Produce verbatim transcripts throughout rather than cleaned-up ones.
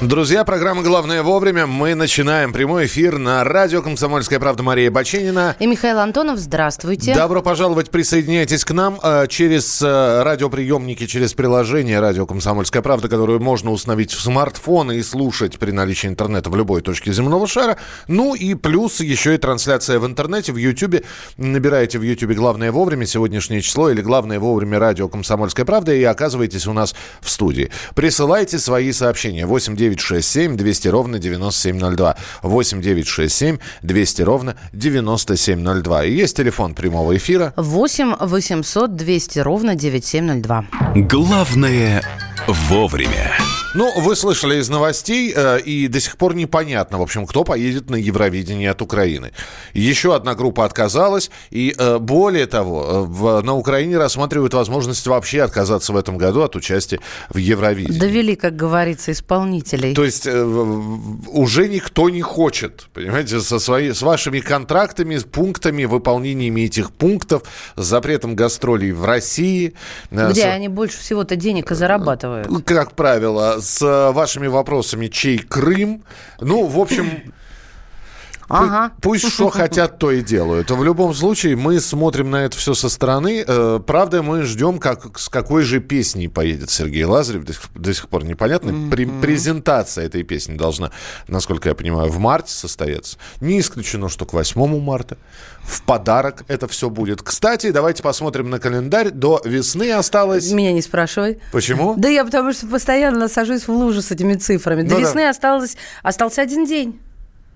Друзья, программа «Главное вовремя». Мы начинаем прямой эфир на радио «Комсомольская правда». Мария Бачинина. И Михаил Антонов. Здравствуйте. Добро пожаловать. Присоединяйтесь к нам через радиоприемники, через приложение «Радио Комсомольская правда», которое можно установить в смартфон и слушать при наличии интернета в любой точке земного шара. Ну и плюс еще и трансляция в интернете, в Ютубе. Набираете в Ютубе «Главное вовремя», сегодняшнее число, или «Главное вовремя радио «Комсомольская правда», и оказываетесь у нас в студии. Присылайте свои сообщения. восемь девятьсот шестьдесят семь двести ровно девяносто семь ноль два. восемь девятьсот шестьдесят семь двести ровно девяносто семь ноль два. И есть телефон прямого эфира. восемь восемьсот двести ровно девяносто семь ноль два. Главное вовремя. Ну, вы слышали из новостей, э, и до сих пор непонятно, в общем, кто поедет на Евровидение от Украины. Еще одна группа отказалась, и э, более того, в, на Украине рассматривают возможность вообще отказаться в этом году от участия в Евровидении. Довели, как говорится, исполнителей. То есть э, уже никто не хочет, понимаете, со свои, с вашими контрактами, с пунктами, выполнениями этих пунктов, с запретом гастролей в России. Э, Где с... они больше всего-то денег и зарабатывают. Как правило, с вашими вопросами, чей Крым. Ну, в общем, ага. пусть что хотят, то и делают. В любом случае, мы смотрим на это все со стороны. Правда, мы ждем, как, с какой же песней поедет Сергей Лазарев. До сих, до сих пор непонятно. Mm-hmm. Презентация этой песни должна, насколько я понимаю, в марте состояться. Не исключено, что к восьмому марта. В подарок это все будет. Кстати, давайте посмотрим на календарь. До весны осталось... Меня не спрашивай. Почему? Да я потому что постоянно сажусь в лужу с этими цифрами. Ну, до весны да. осталось... остался один день.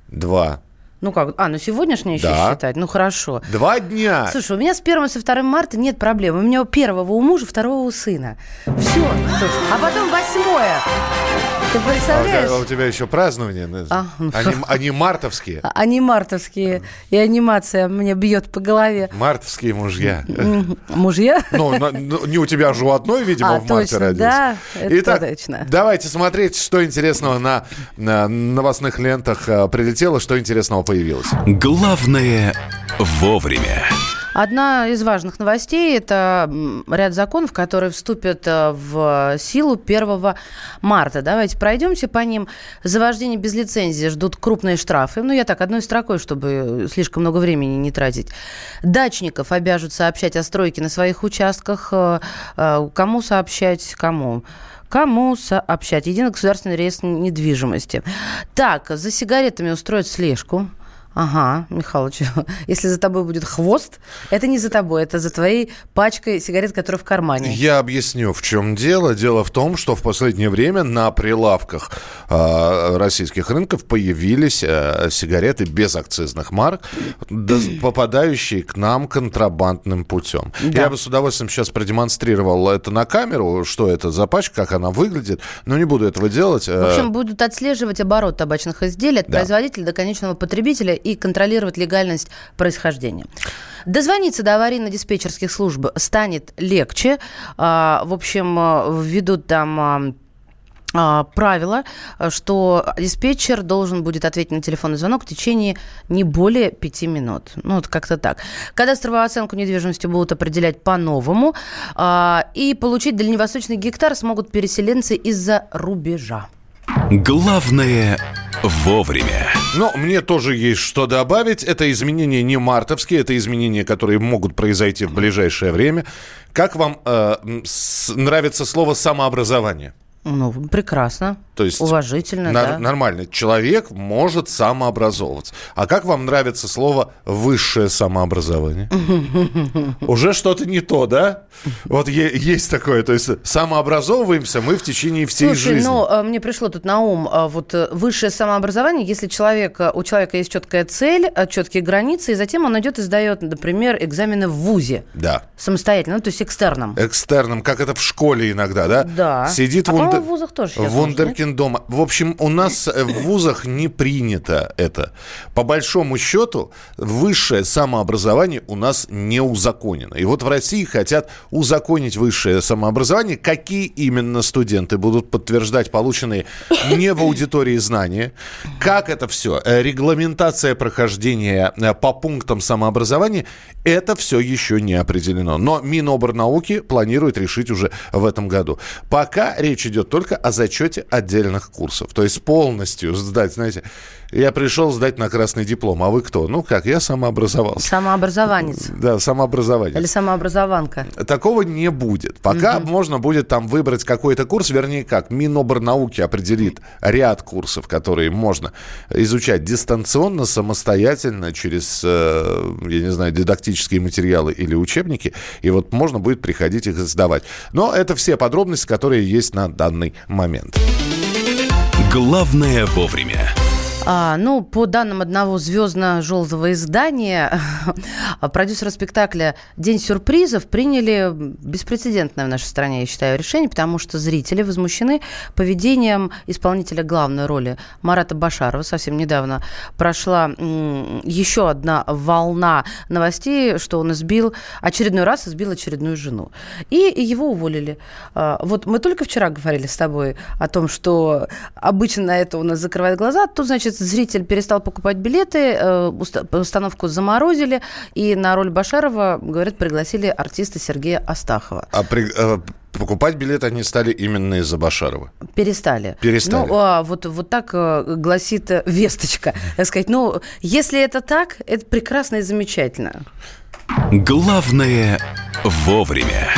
Два. Ну как? А, ну сегодняшний еще да. считать? Ну хорошо. Два дня. Слушай, у меня с первого и со второго марта нет проблем. У меня первого у мужа, второго у сына. Все. А потом восьмое. Ты представляешь? А у тебя еще празднования. А, ну, они, они мартовские. Они мартовские. И анимация мне бьет по голове. Мартовские мужья. Мужья? Ну, не у тебя же у одной, видимо, а, в марте точно, родился. Да, это точно. Давайте смотреть, что интересного на, на новостных лентах прилетело, что интересного появилось. Главное вовремя. Одна из важных новостей – это ряд законов, которые вступят в силу первого марта. Давайте пройдемся по ним. За вождение без лицензии ждут крупные штрафы. Ну, я так, одной строкой, чтобы слишком много времени не тратить. Дачников обяжут сообщать о стройке на своих участках. Кому сообщать, кому? Кому сообщать? Единый государственный реестр недвижимости. Так, за сигаретами устроят слежку. Ага, Михалыч, если за тобой будет хвост, это не за тобой, это за твоей пачкой сигарет, которая в кармане. Я объясню, в чем дело. Дело в том, что в последнее время на прилавках э, российских рынков появились э, сигареты без акцизных марок, попадающие к нам контрабандным путем. Да. Я бы с удовольствием сейчас продемонстрировал это на камеру, что это за пачка, как она выглядит, но не буду этого делать. В общем, будут отслеживать оборот табачных изделий от да. производителя до конечного потребителя и контролировать легальность происхождения. Дозвониться до аварийно-диспетчерских служб станет легче. В общем, введут там правило, что диспетчер должен будет ответить на телефонный звонок в течение не более пяти минут. Ну, вот как-то так. Кадастровую оценку недвижимости будут определять по-новому. И получить дальневосточный гектар смогут переселенцы из-за рубежа. Главное вовремя. Но мне тоже есть что добавить. Это изменения не мартовские, это изменения, которые могут произойти в ближайшее время. Как вам э, с, нравится слово «самообразование»? Ну, прекрасно. То есть уважительно, нар- да. Нормально. Человек может самообразовываться. А как вам нравится слово «высшее самообразование»? Уже что-то не то, да? Вот е- есть такое. То есть самообразовываемся мы в течение всей Слушай, жизни. Слушай, ну, мне пришло тут на ум вот высшее самообразование. Если человек, у человека есть четкая цель, четкие границы, и затем он идет и сдает, например, экзамены в ВУЗе. Да. Самостоятельно, ну, то есть экстерном. Экстерном, как это в школе иногда, да? Да. Сидит а в университете. Вунд... в вузах тоже сейчас вундеркиндом. Нет? В общем, у нас в вузах не принято это. По большому счету, высшее самообразование у нас не узаконено. И вот в России хотят узаконить высшее самообразование. Какие именно студенты будут подтверждать полученные не в аудитории знания? Как это все? Регламентация прохождения по пунктам самообразования – это все еще не определено. Но Минобрнауки планирует решить уже в этом году. Пока речь идет только о зачете отдельных курсов. То есть полностью сдать, знаете, я пришел сдать на красный диплом. А вы кто? Ну как, я самообразовался. Самообразованец. Да, самообразованец. Или самообразованка. Такого не будет. Пока угу. можно будет там выбрать какой-то курс, вернее как, Минобрнауки определит ряд курсов, которые можно изучать дистанционно, самостоятельно, через, я не знаю, дидактические материалы или учебники. И вот можно будет приходить их сдавать. Но это все подробности, которые есть на данный момент. Главное вовремя. А, ну, по данным одного звездно-желтого издания, продюсеры спектакля «День сюрпризов» приняли беспрецедентное в нашей стране, я считаю, решение, потому что зрители возмущены поведением исполнителя главной роли Марата Башарова. Совсем недавно прошла м- еще одна волна новостей, что он избил, очередной раз избил очередную жену. И, и его уволили. А, вот мы только вчера говорили с тобой о том, что обычно на это у нас закрывают глаза, то, значит, зритель перестал покупать билеты, установку заморозили, и на роль Башарова, говорят, пригласили артиста Сергея Астахова. А при... Покупать билеты они стали именно из-за Башарова. Перестали. Перестали. Ну, а, вот, вот так гласит весточка. Так сказать, ну, если это так, это прекрасно и замечательно. Главное вовремя.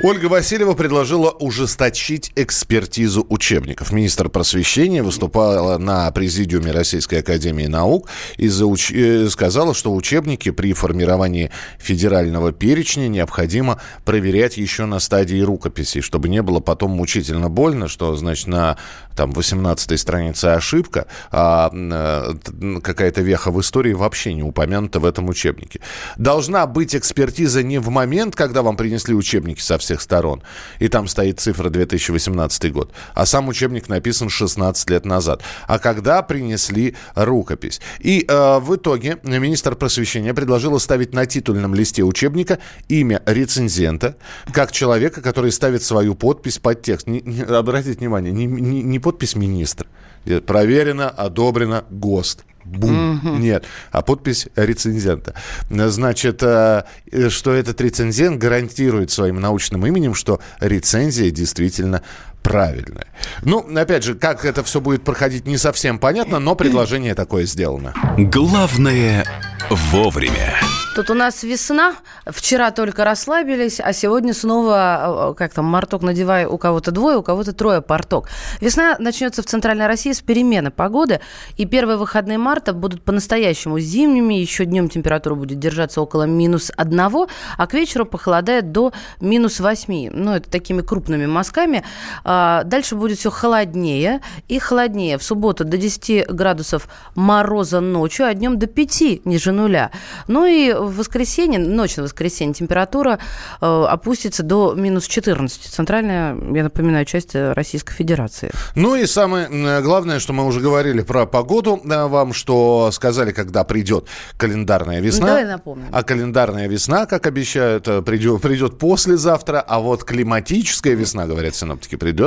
Ольга Васильева предложила ужесточить экспертизу учебников. Министр просвещения выступала на президиуме Российской академии наук и зауч... сказала, что учебники при формировании федерального перечня необходимо проверять еще на стадии рукописи, чтобы не было потом мучительно больно, что, значит, на там, восемнадцатой странице ошибка, а какая-то веха в истории вообще не упомянута в этом учебнике. Должна быть экспертиза не в момент, когда вам принесли учебники совсем, всех сторон. И там стоит цифра две тысячи восемнадцатый год. А сам учебник написан шестнадцать лет назад. А когда принесли рукопись. И э, в итоге министр просвещения предложила ставить на титульном листе учебника имя рецензента, как человека, который ставит свою подпись под текст. Не, не, обратите внимание, не, не, не подпись министра. Проверено, одобрено, ГОСТ. Бум. Mm-hmm. Нет. А подпись рецензента. Значит, что этот рецензент гарантирует своим научным именем, что рецензия действительно правильная. Ну, опять же, как это все будет проходить, не совсем понятно, но предложение такое сделано. Главное вовремя. Тут у нас весна, вчера только расслабились, а сегодня снова, как там, марток надевай, у кого-то двое, у кого-то трое порток. Весна начнется в Центральной России с перемены погоды, и первые выходные марта будут по-настоящему зимними, еще днем температура будет держаться около минус одного, а к вечеру похолодает до минус восьми, ну, это такими крупными мазками. Дальше будет все холоднее и холоднее. В субботу до десяти градусов мороза ночью, а днем до пяти, ниже нуля. Ну и в воскресенье, ночь на воскресенье, температура э, опустится до минус четырнадцати. Центральная, я напоминаю, часть Российской Федерации. Ну и самое главное, что мы уже говорили про погоду, да, вам что сказали, когда придет календарная весна. Ну, давай напомним. А календарная весна, как обещают, придет, придет послезавтра, а вот климатическая весна, говорят синоптики, придет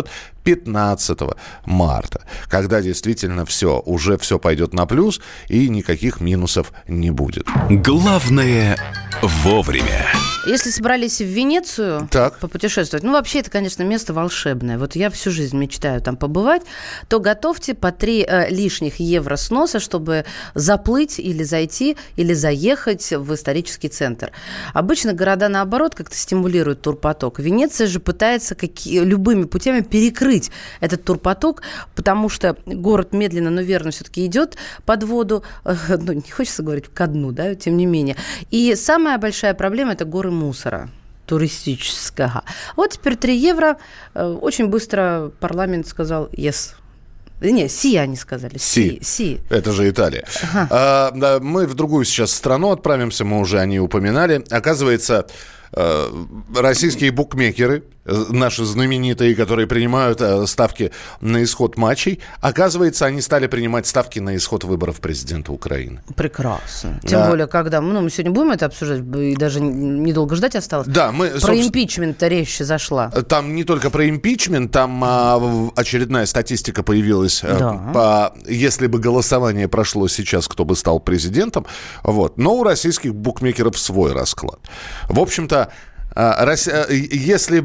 пятнадцатого марта, когда действительно все, уже все пойдет на плюс и никаких минусов не будет. Главное вовремя. Если собрались в Венецию так. попутешествовать, ну, вообще, это, конечно, место волшебное. Вот я всю жизнь мечтаю там побывать, то готовьте по три э, лишних евро сноса, чтобы заплыть или зайти, или заехать в исторический центр. Обычно города, наоборот, как-то стимулируют турпоток. Венеция же пытается какие, любыми путями перекрыть этот турпоток, потому что город медленно, но верно все-таки идет под воду. Э, ну, не хочется говорить ко дну, да, тем не менее. И самая большая проблема – это горы мусора туристического. Вот теперь три евро. Очень быстро парламент сказал «yes». Не, «си» они сказали. «Си». «Си». Это же Италия. Ага. А, да, мы в другую сейчас страну отправимся, мы уже о ней упоминали. Оказывается, российские букмекеры, наши знаменитые, которые принимают ставки на исход матчей, оказывается, они стали принимать ставки на исход выборов президента Украины. Прекрасно. Тем да. более, когда... Ну, мы сегодня будем это обсуждать, и даже недолго ждать осталось. Да, мы... Про собственно... импичмент-то речь зашла. Там не только про импичмент, там а, очередная статистика появилась. Да. По, если бы голосование прошло сейчас, кто бы стал президентом. Вот. Но у российских букмекеров свой расклад. В общем-то, если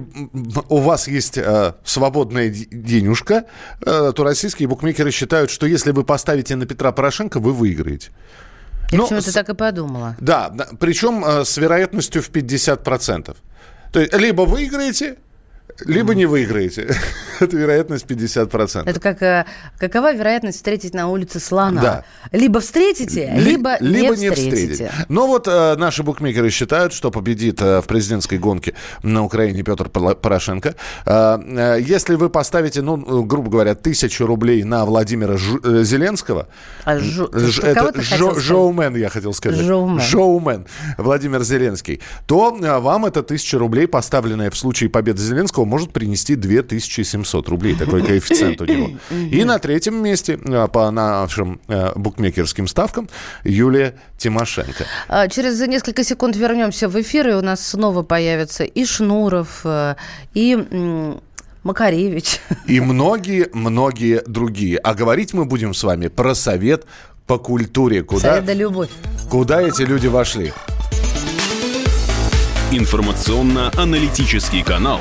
у вас есть свободная денежка, то российские букмекеры считают, что если вы поставите на Петра Порошенко, вы выиграете. Я почему-то так и подумала. Да, причем с вероятностью в пятьдесят процентов. То есть либо выиграете, либо не выиграете. Это вероятность пятьдесят процентов. Это как, какова вероятность встретить на улице слона? Да. Либо встретите, Ли, либо, либо не, не встретите. встретите. Но вот э, наши букмекеры считают, что победит э, в президентской гонке на Украине Петр Порошенко. Э, э, если вы поставите, ну, грубо говоря, тысячу рублей на Владимира Ж, э, Зеленского... А жо, ж, это жо, Жоумен, я хотел сказать. Жоумен. Жоумен. Владимир Зеленский. То э, вам эта тысяча рублей, поставленная в случае победы Зеленского, может принести две тысячи семьсот рублей. Такой коэффициент у него. И на третьем месте, по нашим букмекерским ставкам, Юлия Тимошенко. Через несколько секунд вернемся в эфир, и у нас снова появятся и Шнуров, и Макаревич. И многие-многие другие. А говорить мы будем с вами про совет по культуре. Куда, совет да любовь. Куда эти люди вошли. Информационно-аналитический канал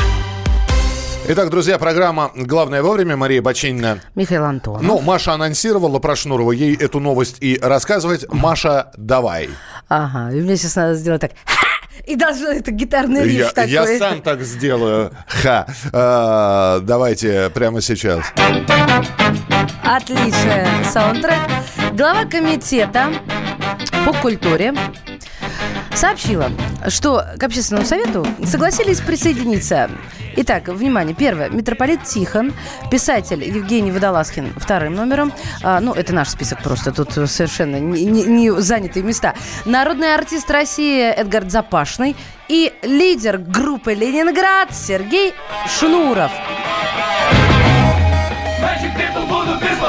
Итак, друзья, программа «Главное вовремя». Мария Бачинина. Михаил Антонов. Ну, Маша анонсировала про Шнурова. Ей эту новость и рассказывать. Маша, давай. Ага, и мне сейчас надо сделать так. И даже это гитарный риф я, такой. Я сам так сделаю. Ха. А, давайте прямо сейчас. Отличный саундтрек. Глава комитета по культуре сообщила, что к общественному совету согласились присоединиться. Итак, внимание. Первое. Митрополит Тихон, писатель Евгений Водолазкин вторым номером. А, ну, это наш список просто. Тут совершенно не, не, не занятые места. Народный артист России Эдгард Запашный и лидер группы «Ленинград» Сергей Шнуров.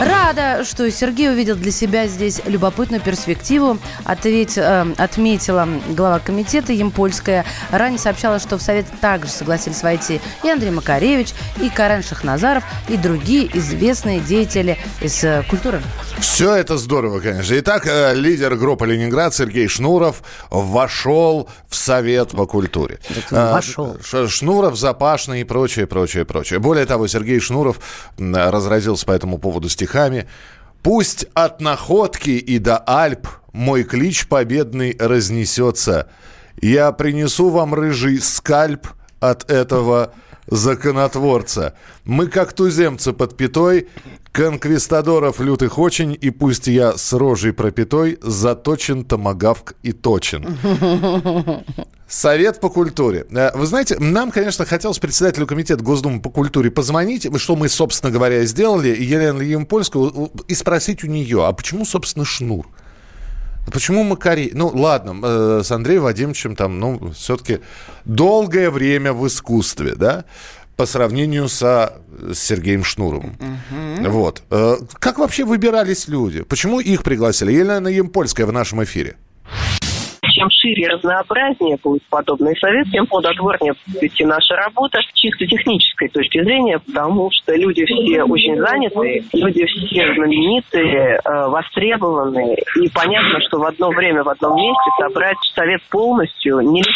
Рада, что Сергей увидел для себя здесь любопытную перспективу, ответь, э, отметила глава комитета Ямпольская. Ранее сообщала, что в совет также согласились войти и Андрей Макаревич, и Карен Шахназаров, и другие известные деятели из э, культуры. Все это здорово, конечно. Итак, э, лидер группы «Ленинград» Сергей Шнуров вошел в совет по культуре. Э, вошел. Ш- Шнуров, Запашный и прочее, прочее, прочее. Более того, Сергей Шнуров разразился по этому поводу стихами. «Пусть от Находки и до Альп мой клич победный разнесется. Я принесу вам рыжий скальп от этого законотворца. Мы, как туземцы под пятой, конквистадоров лютых очень, и пусть я с рожей пропятой заточен томагавк и точен». Совет по культуре. Вы знаете, нам, конечно, хотелось председателю комитета Госдумы по культуре позвонить, что мы, собственно говоря, сделали, Елену Ямпольскую, и спросить у нее, а почему, собственно, Шнур? Почему Макарей? Ну, ладно, с Андреем Вадимовичем там, ну, все-таки долгое время в искусстве, да, по сравнению со Сергеем Шнуровым. Mm-hmm. Вот. Как вообще выбирались люди? Почему их пригласили? Елена Ямпольская в нашем эфире. чем шире и разнообразнее будет подобный совет, тем плодотворнее будет идти наша работа с чисто технической точки зрения, потому что люди все очень заняты, люди все знаменитые, востребованные, и понятно, что в одно время, в одном месте собрать совет полностью нелегко.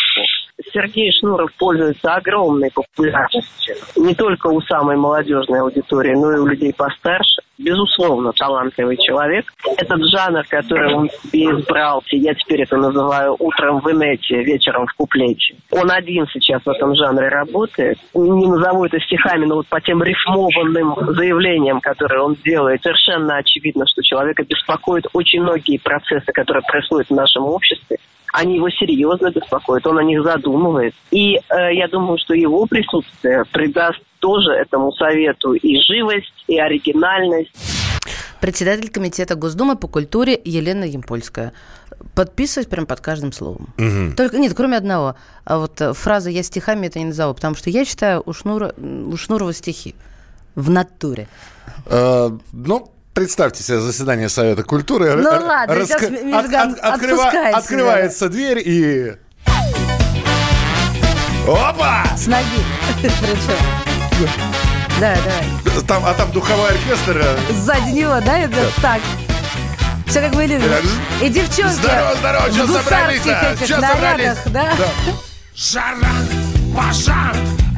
Сергей Шнуров пользуется огромной популярностью не только у самой молодежной аудитории, но и у людей постарше. Безусловно, талантливый человек. Этот жанр, который он себе избрал, я теперь это называю утром в инете, вечером в куплете. Он один сейчас в этом жанре работает. Не назову это стихами, но вот по тем рифмованным заявлениям, которые он делает, совершенно очевидно, что человека беспокоят очень многие процессы, которые происходят в нашем обществе. Они его серьезно беспокоят, он о них задумывает. И э, я думаю, что его присутствие придаст тоже этому совету и живость, и оригинальность. Председатель комитета Госдумы по культуре Елена Ямпольская. Подписывать прям под каждым словом. Угу. Только нет, кроме одного. А вот фраза «я стихами» это не назову, потому что я читаю у, Шнура, у Шнурова стихи в натуре. Ну... Представьте себе заседание Совета культуры. Ну р- ладно, раска... от, от, открыва... Открывается дверь и... Опа! С ноги. Да, да. Там, а там духовой оркестр. Сзади него, да? Это так. Все как мы любим. И девчонки. Здорово, здорово. Сейчас собрались-то. Сейчас собрались. Да? Да. Жара, пожар,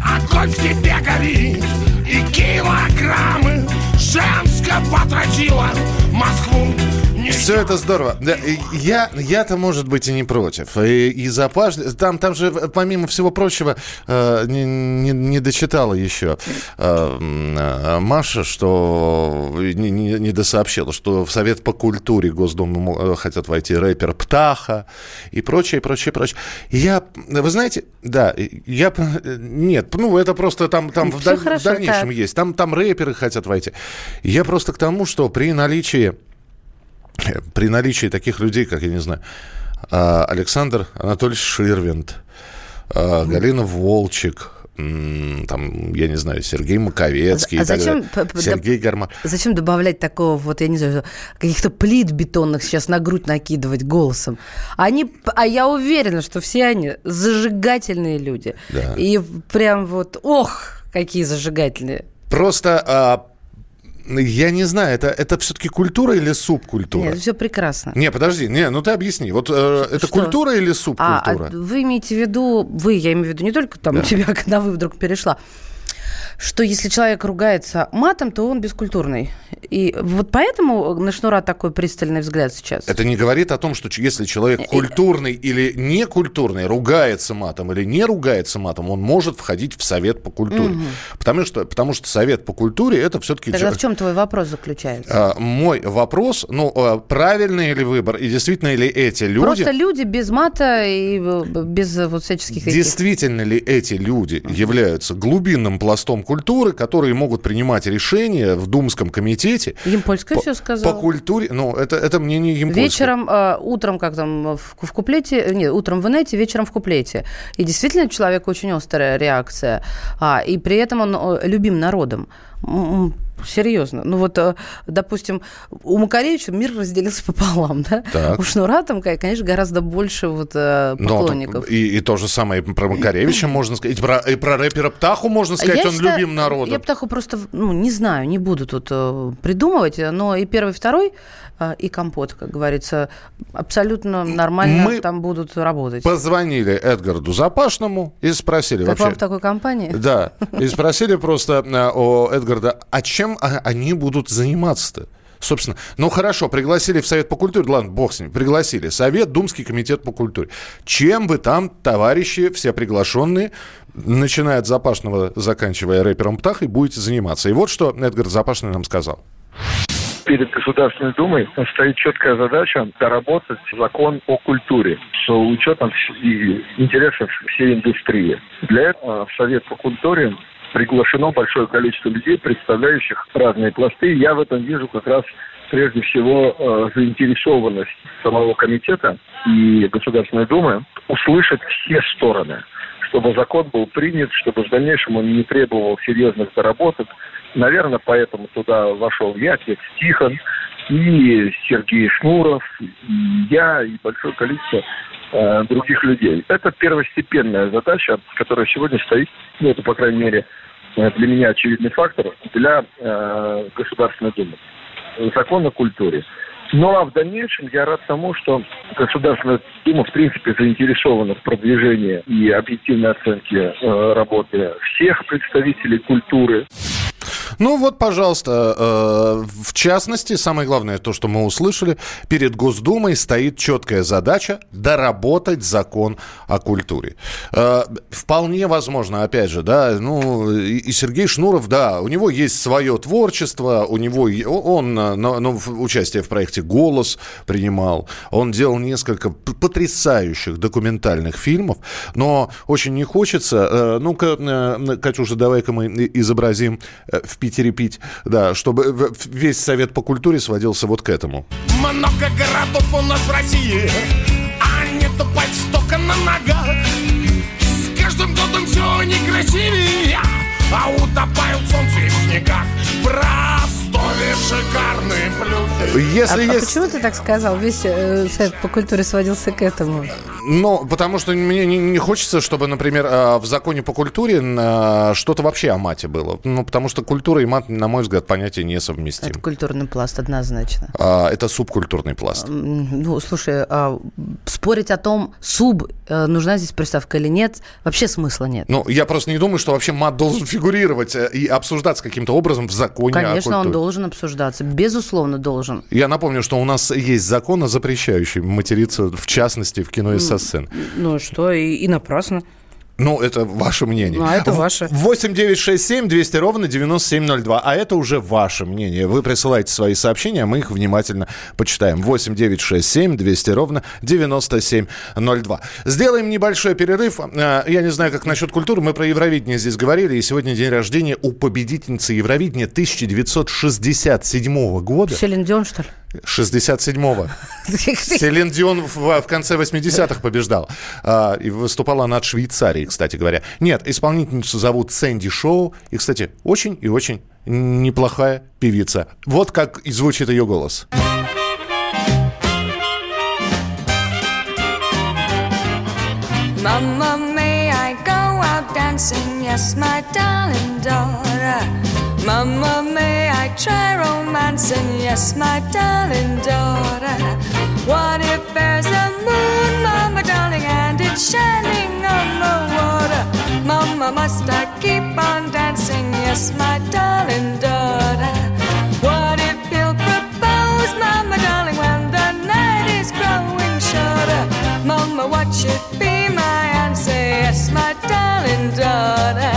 огонь в тебе горит. И килограммы женская потратила Москву. Все это здорово. Я, я-то, может быть, и не против. И, и Запаш... Там, там же, помимо всего прочего, э, не, не, не дочитала еще э, Маша, что не, не, не досообщила, что в Совет по культуре Госдумы хотят войти рэпер Птаха и прочее, прочее, прочее. Я, вы знаете, да, я... Нет, ну, это просто там, там в, даль... хорошо, в дальнейшем так. Есть. Там, там рэперы хотят войти. Я просто к тому, что при наличии При наличии таких людей, как, я не знаю, Александр Анатольевич Ширвинд, Галина Волчек, там, я не знаю, Сергей Маковецкий, а, и зачем, так далее. Сергей Гармаш. Зачем добавлять такого, вот, я не знаю, каких-то плит бетонных сейчас на грудь накидывать голосом? Они, а я уверена, что все они зажигательные люди. Да. И прям вот, ох, какие зажигательные. Просто... Я не знаю, это, это все-таки культура или субкультура? Нет, все прекрасно. Не, подожди, не, ну ты объясни. Вот э, это что? Культура или субкультура? А, а вы имеете в виду, вы, я имею в виду не только там да. тебя, когда вы вдруг перешла, что если человек ругается матом, то он бескультурный. И вот поэтому на Шнура такой пристальный взгляд сейчас. Это не говорит о том, что если человек культурный или некультурный, ругается матом или не ругается матом, он может входить в Совет по культуре. Угу. Потому что, потому что Совет по культуре это все-таки... Тогда в чем твой вопрос заключается? А, мой вопрос, ну, а, правильный ли выбор и действительно ли эти люди... Просто люди без мата и без вот всяческих... Действительно этих... ли эти люди угу. являются глубинным пластом культуры, которые могут принимать решения в Думском комитете. Ямпольская по, все сказала. По культуре, ну, это, это мнение Ямпольской. Вечером, э, утром, как там, в, в куплете, нет, утром в инете, вечером в куплете. И действительно, у человека очень острая реакция. А, и при этом он любим народом. Серьезно. Ну вот, допустим, у Макаревича мир разделился пополам, да? Так. У Шнура там, конечно, гораздо больше вот поклонников. Но, и, и то же самое про Макаревича можно сказать, и про, и про рэпера Птаху можно сказать, я он считаю, любим народом. Я Птаху просто, ну, не знаю, не буду тут придумывать, но и первый, второй, и компот, как говорится, абсолютно нормально мы там будут работать. Мы позвонили Эдгарду Запашному и спросили как вообще... Как вам в такой компании? Да, и спросили просто у Эдгарда, а чем они будут заниматься-то? Собственно, ну хорошо, пригласили в Совет по культуре, ладно, бог с ним, пригласили. Совет, Думский комитет по культуре. Чем вы там, товарищи, все приглашенные, начиная от Запашного, заканчивая рэпером Птахой, будете заниматься? И вот что Эдгард Запашный нам сказал. Перед Государственной Думой стоит четкая задача доработать закон о культуре с учетом интересов всей индустрии. Для этого в Совет по культуре приглашено большое количество людей, представляющих разные пласты. Я в этом вижу как раз прежде всего заинтересованность самого комитета и Государственной Думы услышать все стороны, чтобы закон был принят, чтобы в дальнейшем он не требовал серьезных доработок. Наверное, поэтому туда вошел я, Текст Тихон, и Сергей Шнуров, и я, и большое количество э, других людей. Это первостепенная задача, которая сегодня стоит, ну, это, по крайней мере, для меня очевидный фактор, для э, Государственной Думы. Закон о культуре. Ну, а в дальнейшем я рад тому, что Государственная Дума, в принципе, заинтересована в продвижении и объективной оценке э, работы всех представителей культуры. Ну вот, пожалуйста, в частности, самое главное, то, что мы услышали, перед Госдумой стоит четкая задача доработать закон о культуре. Вполне возможно, опять же, да, ну, и Сергей Шнуров, да, у него есть свое творчество, у него, он ну, участие в проекте «Голос» принимал, он делал несколько потрясающих документальных фильмов, но очень не хочется, ну-ка, Катюша, давай-ка мы изобразим в Питере-пить, да, чтобы весь совет по культуре сводился вот к этому. Много городов у нас в России, а не топать столько на ногах. С каждым годом все некрасивее, а утопают солнце и в снегах. Простове шикарные блюда. Если а, есть... а почему ты так сказал? Весь э, совет по культуре сводился к этому. Ну, потому что мне не, не хочется, чтобы, например, в законе по культуре что-то вообще о мате было. Ну, потому что культура и мат, на мой взгляд, понятия несовместимы. Это культурный пласт, однозначно. А, это субкультурный пласт. А, ну, слушай, а, спорить о том, суб, нужна здесь приставка или нет, вообще смысла нет. Ну, я просто не думаю, что вообще мат должен фигурировать и обсуждаться каким-то образом в законе. Конечно, о культуре. Конечно, он должен обсуждаться. Безусловно, должен. Я напомню, что у нас есть закон, запрещающий материться, в частности, в кино и сцене. Сын. Ну что, и, и напрасно. Ну, это ваше мнение. Ну, а это ваше. восемь девятьсот шестьдесят семь двести ровно девяносто семь ноль два. А это уже ваше мнение. Вы присылаете свои сообщения, мы их внимательно почитаем. восемь девятьсот шестьдесят семь двести ровно девяносто семь ноль два. Сделаем небольшой перерыв. Я не знаю, как насчет культуры. Мы про Евровидение здесь говорили. И сегодня день рождения у победительницы Евровидения тысяча девятьсот шестьдесят седьмого года. Селин Дион, что ли? шестьдесят седьмого. Селин Дион в, в конце восьмидесятых побеждал. А, и выступала она от Швейцарии, кстати говоря. Нет, исполнительницу зовут Сэнди Шоу. И, кстати, очень и очень неплохая певица. Вот как и звучит ее голос. Mama, may I go out dancing? Yes, my darling daughter. Mama, may I try romancing? Yes, my darling daughter. What if there's a moon, Mama, darling, and it's shining on the water? Mama, must I keep on dancing? Yes, my darling daughter. What if you'll propose, Mama, darling, when the night is growing shorter? Mama, what should be my answer? Yes, my darling daughter.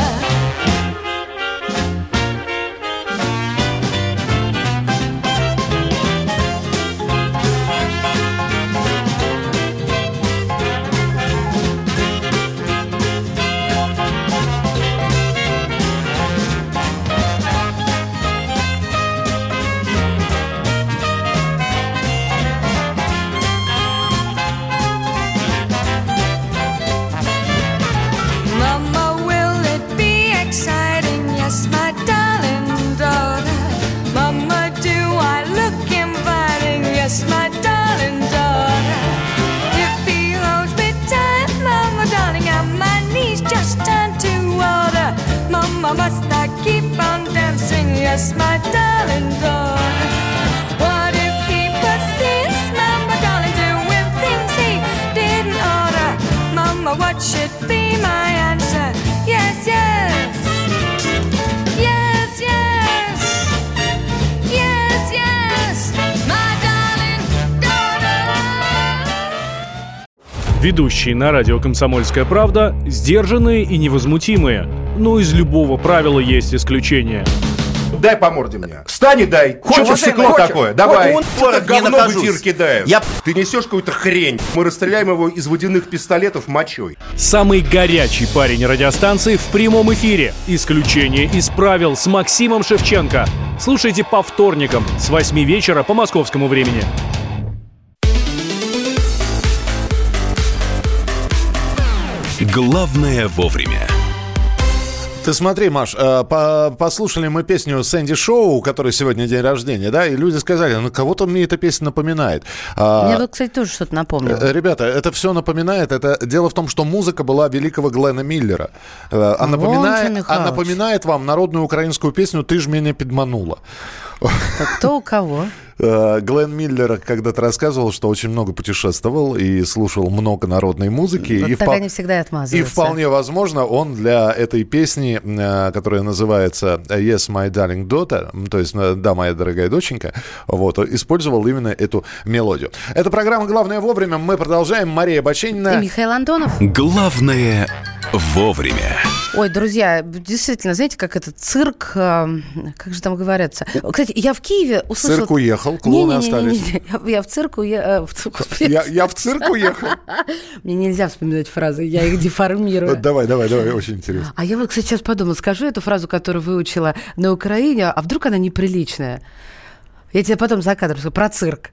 Yes, my darling daughter. What if he persists, Mama, darling, doing things he didn't order? Mama, what should be my answer? Yes, yes. Yes, yes. Yes, yes. My darling daughter. Ведущие на радио «Комсомольская правда» сдержанные и невозмутимые. Но из любого правила есть исключение. Дай по морде мне. Встань и дай. Хочешь Чего стекло хочешь? Такое? Давай. Вот он, он говно в эфир кидает. Я... Ты несешь какую-то хрень. Мы расстреляем его из водяных пистолетов мочой. Самый горячий парень радиостанции в прямом эфире. Исключение из правил с Максимом Шевченко. Слушайте по вторникам с восьми вечера по московскому времени. Главное вовремя. Ты смотри, Маш, послушали мы песню «Сэнди Шоу», у которой сегодня день рождения, да, и люди сказали, ну, кого-то мне эта песня напоминает. Мне вот, кстати, тоже что-то напомнило. Ребята, это все напоминает. Это... Дело в том, что музыка была великого Глена Миллера. А напоминает, а напоминает вам народную украинскую песню «Ты ж меня підманула». Кто у кого? Глен Миллер когда-то рассказывал, что очень много путешествовал и слушал много народной музыки. Вот и так впол... они всегда отмазываются. И вполне возможно, он для этой песни, которая называется «Yes, my darling daughter», то есть «Да, моя дорогая доченька», вот, использовал именно эту мелодию. Это программа «Главное вовремя». Мы продолжаем. Мария Бачинина. И Михаил Антонов. «Главное вовремя». Ой, друзья, действительно, знаете, как этот цирк, как же там говорится. Кстати, я в Киеве услышала... Цирк уехал, клоуны остались. Я в цирк уехал. Я в цирк уехал. Мне нельзя вспоминать фразы, я их деформирую. Давай, давай, давай, очень интересно. А я вот, кстати, сейчас подумала, скажу эту фразу, которую выучила на Украине, а вдруг она неприличная? Я тебе потом за кадром скажу про цирк.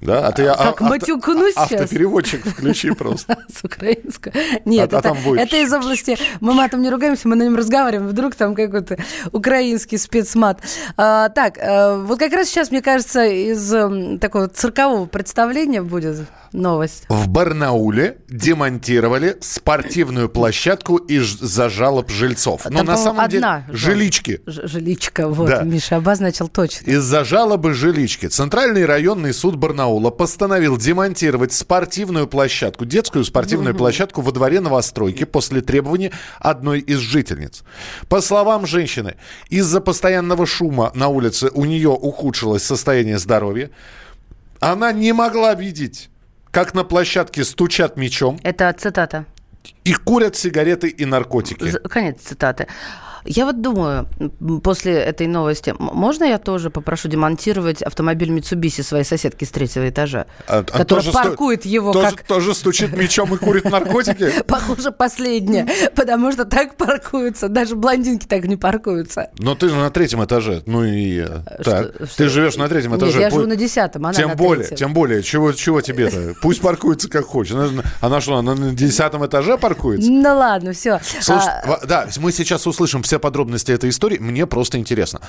Да, а ты как авто, матюкнусь авто, сейчас. Автопереводчик включи просто. С украинского. Нет, а, это, а это из области... Мы матом не ругаемся, мы на нем разговариваем. Вдруг там какой-то украинский спецмат. А, так, вот как раз сейчас, мне кажется, из такого циркового представления будет новость. В Барнауле демонтировали спортивную площадку из-за жалоб жильцов. Но там, на самом одна, деле... Жилички. Жиличка, вот, да. Миша обозначил точно. Из-за жалобы жилички. Центральный районный суд Барнаула постановил демонтировать спортивную площадку, детскую спортивную mm-hmm. площадку во дворе новостройки после требований одной из жительниц. По словам женщины, из-за постоянного шума на улице у нее ухудшилось состояние здоровья. Она не могла видеть, как на площадке стучат мечом. Это цитата. И курят сигареты и наркотики. Конец цитаты. Я вот думаю, после этой новости, можно я тоже попрошу демонтировать автомобиль Митсубиси своей соседки с третьего этажа, а, которая паркует сто... его тоже, как... Тоже стучит мечом и курит наркотики? Похоже, последнее, потому что так паркуются, даже блондинки так не паркуются. Но ты же на третьем этаже, ну и так. Ты живешь на третьем этаже. Я живу на десятом, она на третьем. Тем более, чего тебе-то? Пусть паркуется как хочет. Она что, она на десятом этаже паркуется? Ну ладно, все. Да, мы сейчас услышим все подробности этой истории. Мне просто интересно,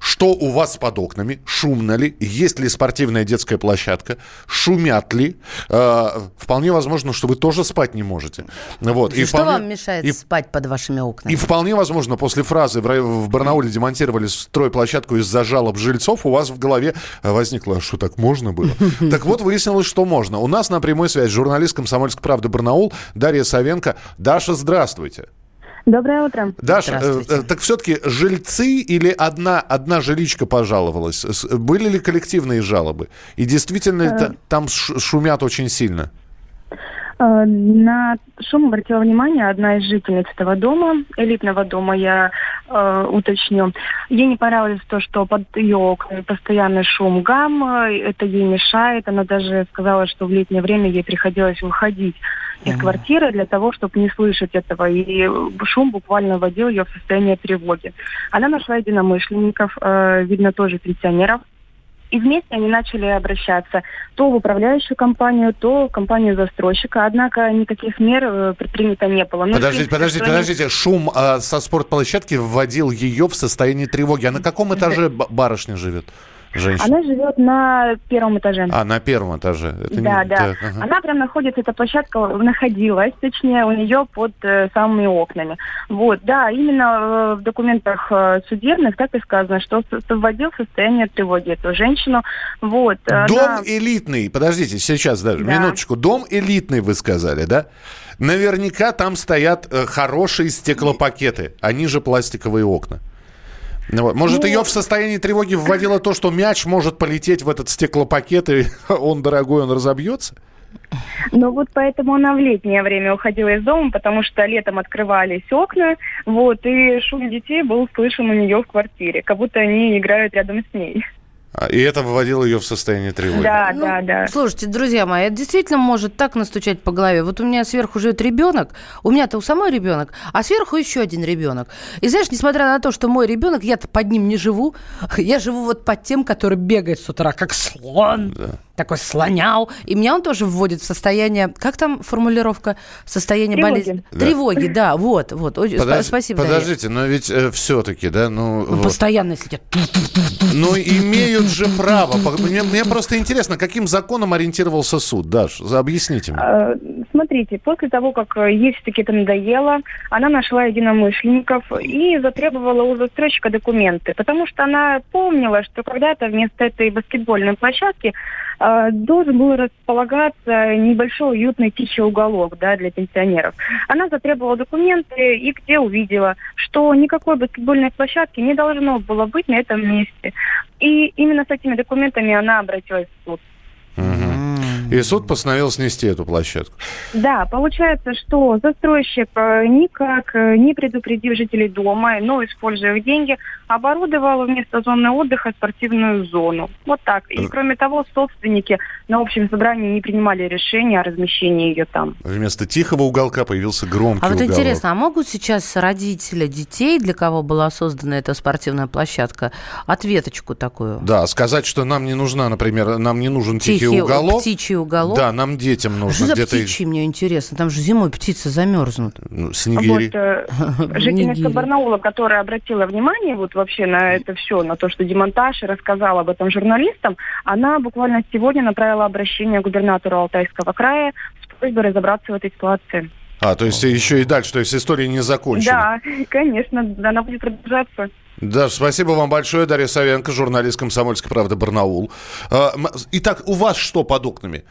что у вас под окнами, шумно ли, есть ли спортивная детская площадка, шумят ли. Э, вполне возможно, что вы тоже спать не можете. Вот. И что вполне... вам мешает и... спать под вашими окнами? И вполне возможно, после фразы в Барнауле демонтировали стройплощадку из-за жалоб жильцов, у вас в голове возникло, что так можно было. Так вот, выяснилось, что можно. У нас на прямой связи журналист «Комсомольской правды» Барнаул Дарья Савенко. Даша, здравствуйте. Доброе утро. Даша, э, так все-таки жильцы или одна, одна жиличка пожаловалась? Были ли коллективные жалобы? И действительно э... это, там шумят очень сильно? Э, на шум обратила внимание одна из жительниц этого дома, элитного дома, я э, уточню. Ей не понравилось то, что под ее окнами постоянный шум, гам, это ей мешает. Она даже сказала, что в летнее время ей приходилось выходить из квартиры для того, чтобы не слышать этого. И шум буквально вводил ее в состояние тревоги. Она нашла единомышленников, э, видно, тоже пенсионеров. И вместе они начали обращаться то в управляющую компанию, то в компанию застройщика. Однако никаких мер предпринято не было. Ну, подождите, подождите, не... подождите. Шум э, со спортплощадки вводил ее в состояние тревоги. А на каком этаже барышня живет? Женщина. Она живет на первом этаже. А, на первом этаже. Это да, не... да. Так, ага. Она прям находится, эта площадка находилась, точнее, у нее под э, самыми окнами. Вот, да, именно э, в документах э, судебных так и сказано, что вводил в состояние тревоги эту женщину. Вот. Дом она... элитный, подождите, сейчас даже, да. Минуточку. Дом элитный, вы сказали, да? Наверняка там стоят э, хорошие стеклопакеты, они же пластиковые окна. Может, ну, ее в состоянии тревоги вводило то, что мяч может полететь в этот стеклопакет, и он дорогой, он разобьется? Ну вот поэтому она в летнее время уходила из дома, потому что летом открывались окна, вот, и шум детей был слышен у нее в квартире, как будто они играют рядом с ней. И это выводило ее в состояние тревоги. Да, ну, да, да. Слушайте, друзья мои, это действительно может так настучать по голове. Вот у меня сверху живет ребенок, у меня-то у самой ребенок, а сверху еще один ребенок. И знаешь, несмотря на то, что мой ребенок, я-то под ним не живу, я живу вот под тем, который бегает с утра, как слон. Да. такой слонял. И меня он тоже вводит в состояние... Как там формулировка? Состояние тревоги. Болезни. Да. Тревоги, да. Вот, вот. Подож... Спасибо, Подождите, Дарья. Но ведь э, все-таки, да, ну... ну вот. Постоянно, если тебя... Ну, имеют же право. Мне, мне просто интересно, каким законом ориентировался суд, Даш? Объясните мне. Смотрите, после того, как ей все-таки это надоело, она нашла единомышленников и затребовала у застройщика документы. Потому что она помнила, что когда-то вместо этой баскетбольной площадки должен был располагаться небольшой уютный тихий уголок, да, для пенсионеров. Она затребовала документы и где увидела, что никакой баскетбольной площадки не должно было быть на этом месте. И именно с этими документами она обратилась в суд. И суд постановил снести эту площадку. Да, получается, что застройщик никак не предупредил жителей дома, но, используя их деньги, оборудовал вместо зоны отдыха спортивную зону. Вот так. И, кроме того, собственники на общем собрании не принимали решения о размещении ее там. Вместо тихого уголка появился громкий уголок. А вот уголок. Интересно, а могут сейчас родители детей, для кого была создана эта спортивная площадка, ответочку такую? Да, сказать, что нам не нужна, например, нам не нужен тихий, тихий уголок. Птичий уголок. Да, нам детям нужно. Что где-то... за птичьи, мне интересно? Там же зимой птицы замерзнут. Ну, снегири. Вот, жительница Барнаула, которая обратила внимание вот вообще на это все, на то, что демонтаж, и рассказала об этом журналистам, она буквально сегодня направила обращение к губернатору Алтайского края с просьбой разобраться в этой ситуации. А, то есть еще и дальше, то есть история не закончена. Да, конечно, она будет продолжаться. Да, спасибо вам большое, Дарья Савенко, журналист «Комсомольской правды», Барнаул. Итак, у вас что под окнами?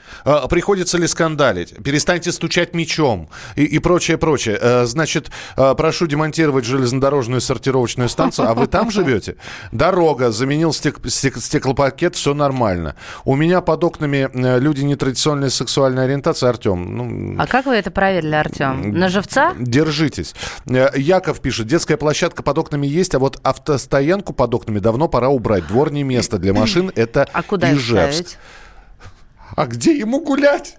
Приходится ли скандалить? Перестаньте стучать мечом и, и прочее, прочее. Значит, прошу демонтировать железнодорожную сортировочную станцию. А вы там живете? Дорога, заменил стек, стек, стеклопакет, все нормально. У меня под окнами люди нетрадиционной сексуальной ориентации. Артем. Ну, а как вы это проверили, Артем? На живца? Держитесь. Яков пишет, детская площадка под окнами есть, а вот... автостоянку под окнами давно пора убрать. Двор не место для машин, это а куда Ижевск. А где ему гулять?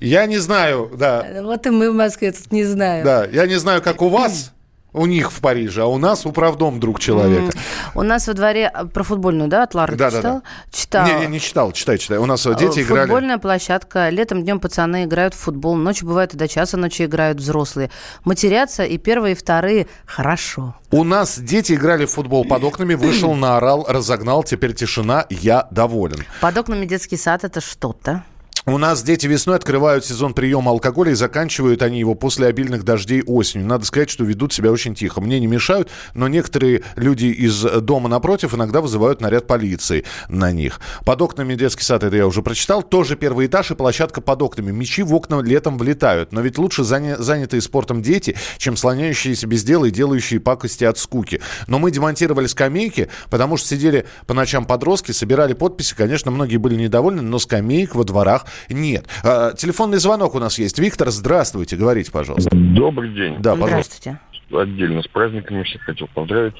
Я не знаю, да. Вот и мы в Москве тут не знаем. Да, я не знаю, как у вас, у них в Париже, а у нас управдом друг человека. У нас во дворе про футбольную, да, от Лары да, читал? Да, да. Читал. Не, я не читал, читай, читай. У нас дети Футбольная играли. Футбольная площадка. Летом днем пацаны играют в футбол. Ночью бывает и до часа ночи играют взрослые. Матерятся и первые, и вторые. Хорошо. У нас дети играли в футбол под окнами. Вышел, наорал, разогнал. Теперь тишина. Я доволен. Под окнами детский сад – это что-то. У нас дети весной открывают сезон приема алкоголя, и заканчивают они его после обильных дождей осенью. Надо сказать, что ведут себя очень тихо. Мне не мешают, но некоторые люди из дома напротив иногда вызывают наряд полиции на них. Под окнами детский сад, это я уже прочитал. Тоже первый этаж и площадка под окнами. Мячи в окна летом влетают. Но ведь лучше занятые спортом дети, чем слоняющиеся без дела и делающие пакости от скуки. Но мы демонтировали скамейки, потому что сидели по ночам подростки, собирали подписи. Конечно, многие были недовольны, но скамеек во дворах нет. А, телефонный звонок у нас есть. Виктор, здравствуйте. Говорите, пожалуйста. Добрый день. Да, пожалуйста. Отдельно с праздниками всех хотел поздравить.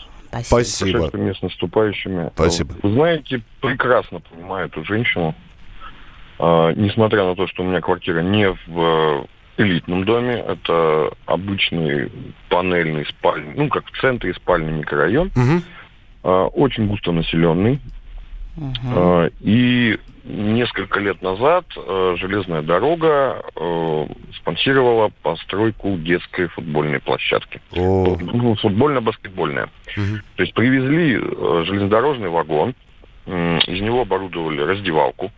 Спасибо. Спасибо. С наступающими. Спасибо. Вы знаете, прекрасно понимаю эту женщину. А, несмотря на то, что у меня квартира не в элитном доме, это обычный панельный спальный, ну, как в центре спальный микрорайон. Угу. А, очень густонаселенный. Угу. А, и... Несколько лет назад э, железная дорога э, спонсировала постройку детской футбольной площадки. О. Ну, футбольно-баскетбольная. Угу. То есть привезли э, железнодорожный вагон, э, из него оборудовали раздевалку.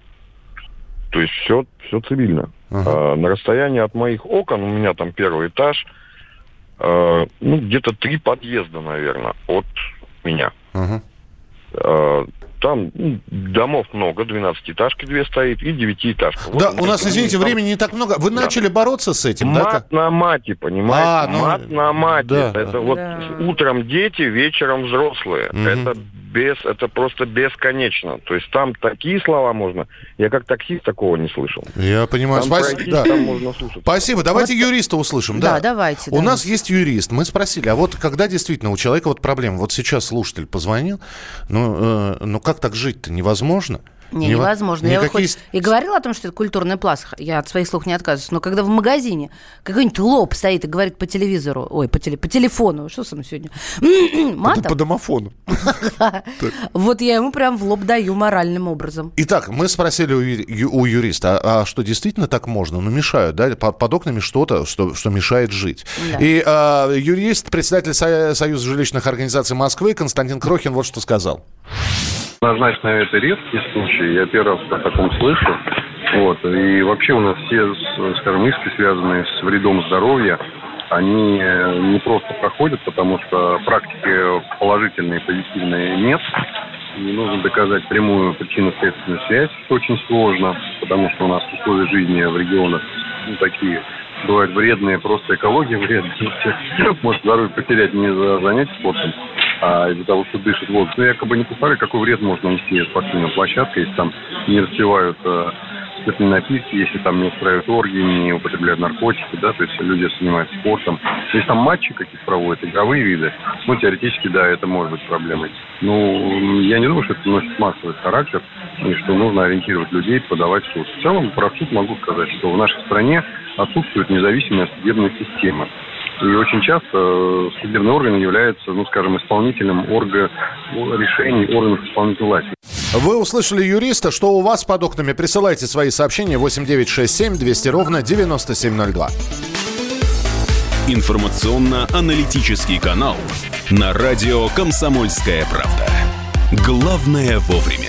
То есть все, все цивильно. Ага. Э, на расстоянии от моих окон, у меня там первый этаж, э, ну, где-то три подъезда, наверное, от меня. Ага. Э, Там домов много, двенадцатиэтажки две стоит и девятиэтажка. Да, вот, у нас, извините, там... времени не так много. Вы да. начали бороться с этим, мат да? Мат на мате, понимаете? А, ну... Мат на мате. Да. Это да. вот да. утром дети, вечером взрослые. Угу. Это, без, это просто бесконечно. То есть там такие слова можно. Я как таксист такого не слышал. Я понимаю. Там Спас... пройти, да. там можно слушать. Спасибо. Давайте вот... юриста услышим. Да, да давайте. У давайте. Нас есть юрист. Мы спросили, а вот когда действительно у человека вот проблема? Вот сейчас слушатель позвонил, ну, э, ну как так жить-то невозможно? Не, Нев... невозможно. Никаких... Я вот хоть и говорила о том, что это культурный пласт, я от своих слов не отказываюсь, но когда в магазине какой-нибудь лоб стоит и говорит по телевизору, ой, по, теле... по телефону, что со мной сегодня? Матом? По домофону. Вот я ему прям в лоб даю моральным образом. Итак, мы спросили у юриста, а что действительно так можно? Ну, мешают, да? Под окнами что-то, что мешает жить. И юрист, председатель Союза жилищных организаций Москвы Константин Крохин вот что сказал. Однозначно, это редкий случай. Я первый раз о таком слышу. Вот. И вообще у нас все, скажем, иски, связанные с вредом здоровья, они не просто проходят, потому что практики положительные, позитивные нет. И нужно доказать прямую причинно-следственную связь, что очень сложно, потому что у нас условия жизни в регионах, ну, такие, бывают вредные, просто экология вредная. Может, здоровье потерять не за занятие спортом, а из-за того, что дышит воздух. Ну, якобы не представляю, какой вред можно нести спортивной площадке, если там не распивают э, спиртные напитки, если там не устраивают оргии, не употребляют наркотики, да, то есть люди занимаются спортом. Если там матчи какие-то проводят, игровые виды, ну, теоретически, да, это может быть проблемой. Ну, я не думаю, что это носит массовый характер, и что нужно ориентировать людей, подавать в суд. В целом, про суд могу сказать, что в нашей стране отсутствует независимая судебная система. И очень часто судебный орган является, ну, скажем, исполнителем орга... решений органов исполнительной власти. Вы услышали юриста, что у вас под окнами. Присылайте свои сообщения восемь девять шесть семь двести ровно девяносто семь ноль два. Информационно-аналитический канал на радио «Комсомольская правда». Главное вовремя.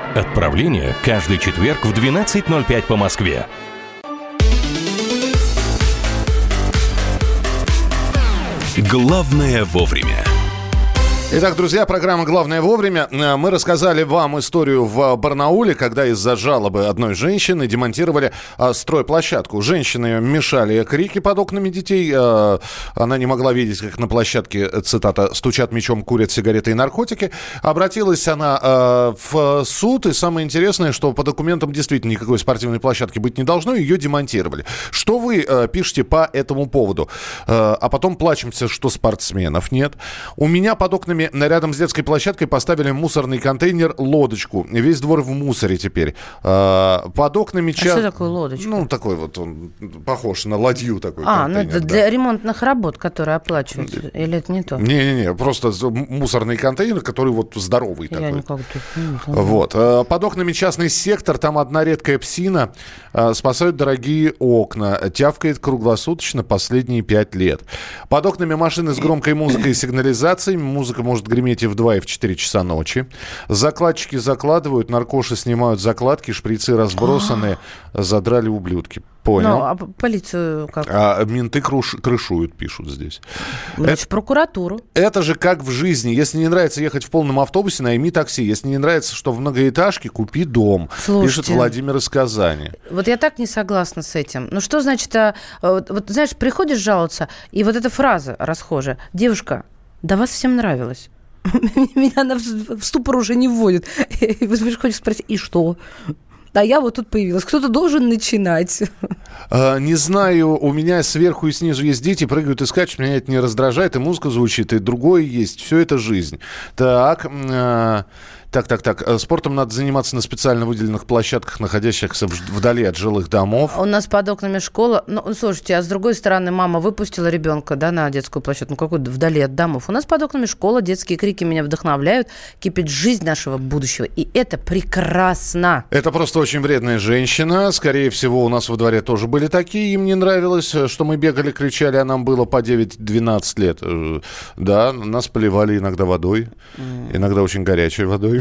Отправление каждый четверг в двенадцать ноль пять по Москве. Главное вовремя. Итак, друзья, программа «Главное вовремя». Мы рассказали вам историю в Барнауле, когда из-за жалобы одной женщины демонтировали а, стройплощадку. Женщины мешали крики под окнами детей. А, она не могла видеть, как на площадке, цитата, «стучат мечом, курят сигареты и наркотики». Обратилась она а, в суд, и самое интересное, что по документам действительно никакой спортивной площадки быть не должно, ее демонтировали. Что вы а, пишете по этому поводу? А, а потом плачемся, что спортсменов нет. У меня под окнами рядом с детской площадкой поставили мусорный контейнер, лодочку. Весь двор в мусоре теперь. Под окнами... Ча... А что такое лодочка? Ну, такой вот он, похож на ладью такой. А, ну это да. Для ремонтных работ, которые оплачиваются, или это не то? Не-не-не, просто мусорный контейнер, который вот здоровый я такой. Никак... Вот. Под окнами частный сектор, там одна редкая псина спасает дорогие окна. Тявкает круглосуточно последние пять лет. Под окнами машины с громкой музыкой и сигнализацией. Музыка может греметь и в два, и в четыре часа ночи. Закладчики закладывают, наркоши снимают закладки, шприцы разбросаны, задрали ублюдки. Понял. Ну, а полицию как? А, менты круш... крышуют, пишут здесь. Значит, это... прокуратуру. Это же как в жизни. Если не нравится ехать в полном автобусе, найми такси. Если не нравится, что в многоэтажке, купи дом. Слушайте, пишет Владимир из Казани. Вот я так не согласна с этим. Ну, что значит... А, вот, знаешь, приходишь жаловаться, и вот эта фраза расхожая. Девушка... Да вас всем нравилось. Меня она в ступор уже не вводит. И вы хочешь спросить, и что? А я вот тут появилась. Кто-то должен начинать. А, не знаю, у меня сверху и снизу есть дети, прыгают и скачут, меня это не раздражает, и музыка звучит, и другое есть. Все это жизнь. Так... А... Так, так, так. Спортом надо заниматься на специально выделенных площадках, находящихся вдали от жилых домов. У нас под окнами школа. Ну, слушайте, а с другой стороны, мама выпустила ребенка, да, на детскую площадку. Ну, какой вдали от домов. У нас под окнами школа, детские крики меня вдохновляют. Кипит жизнь нашего будущего. И это прекрасно. Это просто очень вредная женщина. Скорее всего, у нас во дворе тоже были такие. Им не нравилось, что мы бегали, кричали, а нам было по девять-двенадцать лет. Да, нас поливали иногда водой. Иногда очень горячей водой.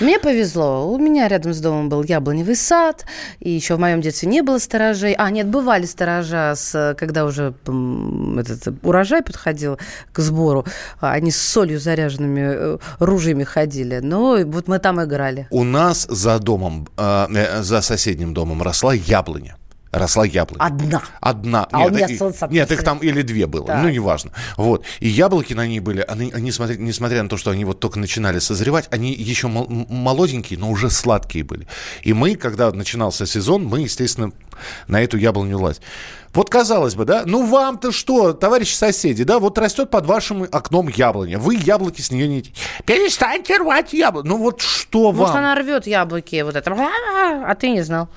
Мне повезло. У меня рядом с домом был яблоневый сад, и еще в моем детстве не было сторожей. А, нет, бывали сторожа, с, когда уже этот урожай подходил к сбору. Они с солью заряженными ружьями ходили. Но вот мы там играли. У нас за домом, э, за соседним домом росла яблоня. Росла яблоня. Одна. Одна. А нет, у меня и, солнце, нет, их там или две было, да. Ну, неважно. Вот. И яблоки на ней были, они, они, смотри, несмотря на то, что они вот только начинали созревать, они еще мол- молоденькие, но уже сладкие были. И мы, когда начинался сезон, мы, естественно, на эту яблоню лазили. Вот, казалось бы, да, ну вам-то что, товарищи соседи, да, вот растет под вашим окном яблоня, вы яблоки с нее не... Перестаньте рвать яблоки. Ну вот что вам? Может, она рвет яблоки, вот это, а ты не знал.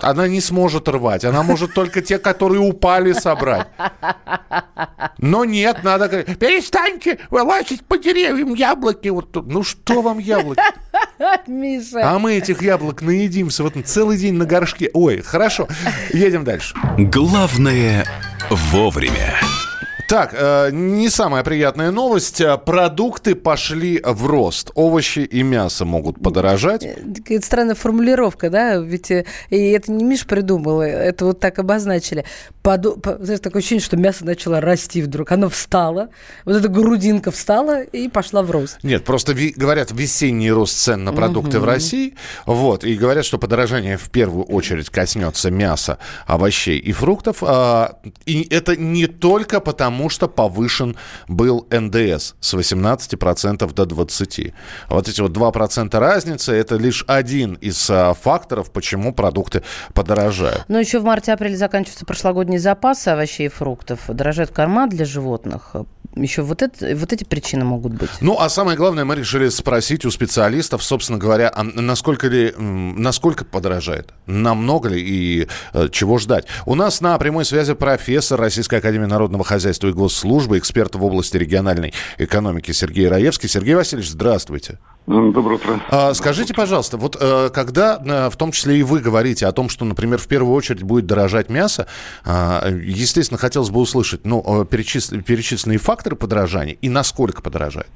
Она не сможет рвать. Она может только те, которые упали, собрать. Но нет, надо говорить, перестаньте лазить по деревьям яблоки. Вот тут. Ну что вам яблоки? Миша. А мы этих яблок наедимся вот целый день на горшке. Ой, хорошо, едем дальше. Главное вовремя. Так, э, не самая приятная новость. Продукты пошли в рост. Овощи и мясо могут подорожать. Это странная формулировка, да? Ведь и это не Миша придумал, это вот так обозначили. Поду... Знаешь, такое ощущение, что мясо начало расти вдруг. Оно встало, вот эта грудинка встала и пошла в рост. Нет, просто ви... говорят, весенний рост цен на продукты mm-hmm. в России. Вот, и говорят, что подорожание в первую очередь коснется мяса, овощей и фруктов. А, и это не только потому, потому что повышен был эн дэ эс с восемнадцати процентов до двадцати процентов. Вот эти вот два процента разницы – это лишь один из а, факторов, почему продукты подорожают. Но еще в марте-апреле заканчиваются прошлогодние запасы овощей и фруктов. Дорожает корма для животных. Еще вот, это, вот эти причины могут быть. Ну, а самое главное, мы решили спросить у специалистов, собственно говоря, а насколько, ли, насколько подорожает, намного ли и э, чего ждать. У нас на прямой связи профессор Российской академии народного хозяйства и госслужбы, эксперт в области региональной экономики Сергей Раевский. Сергей Васильевич, здравствуйте. Доброе утро. А, скажите, пожалуйста, вот э, когда, э, в том числе и вы говорите о том, что, например, в первую очередь будет дорожать мясо, э, естественно, хотелось бы услышать, ну, э, перечисли, перечисленные факторы подорожания и насколько подорожает?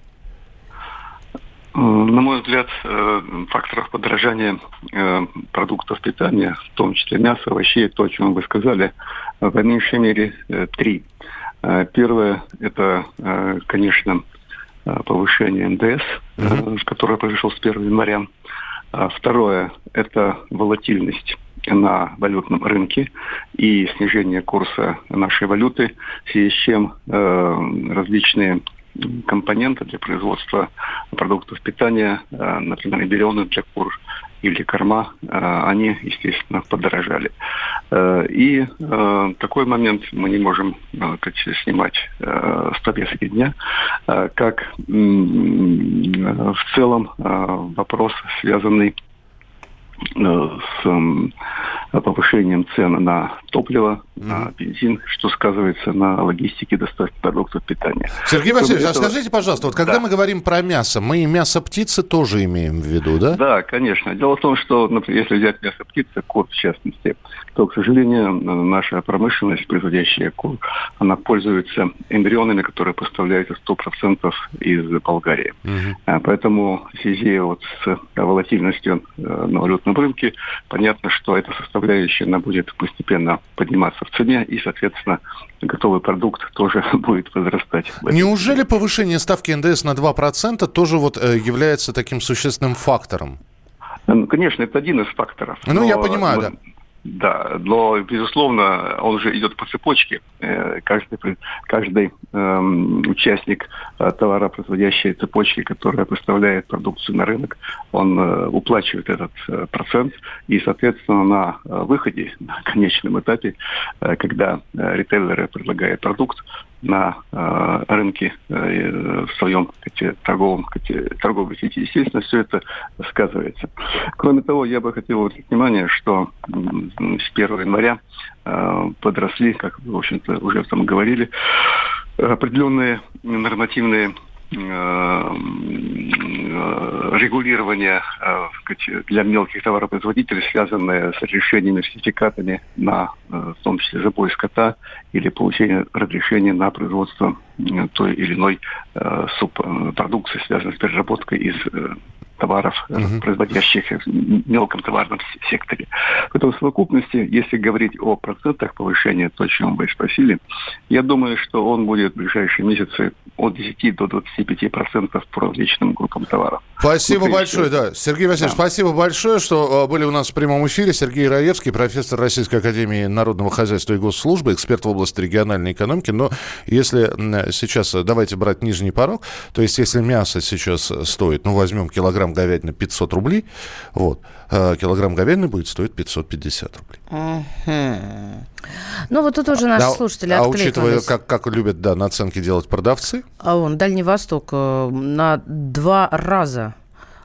На мой взгляд, факторов подорожания продуктов питания, в том числе мяса, овощей, то, о чем вы сказали, по меньшей мере три. Первое, это, конечно, повышение эн дэ эс, mm-hmm. которое произошло с первого января. Второе, это волатильность на валютном рынке и снижение курса нашей валюты, в связи с чем различные компоненты для производства продуктов питания, например, бельоны для кур или корма, они, естественно, подорожали. И такой момент мы не можем так, снимать с повестки дня, как в целом вопрос, связанный с повышением цен на топливо, на бензин, что сказывается на логистике доставки продуктов питания. Сергей Васильевич, а этого... скажите, пожалуйста, вот когда да. мы говорим про мясо, мы мясо птицы тоже имеем в виду, да? Да, конечно. Дело в том, что, например, если взять мясо птицы, кур в частности, то, к сожалению, наша промышленность, производящая кур, она пользуется эмбрионами, которые поставляются сто процентов из Болгарии. Угу. Поэтому в связи вот с волатильностью на валютном рынке, понятно, что эта составляющая, она будет постепенно подниматься в цене, и, соответственно, готовый продукт тоже будет возрастать. Неужели повышение ставки эн дэ эс на два процента тоже вот является таким существенным фактором? Ну, конечно, это один из факторов. Ну, я понимаю, да. Да, но, безусловно, он же идет по цепочке. Каждый, каждый э, участник товаропроизводящей цепочки, которая поставляет продукцию на рынок, он э, уплачивает этот э, процент. И, соответственно, на выходе, на конечном этапе, э, когда э, ритейлеры предлагают продукт, на э, рынке э, в своем э, торговом, э, торговой сети. Естественно, все это сказывается. Кроме того, я бы хотел обратить внимание, что э, с первого января э, подросли, как вы, в общем-то, уже там говорили, определенные нормативные регулирование для мелких товаропроизводителей, связанное с разрешениями, сертификатами на, в том числе, забой скота или получение разрешения на производство той или иной субпродукции, связанной с переработкой из товаров, uh-huh. производящихся в мелком товарном секторе. Поэтому в совокупности, если говорить о процентах повышения, то, о чем вы спросили, я думаю, что он будет в ближайшие месяцы от десяти до двадцати пяти процентов по различным группам товаров. Спасибо вот, большое, да. Сергей Васильевич, да. спасибо большое, что были у нас в прямом эфире. Сергей Раевский, профессор Российской академии народного хозяйства и госслужбы, эксперт в области региональной экономики. Но если сейчас, давайте брать нижний порог, то есть если мясо сейчас стоит, ну, возьмем килограмм говядины пятьсот рублей, вот, килограмм говядины будет стоить пятьсот пятьдесят рублей. Uh-huh. Ну, вот тут уже наши а, слушатели а откликнулись. А учитывая, как, как любят, да, наценки делать продавцы? А вон, Дальний Восток на два раза.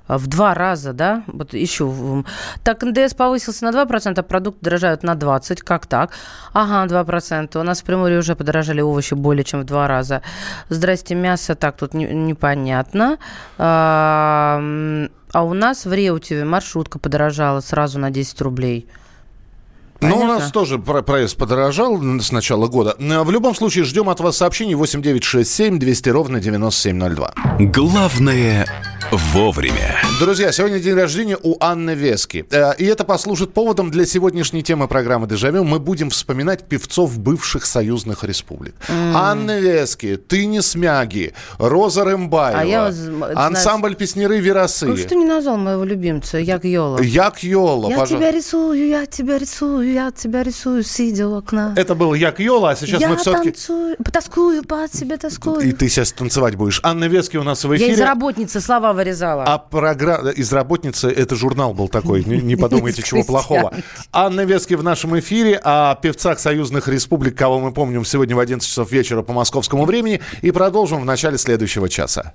В два раза, да? Вот еще. Так, эн дэ эс повысился на два процента, а продукты дорожают на двадцать процентов. Как так? Ага, два процента. У нас в Приморье уже подорожали овощи более чем в два раза. Здрасте, мясо. Так, тут не, непонятно. А, а у нас в Реутеве маршрутка подорожала сразу на десять рублей. Ну, у нас тоже проезд подорожал с начала года. В любом случае, ждем от вас сообщений восемь девятьсот шестьдесят семь двести ровно девяносто семь ноль два. Главное вовремя. Друзья, сегодня день рождения у Анны Вески. И это послужит поводом для сегодняшней темы программы «Дежавю». Мы будем вспоминать певцов бывших союзных республик. Mm. Анна Вески, Тыни Смяги, Роза Рымбаева, а вот, ансамбль знаешь, песняры Верасы. Ну, что не назвал моего любимца? Як Йола. Як Йола, я пожалуйста. Я тебя рисую, я тебя рисую. Я тебя рисую, сидя у окна. Это был Як Йола, а сейчас я мы все-таки... Я танцую, тоскую по тебе, тоскую. И ты сейчас танцевать будешь. Анна Вески у нас в эфире. Я из «Работницы» слова вырезала. А программа... Из «Работницы» это журнал был такой, не, не подумайте, чего плохого. Анна Вески в нашем эфире, о певцах союзных республик, кого мы помним, сегодня в одиннадцать часов вечера по московскому времени. И продолжим в начале следующего часа.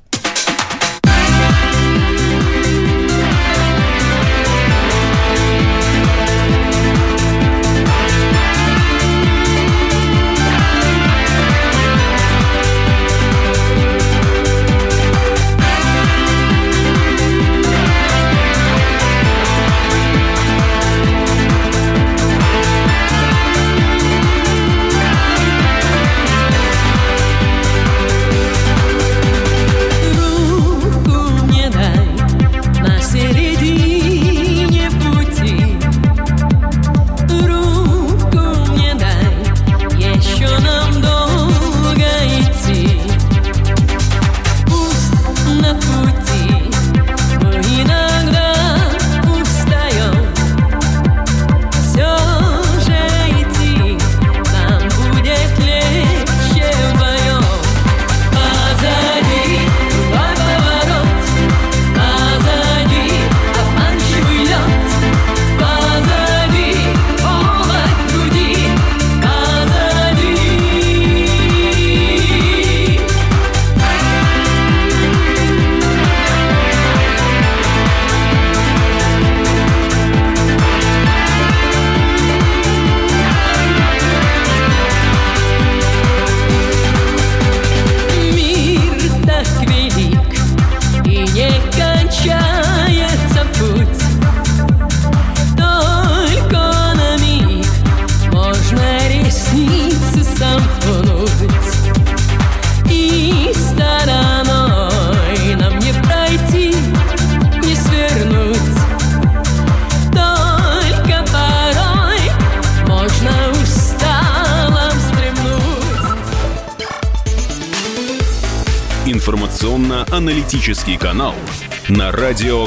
Аналитический канал на радио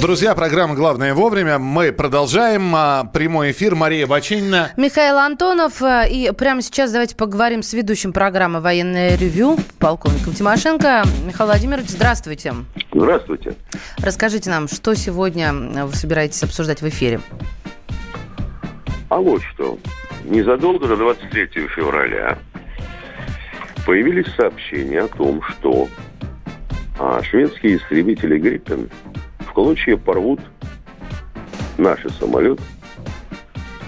Друзья, программа «Главное вовремя». Мы продолжаем прямой эфир. Мария Бачинина. Михаил Антонов. И прямо сейчас давайте поговорим с ведущим программы «Военное ревю», полковником Тимошенко. Михаил Владимирович, здравствуйте. Здравствуйте. Расскажите нам, что сегодня вы собираетесь обсуждать в эфире? А вот что. Незадолго до двадцать третьего февраля появились сообщения о том, что А шведские истребители «Гриппен» в клочья порвут наши самолеты.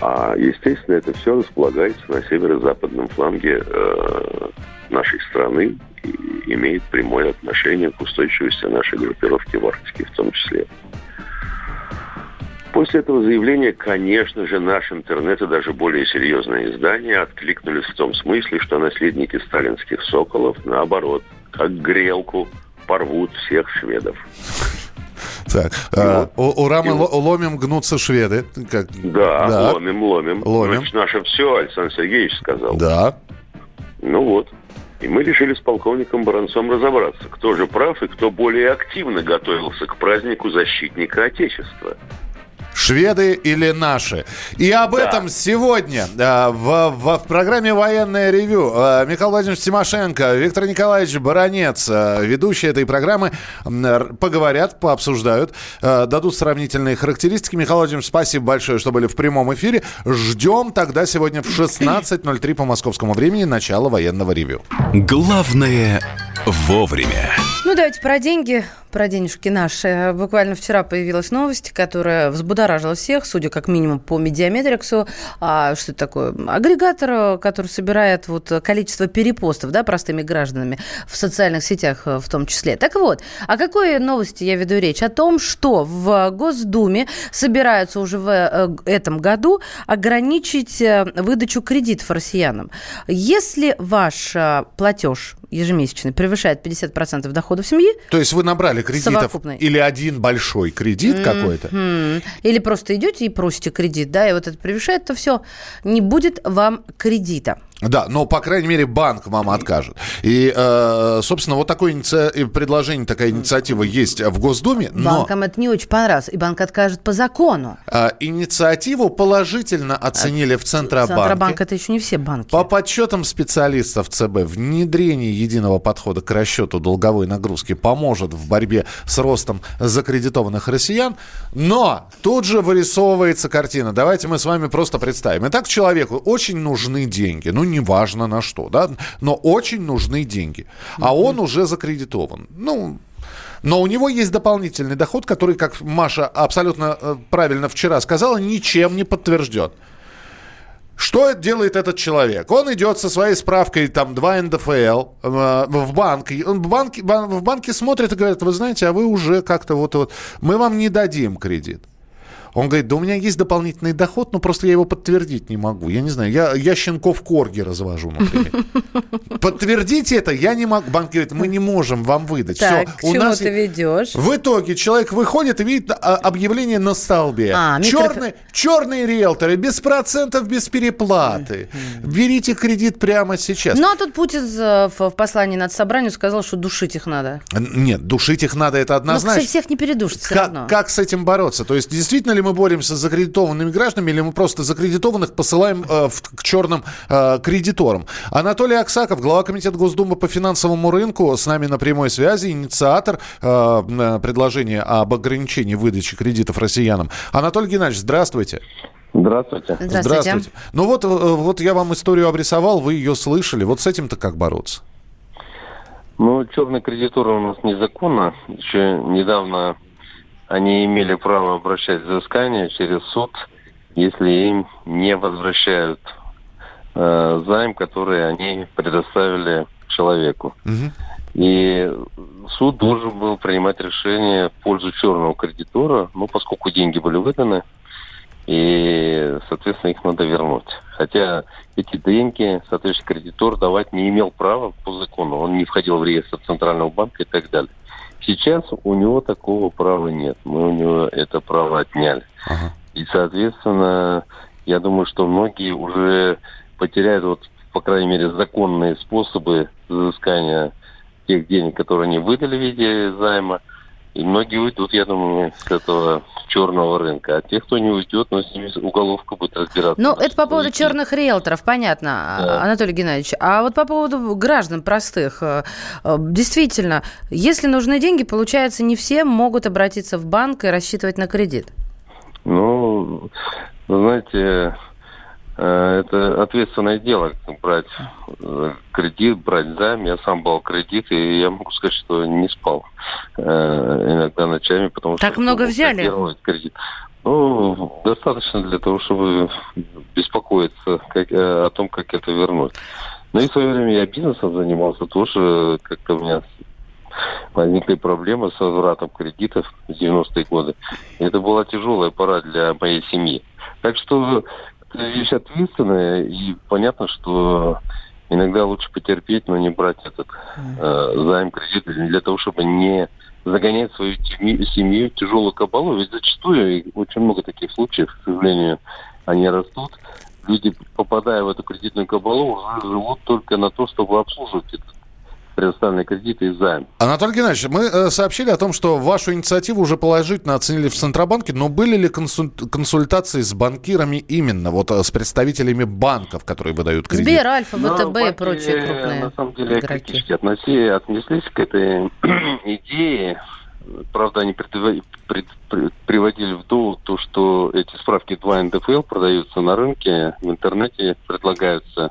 А, естественно, это все располагается на северо-западном фланге э, нашей страны и имеет прямое отношение к устойчивости нашей группировки в Арктике в том числе. После этого заявления, конечно же, наш интернет и даже более серьезные издания откликнулись в том смысле, что наследники сталинских «Соколов», наоборот, как грелку, порвут всех шведов. Так, а, вот, у, у рамы вот. ломим, гнутся шведы. Как... Да, да, ломим, ломим. ломим. Значит, наше все, Александр Сергеевич сказал. Да. Ну вот. И мы решили с полковником Баранцом разобраться, кто же прав и кто более активно готовился к празднику защитника Отечества. Шведы или наши? И об да. этом сегодня э, в, в, в программе «Военное ревю» э, Михаил Владимирович Тимошенко, Виктор Николаевич Баранец, э, ведущие этой программы, э, поговорят, пообсуждают, э, дадут сравнительные характеристики. Михаил Владимирович, спасибо большое, что были в прямом эфире. Ждем тогда сегодня в шестнадцать ноль три по московскому времени начало «Военного ревю». Главное вовремя. Ну, давайте про деньги, про денежки наши. Буквально вчера появилась новость, которая взбудоражила всех, судя как минимум по Медиаметриксу. А, что это такое? Агрегатор, который собирает вот количество перепостов, да, простыми гражданами в социальных сетях в том числе. Так вот, о какой новости я веду речь? О том, что в Госдуме собираются уже в этом году ограничить выдачу кредитов россиянам. Если ваш платеж ежемесячный превышает пятьдесят процентов доходов семьи. То есть вы набрали кредитов совокупный. Или один большой кредит mm-hmm. какой-то. Или просто идете и просите кредит, да, и вот это превышает, то все, не будет вам кредита. Да, но, по крайней мере, банк вам откажет. И, э, собственно, вот такое иници... предложение, такая инициатива есть в Госдуме. Но... Банкам это не очень понравилось, и банк откажет по закону. Э, инициативу положительно оценили а... в Центробанке. Центробанк – это еще не все банки. По подсчетам специалистов ЦБ, внедрение единого подхода к расчету долговой нагрузки поможет в борьбе с ростом закредитованных россиян. Но тут же вырисовывается картина. Давайте мы с вами просто представим. Итак, человеку очень нужны деньги. Ну, неважно на что, да, но очень нужны деньги, а он уже закредитован. Ну, но у него есть дополнительный доход, который, как Маша абсолютно правильно вчера сказала, ничем не подтвержден. Что делает этот человек? Он идет со своей справкой, там, два эн дэ эф эл э, в банк. Он в банке, в банке смотрит и говорит: вы знаете, а вы уже как-то вот-вот, мы вам не дадим кредит. Он говорит: да у меня есть дополнительный доход, но просто я его подтвердить не могу. Я не знаю, я, я щенков корги развожу, например. Подтвердить это я не могу. Банк говорит: мы не можем вам выдать. Так, все, к чему ты ведешь? В итоге человек выходит и видит объявление на столбе. А, черные, микро... черные риэлторы, без процентов, без переплаты. Mm-hmm. Берите кредит прямо сейчас. Ну, а тут Путин в послании на собрании сказал, что душить их надо. Нет, душить их надо, это однозначно. Но, кстати, всех не передушат все равно. Как, как с этим бороться? То есть, действительно ли мы боремся с закредитованными гражданами, или мы просто закредитованных посылаем э, в, к черным э, кредиторам. Анатолий Аксаков, глава комитета Госдумы по финансовому рынку, с нами на прямой связи, инициатор э, предложения об ограничении выдачи кредитов россиянам. Анатолий Геннадьевич, здравствуйте. Здравствуйте. Здравствуйте. Здравствуйте. Ну вот, вот я вам историю обрисовал, вы ее слышали. Вот с этим-то как бороться? Ну, черные кредиторы у нас незаконно. Еще недавно... Они имели право обращать взыскание через суд, если им не возвращают э, займ, который они предоставили человеку. Угу. И суд должен был принимать решение в пользу черного кредитора, ну, поскольку деньги были выданы, и, соответственно, их надо вернуть. Хотя эти деньги, соответственно, кредитор давать не имел права по закону. Он не входил в реестр Центрального банка и так далее. Сейчас у него такого права нет. Мы у него это право отняли. Ага. И, соответственно, я думаю, что многие уже потеряют, вот, по крайней мере, законные способы взыскания тех денег, которые они выдали в виде займа. И многие уйдут, я думаю, с этого черного рынка. А те, кто не уйдет, ну, с ними уголовка будет разбираться. Ну, это по поводу черных риэлторов, понятно, да. Анатолий Геннадьевич. А вот по поводу граждан простых. Действительно, если нужны деньги, получается, не все могут обратиться в банк и рассчитывать на кредит. Ну, знаете, это ответственное дело, брать кредит, брать займ. Я сам брал кредит, и я могу сказать, что не спал иногда ночами, потому так что... Так много взяли? Кредит. Ну, достаточно для того, чтобы беспокоиться как, о том, как это вернуть. Ну и в свое время я бизнесом занимался тоже, как-то у меня... возникли проблемы с возвратом кредитов в девяностые годы. Это была тяжелая пора для моей семьи. Так что это вещь ответственная, и понятно, что иногда лучше потерпеть, но не брать этот э, займ, кредит, для того, чтобы не загонять свою теми, семью в тяжелую кабалу. Ведь зачастую, и очень много таких случаев, к сожалению, они растут. Люди, попадая в эту кредитную кабалу, живут только на то, чтобы обслуживать этот предоставленные кредиты и займы. Анатолий Геннадьевич, мы сообщили о том, что вашу инициативу уже положительно оценили в Центробанке, но были ли консультации с банкирами именно, вот с представителями банков, которые выдают кредиты? Сбер, Альфа, ВТБ и прочие крупные на самом деле игроки. Относились, отнеслись к этой идее. Правда, они пред, пред, пред, приводили в дух то, что эти справки два эн дэ эф эл продаются на рынке, в интернете предлагаются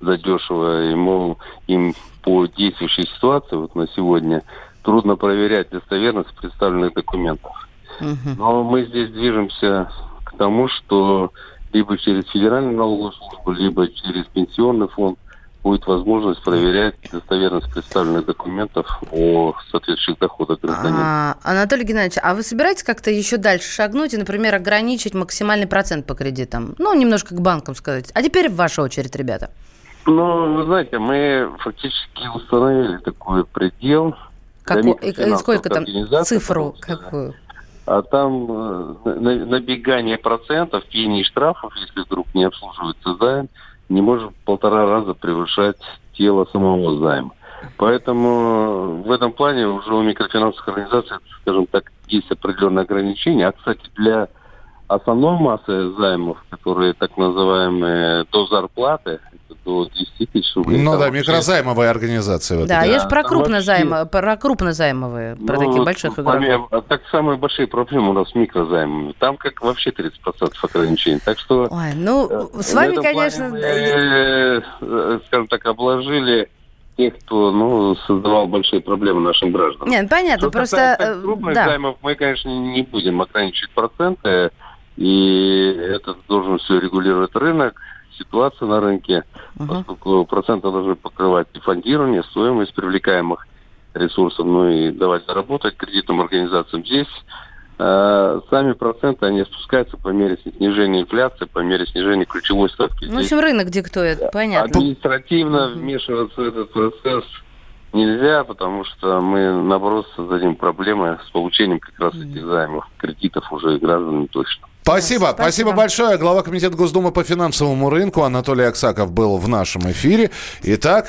задешево, и, мол, им по действующей ситуации вот на сегодня трудно проверять достоверность представленных документов. Uh-huh. Но мы здесь движемся к тому, что либо через федеральную налоговую службу, либо через пенсионный фонд будет возможность проверять достоверность представленных документов о соответствующих доходах гражданина. Анатолий Геннадьевич, а вы собираетесь как-то еще дальше шагнуть и, например, ограничить максимальный процент по кредитам? Ну, немножко к банкам сказать. А теперь в вашу очередь, ребята. Ну, вы знаете, мы фактически установили такой предел. Какой, и сколько там цифру? Какую? А там набегание процентов, пений и штрафов, если вдруг не обслуживается займ, не может полтора раза превышать тело самого займа. Поэтому в этом плане уже у микрофинансовых организаций, скажем так, есть определенные ограничения. А, кстати, для основной массы займов, которые так называемые до зарплаты, до десять тысяч рублей. Ну да, микрозаймовая вообще... организация. Вот да, да, есть про крупнозаймовые, вообще... про крупнозаймовые, про ну, такие вот больших игроков. По... Так самые большие проблемы у нас с микрозаймами. Там как вообще тридцать процентов ограничений. Так что... Ой, ну, с вами, конечно... Мы, скажем так, обложили... тех, кто, ну, создавал большие проблемы нашим гражданам. Нет, понятно, что просто... крупных да. займов мы, конечно, не будем ограничивать проценты, и это должен все регулировать рынок, ситуация на рынке, угу. поскольку проценты должны покрывать и фондирование, стоимость привлекаемых ресурсов, ну и давать заработать кредитным организациям здесь. Сами проценты, они спускаются по мере снижения инфляции, по мере снижения ключевой ставки. Ну, в общем, рынок диктует, понятно. Административно угу. вмешиваться в этот процесс нельзя, потому что мы, наоборот, создадим проблемы с получением как раз этих займов, кредитов уже гражданам точно. Спасибо, спасибо, спасибо большое. Глава комитета Госдумы по финансовому рынку Анатолий Аксаков был в нашем эфире. Итак,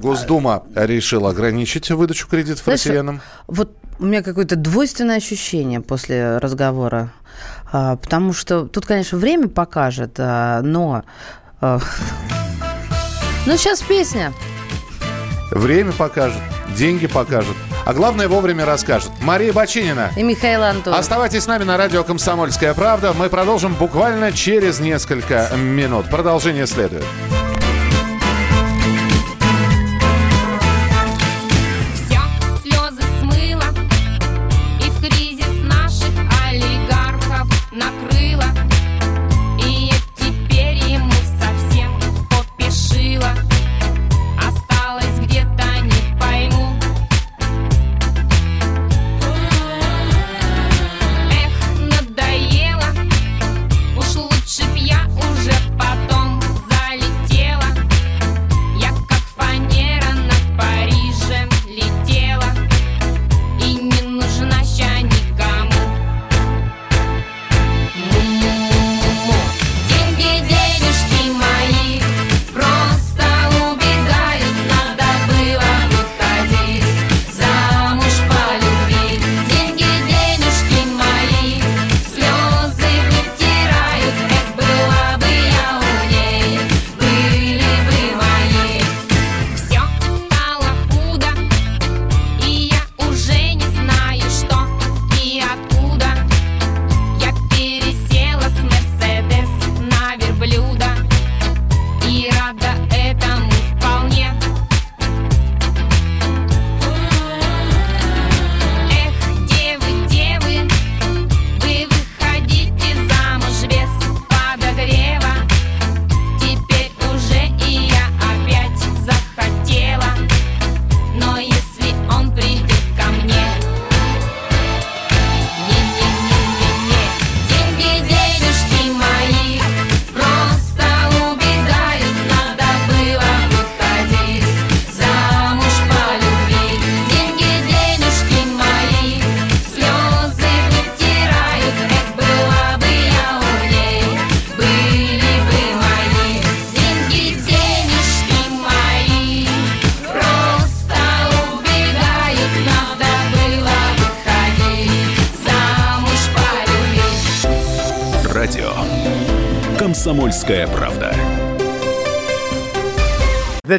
Госдума решила ограничить выдачу кредитов Знаешь, россиянам. Вот у меня какое-то двойственное ощущение после разговора, потому что тут, конечно, время покажет, но... Но сейчас песня. Время покажет, деньги покажут, а главное, вовремя расскажут. Мария Бачинина и Михаил Антонов. Оставайтесь с нами на радио «Комсомольская правда». Мы продолжим буквально через несколько минут. Продолжение следует. Лететь. «Комсомольская правда». The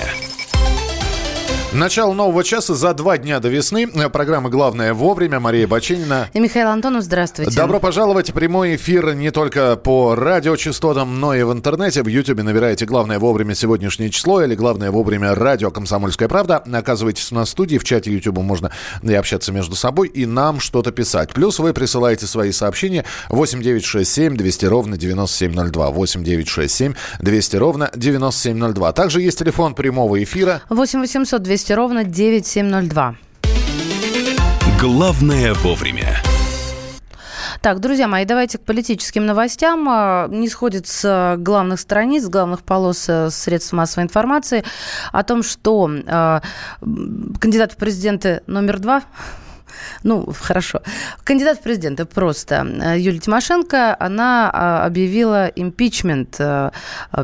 Начало нового часа за два дня до весны. Программа «Главное вовремя». Мария Бачинина. И Михаил Антонов, здравствуйте. Добро пожаловать. Прямой эфир не только по радиочастотам, но и в интернете. В Ютубе набираете «Главное вовремя» сегодняшнее число или «Главное вовремя» радио «Комсомольская правда». Оказываетесь у нас в студии. В чате Ютуба можно и общаться между собой, и нам что-то писать. Плюс вы присылаете свои сообщения восемь девятьсот шестьдесят семь двести ровно девяносто семь ноль два. восемь девятьсот шестьдесят семь двести ровно девяносто семь ноль два. Также есть телефон прямого эфира. восемь восемьсот двести ровно девяносто семь ноль два. Главное вовремя. Так, друзья мои, давайте к политическим новостям. Не сходит с главных страниц, с главных полос средств массовой информации о том, что э, кандидат в президенты номер два... Ну, хорошо. Кандидат в президенты просто. Юлия Тимошенко, она объявила импичмент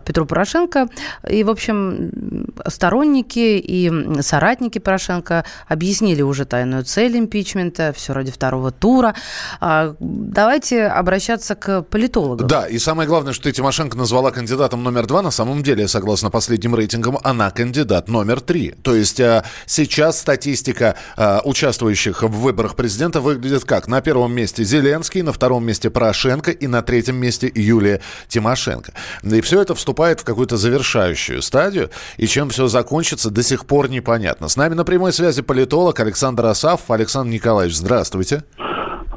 Петру Порошенко. И, в общем, сторонники и соратники Порошенко объяснили уже тайную цель импичмента. Все ради второго тура. Давайте обращаться к политологам. Да, и самое главное, что Тимошенко назвала кандидатом номер два. На самом деле, согласно последним рейтингам, она кандидат номер три. То есть сейчас статистика участвующих в в выборах президента выглядит как? На первом месте Зеленский, на втором месте Порошенко и на третьем месте Юлия Тимошенко. И все это вступает в какую-то завершающую стадию. И чем все закончится, до сих пор непонятно. С нами на прямой связи политолог Александр Асафов. Александр Николаевич, здравствуйте.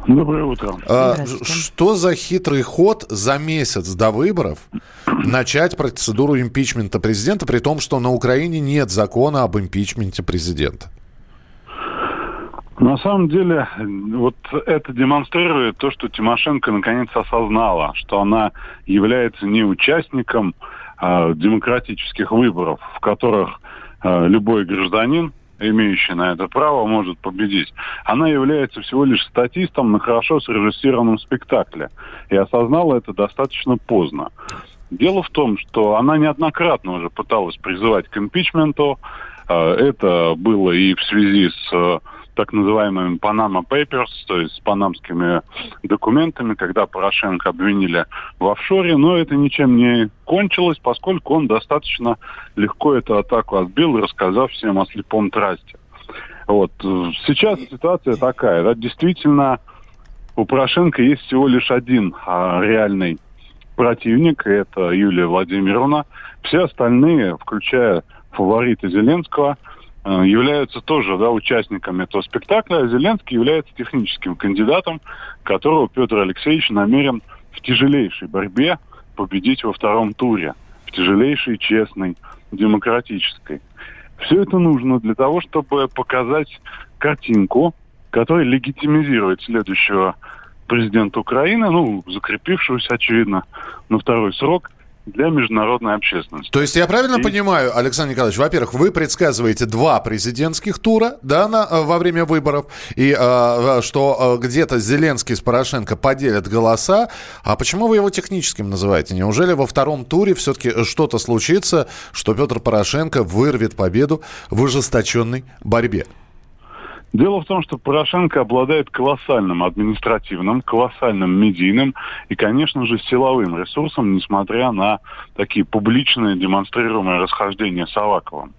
Доброе утро. А, что за хитрый ход за месяц до выборов начать процедуру импичмента президента, при том, что на Украине нет закона об импичменте президента? На самом деле, вот это демонстрирует то, что Тимошенко наконец осознала, что она является не участником э, демократических выборов, в которых э, любой гражданин, имеющий на это право, может победить. Она является всего лишь статистом на хорошо срежиссированном спектакле. И осознала это достаточно поздно. Дело в том, что она неоднократно уже пыталась призывать к импичменту. Э, это было и в связи с... Э, так называемыми Panama Papers, то есть с панамскими документами, когда Порошенко обвинили в офшоре, но это ничем не кончилось, поскольку он достаточно легко эту атаку отбил, рассказав всем о слепом трасте. Вот. Сейчас ситуация такая. Да, действительно, у Порошенко есть всего лишь один а, реальный противник, и это Юлия Владимировна. Все остальные, включая фаворита Зеленского, являются тоже да, участниками этого спектакля, а Зеленский является техническим кандидатом, которого Петр Алексеевич намерен в тяжелейшей борьбе победить во втором туре, в тяжелейшей, честной, демократической. Все это нужно для того, чтобы показать картинку, которая легитимизирует следующего президента Украины, ну, закрепившегося, очевидно, на второй срок, для международной общественности. То есть я правильно и... понимаю, Александр Николаевич, во-первых, вы предсказываете два президентских тура, да, на, во время выборов, и э, что э, где-то Зеленский с Порошенко поделят голоса. А почему вы его техническим называете? Неужели во втором туре все-таки что-то случится, что Петр Порошенко вырвет победу в ожесточенной борьбе? Дело в том, что Порошенко обладает колоссальным административным, колоссальным медийным и, конечно же, силовым ресурсом, несмотря на такие публичные демонстрируемые расхождения с Аваковым.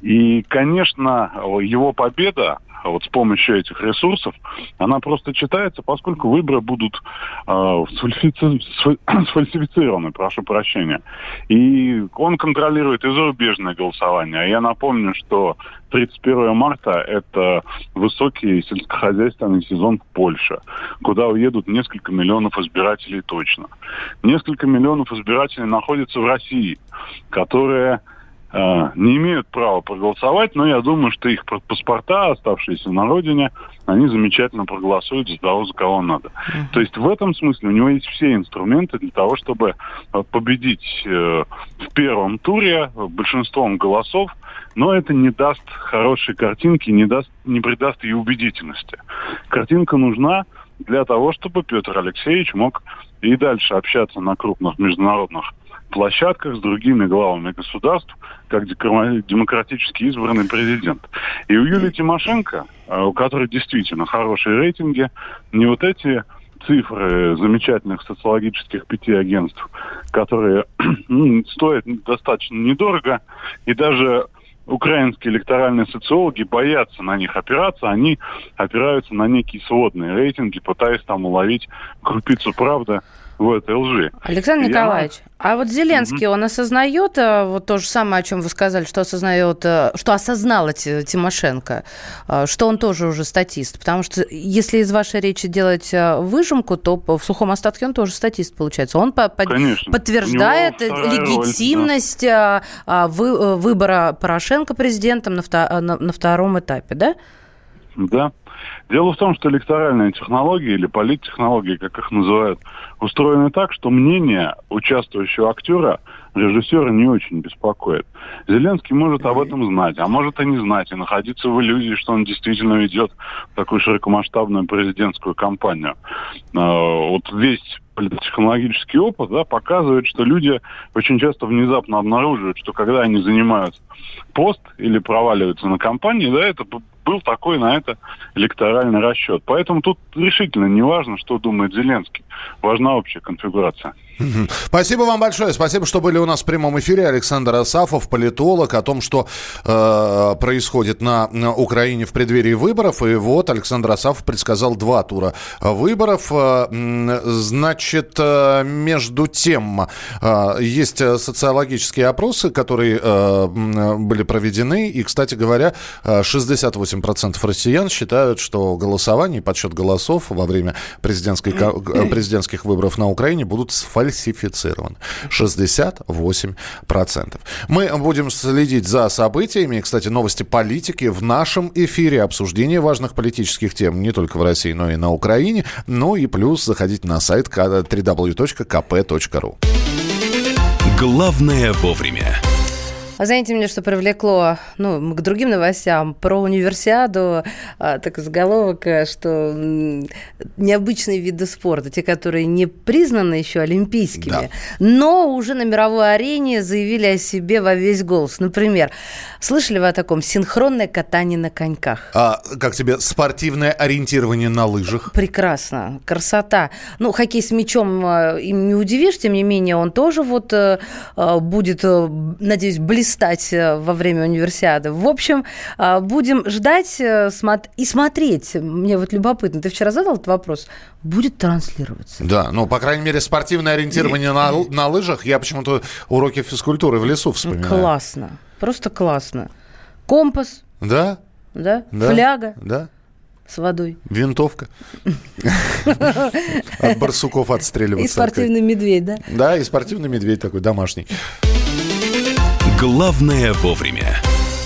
И, конечно, его победа вот с помощью этих ресурсов, она просто читается, поскольку выборы будут э, сфальсифицированы, прошу прощения. И он контролирует и зарубежное голосование. А я напомню, что тридцать первого марта это высокий сельскохозяйственный сезон в Польше, куда уедут несколько миллионов избирателей точно. Несколько миллионов избирателей находятся в России, которые не имеют права проголосовать, но я думаю, что их паспорта, оставшиеся на родине, они замечательно проголосуют за того, за кого надо. Uh-huh. То есть в этом смысле у него есть все инструменты для того, чтобы победить в первом туре большинством голосов, но это не даст хорошей картинки, не даст, не придаст ее убедительности. Картинка нужна для того, чтобы Петр Алексеевич мог и дальше общаться на крупных международных площадках с другими главами государств, как демократически избранный президент. И у Юлии Тимошенко, у которой действительно хорошие рейтинги, не вот эти цифры замечательных социологических пяти агентств, которые стоят достаточно недорого, и даже украинские электоральные социологи боятся на них опираться, они опираются на некие сводные рейтинги, пытаясь там уловить крупицу правды в этой лжи. Александр и Николаевич, она... а вот Зеленский, mm-hmm. он осознает вот то же самое, о чем вы сказали, что осознает, что осознала Тимошенко, что он тоже уже статист? Потому что если из вашей речи делать выжимку, то в сухом остатке он тоже статист получается. Он под... подтверждает легитимность роль, да. вы... выбора Порошенко президентом на, вто- на, на втором этапе, да? Да. Дело в том, что электоральные технологии или политтехнологии, как их называют, устроены так, что мнение участвующего актера режиссера не очень беспокоит. Зеленский может об этом знать, а может и не знать, и находиться в иллюзии, что он действительно ведет такую широкомасштабную президентскую кампанию. Вот весь политтехнологический опыт, да, показывает, что люди очень часто внезапно обнаруживают, что когда они занимают пост или проваливаются на кампании, да, это был такой на это электоральный расчет. Поэтому тут решительно не важно, что думает Зеленский. Важна общая конфигурация. Спасибо вам большое. Спасибо, что были у нас в прямом эфире. Александр Асафов, политолог, о том, что э, происходит на, на Украине в преддверии выборов. И вот Александр Асафов предсказал два тура выборов. Значит, между тем, э, есть социологические опросы, которые э, были проведены. И, кстати говоря, шестьдесят восемь процентов россиян считают, что голосование и подсчет голосов во время президентских выборов на Украине будут сформированы. Фальсифицирован. шестьдесят восемь процентов. Мы будем следить за событиями. Кстати, новости политики в нашем эфире. Обсуждение важных политических тем не только в России, но и на Украине. Ну и плюс заходите на сайт дабл ю дабл ю дабл ю точка ка пэ точка ру. Главное вовремя. Знаете, меня что привлекло, ну, к другим новостям, про универсиаду, так заголовок, что необычные виды спорта, те, которые не признаны еще олимпийскими, да. но уже на мировой арене заявили о себе во весь голос. Например, слышали вы о таком синхронное катание на коньках? А как тебе спортивное ориентирование на лыжах? Прекрасно, красота. Ну, хоккей с мячом им не удивишь, тем не менее, он тоже вот будет, надеюсь, близко стать во время универсиады. В общем, будем ждать и смотреть. Мне вот любопытно, ты вчера задал этот вопрос, будет транслироваться. Да, ну, по крайней мере, спортивное ориентирование на, на лыжах, я почему-то уроки физкультуры в лесу вспоминаю. Классно, просто классно. Компас. Да. Да. да. Фляга. Да. С водой. Винтовка. От барсуков отстреливаться. И спортивный медведь, да? Да, и спортивный медведь такой домашний. Главное вовремя.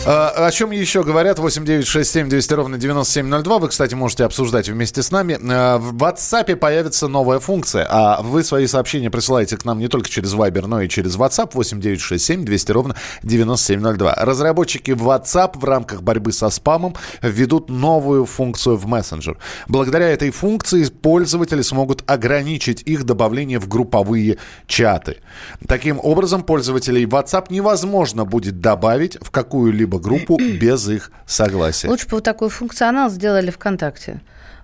А, о чем еще говорят? восемь девять шесть семь двести ровно девяносто семь ноль два. Вы, кстати, можете обсуждать вместе с нами. В WhatsApp появится новая функция. А вы свои сообщения присылаете к нам не только через Viber, но и через WhatsApp. восемь девять шесть семь двести ровно девяносто семь ноль два. Разработчики WhatsApp в рамках борьбы со спамом введут новую функцию в мессенджер. Благодаря этой функции пользователи смогут ограничить их добавление в групповые чаты. Таким образом, пользователей WhatsApp невозможно будет добавить в какую-либо группу без их согласия. Лучше бы вот такой функционал сделали ВКонтакте.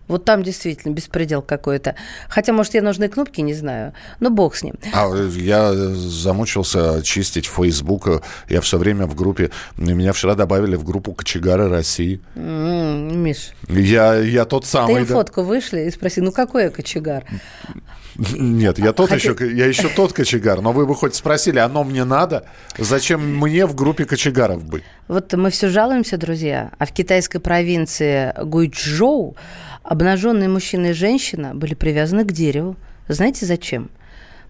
Вот там действительно беспредел какой-то. Хотя, может, ей нужны кнопки, не знаю. Но бог с ним. А я замучился чистить Facebook. Я все время в группе... Меня вчера добавили в группу «Кочегары России». М-м, Миш. Я, я тот самый... Ты им да... фотку вышли и спроси, ну какой я кочегар? Нет, я тот Хотя... еще, я еще тот кочегар, но вы бы хоть спросили, оно мне надо? Зачем мне в группе кочегаров быть? Вот мы все жалуемся, друзья, а в китайской провинции Гуйчжоу обнаженные мужчина и женщина были привязаны к дереву. Знаете, зачем?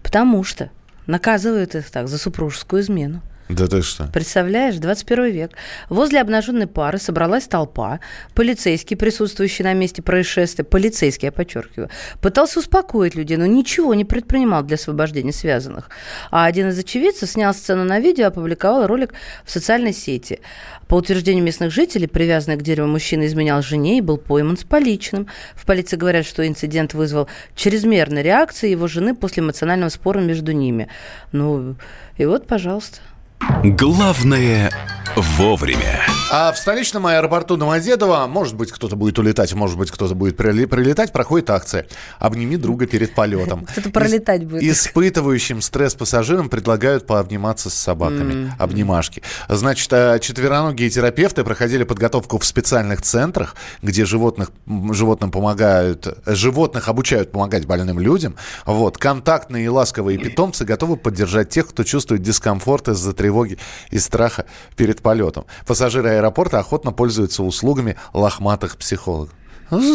Потому что наказывают их так за супружескую измену. Да ты что? Представляешь, двадцать первый век. Возле обнаженной пары собралась толпа. Полицейский, присутствующий на месте происшествия, полицейский, я подчеркиваю, пытался успокоить людей, но ничего не предпринимал для освобождения связанных. А один из очевидцев снял сцену на видео и опубликовал ролик в социальной сети. По утверждению местных жителей, привязанный к дереву мужчина изменял жене и был пойман с поличным. В полиции говорят, что инцидент вызвал чрезмерную реакцию его жены после эмоционального спора между ними. Ну, и вот, пожалуйста. Главное – вовремя. А в столичном аэропорту Домодедово, может быть, кто-то будет улетать, может быть, кто-то будет прилетать, проходит акция «Обними друга перед полетом». Кто-то пролетать будет. Испытывающим стресс пассажирам предлагают пообниматься с собаками. Обнимашки. Значит, четвероногие терапевты проходили подготовку в специальных центрах, где животных, животным помогают, животных обучают помогать больным людям. Вот. Контактные и ласковые питомцы готовы поддержать тех, кто чувствует дискомфорт из-за тревоги и страха перед полетом. Пассажиры аэропорта охотно пользуются услугами лохматых психологов.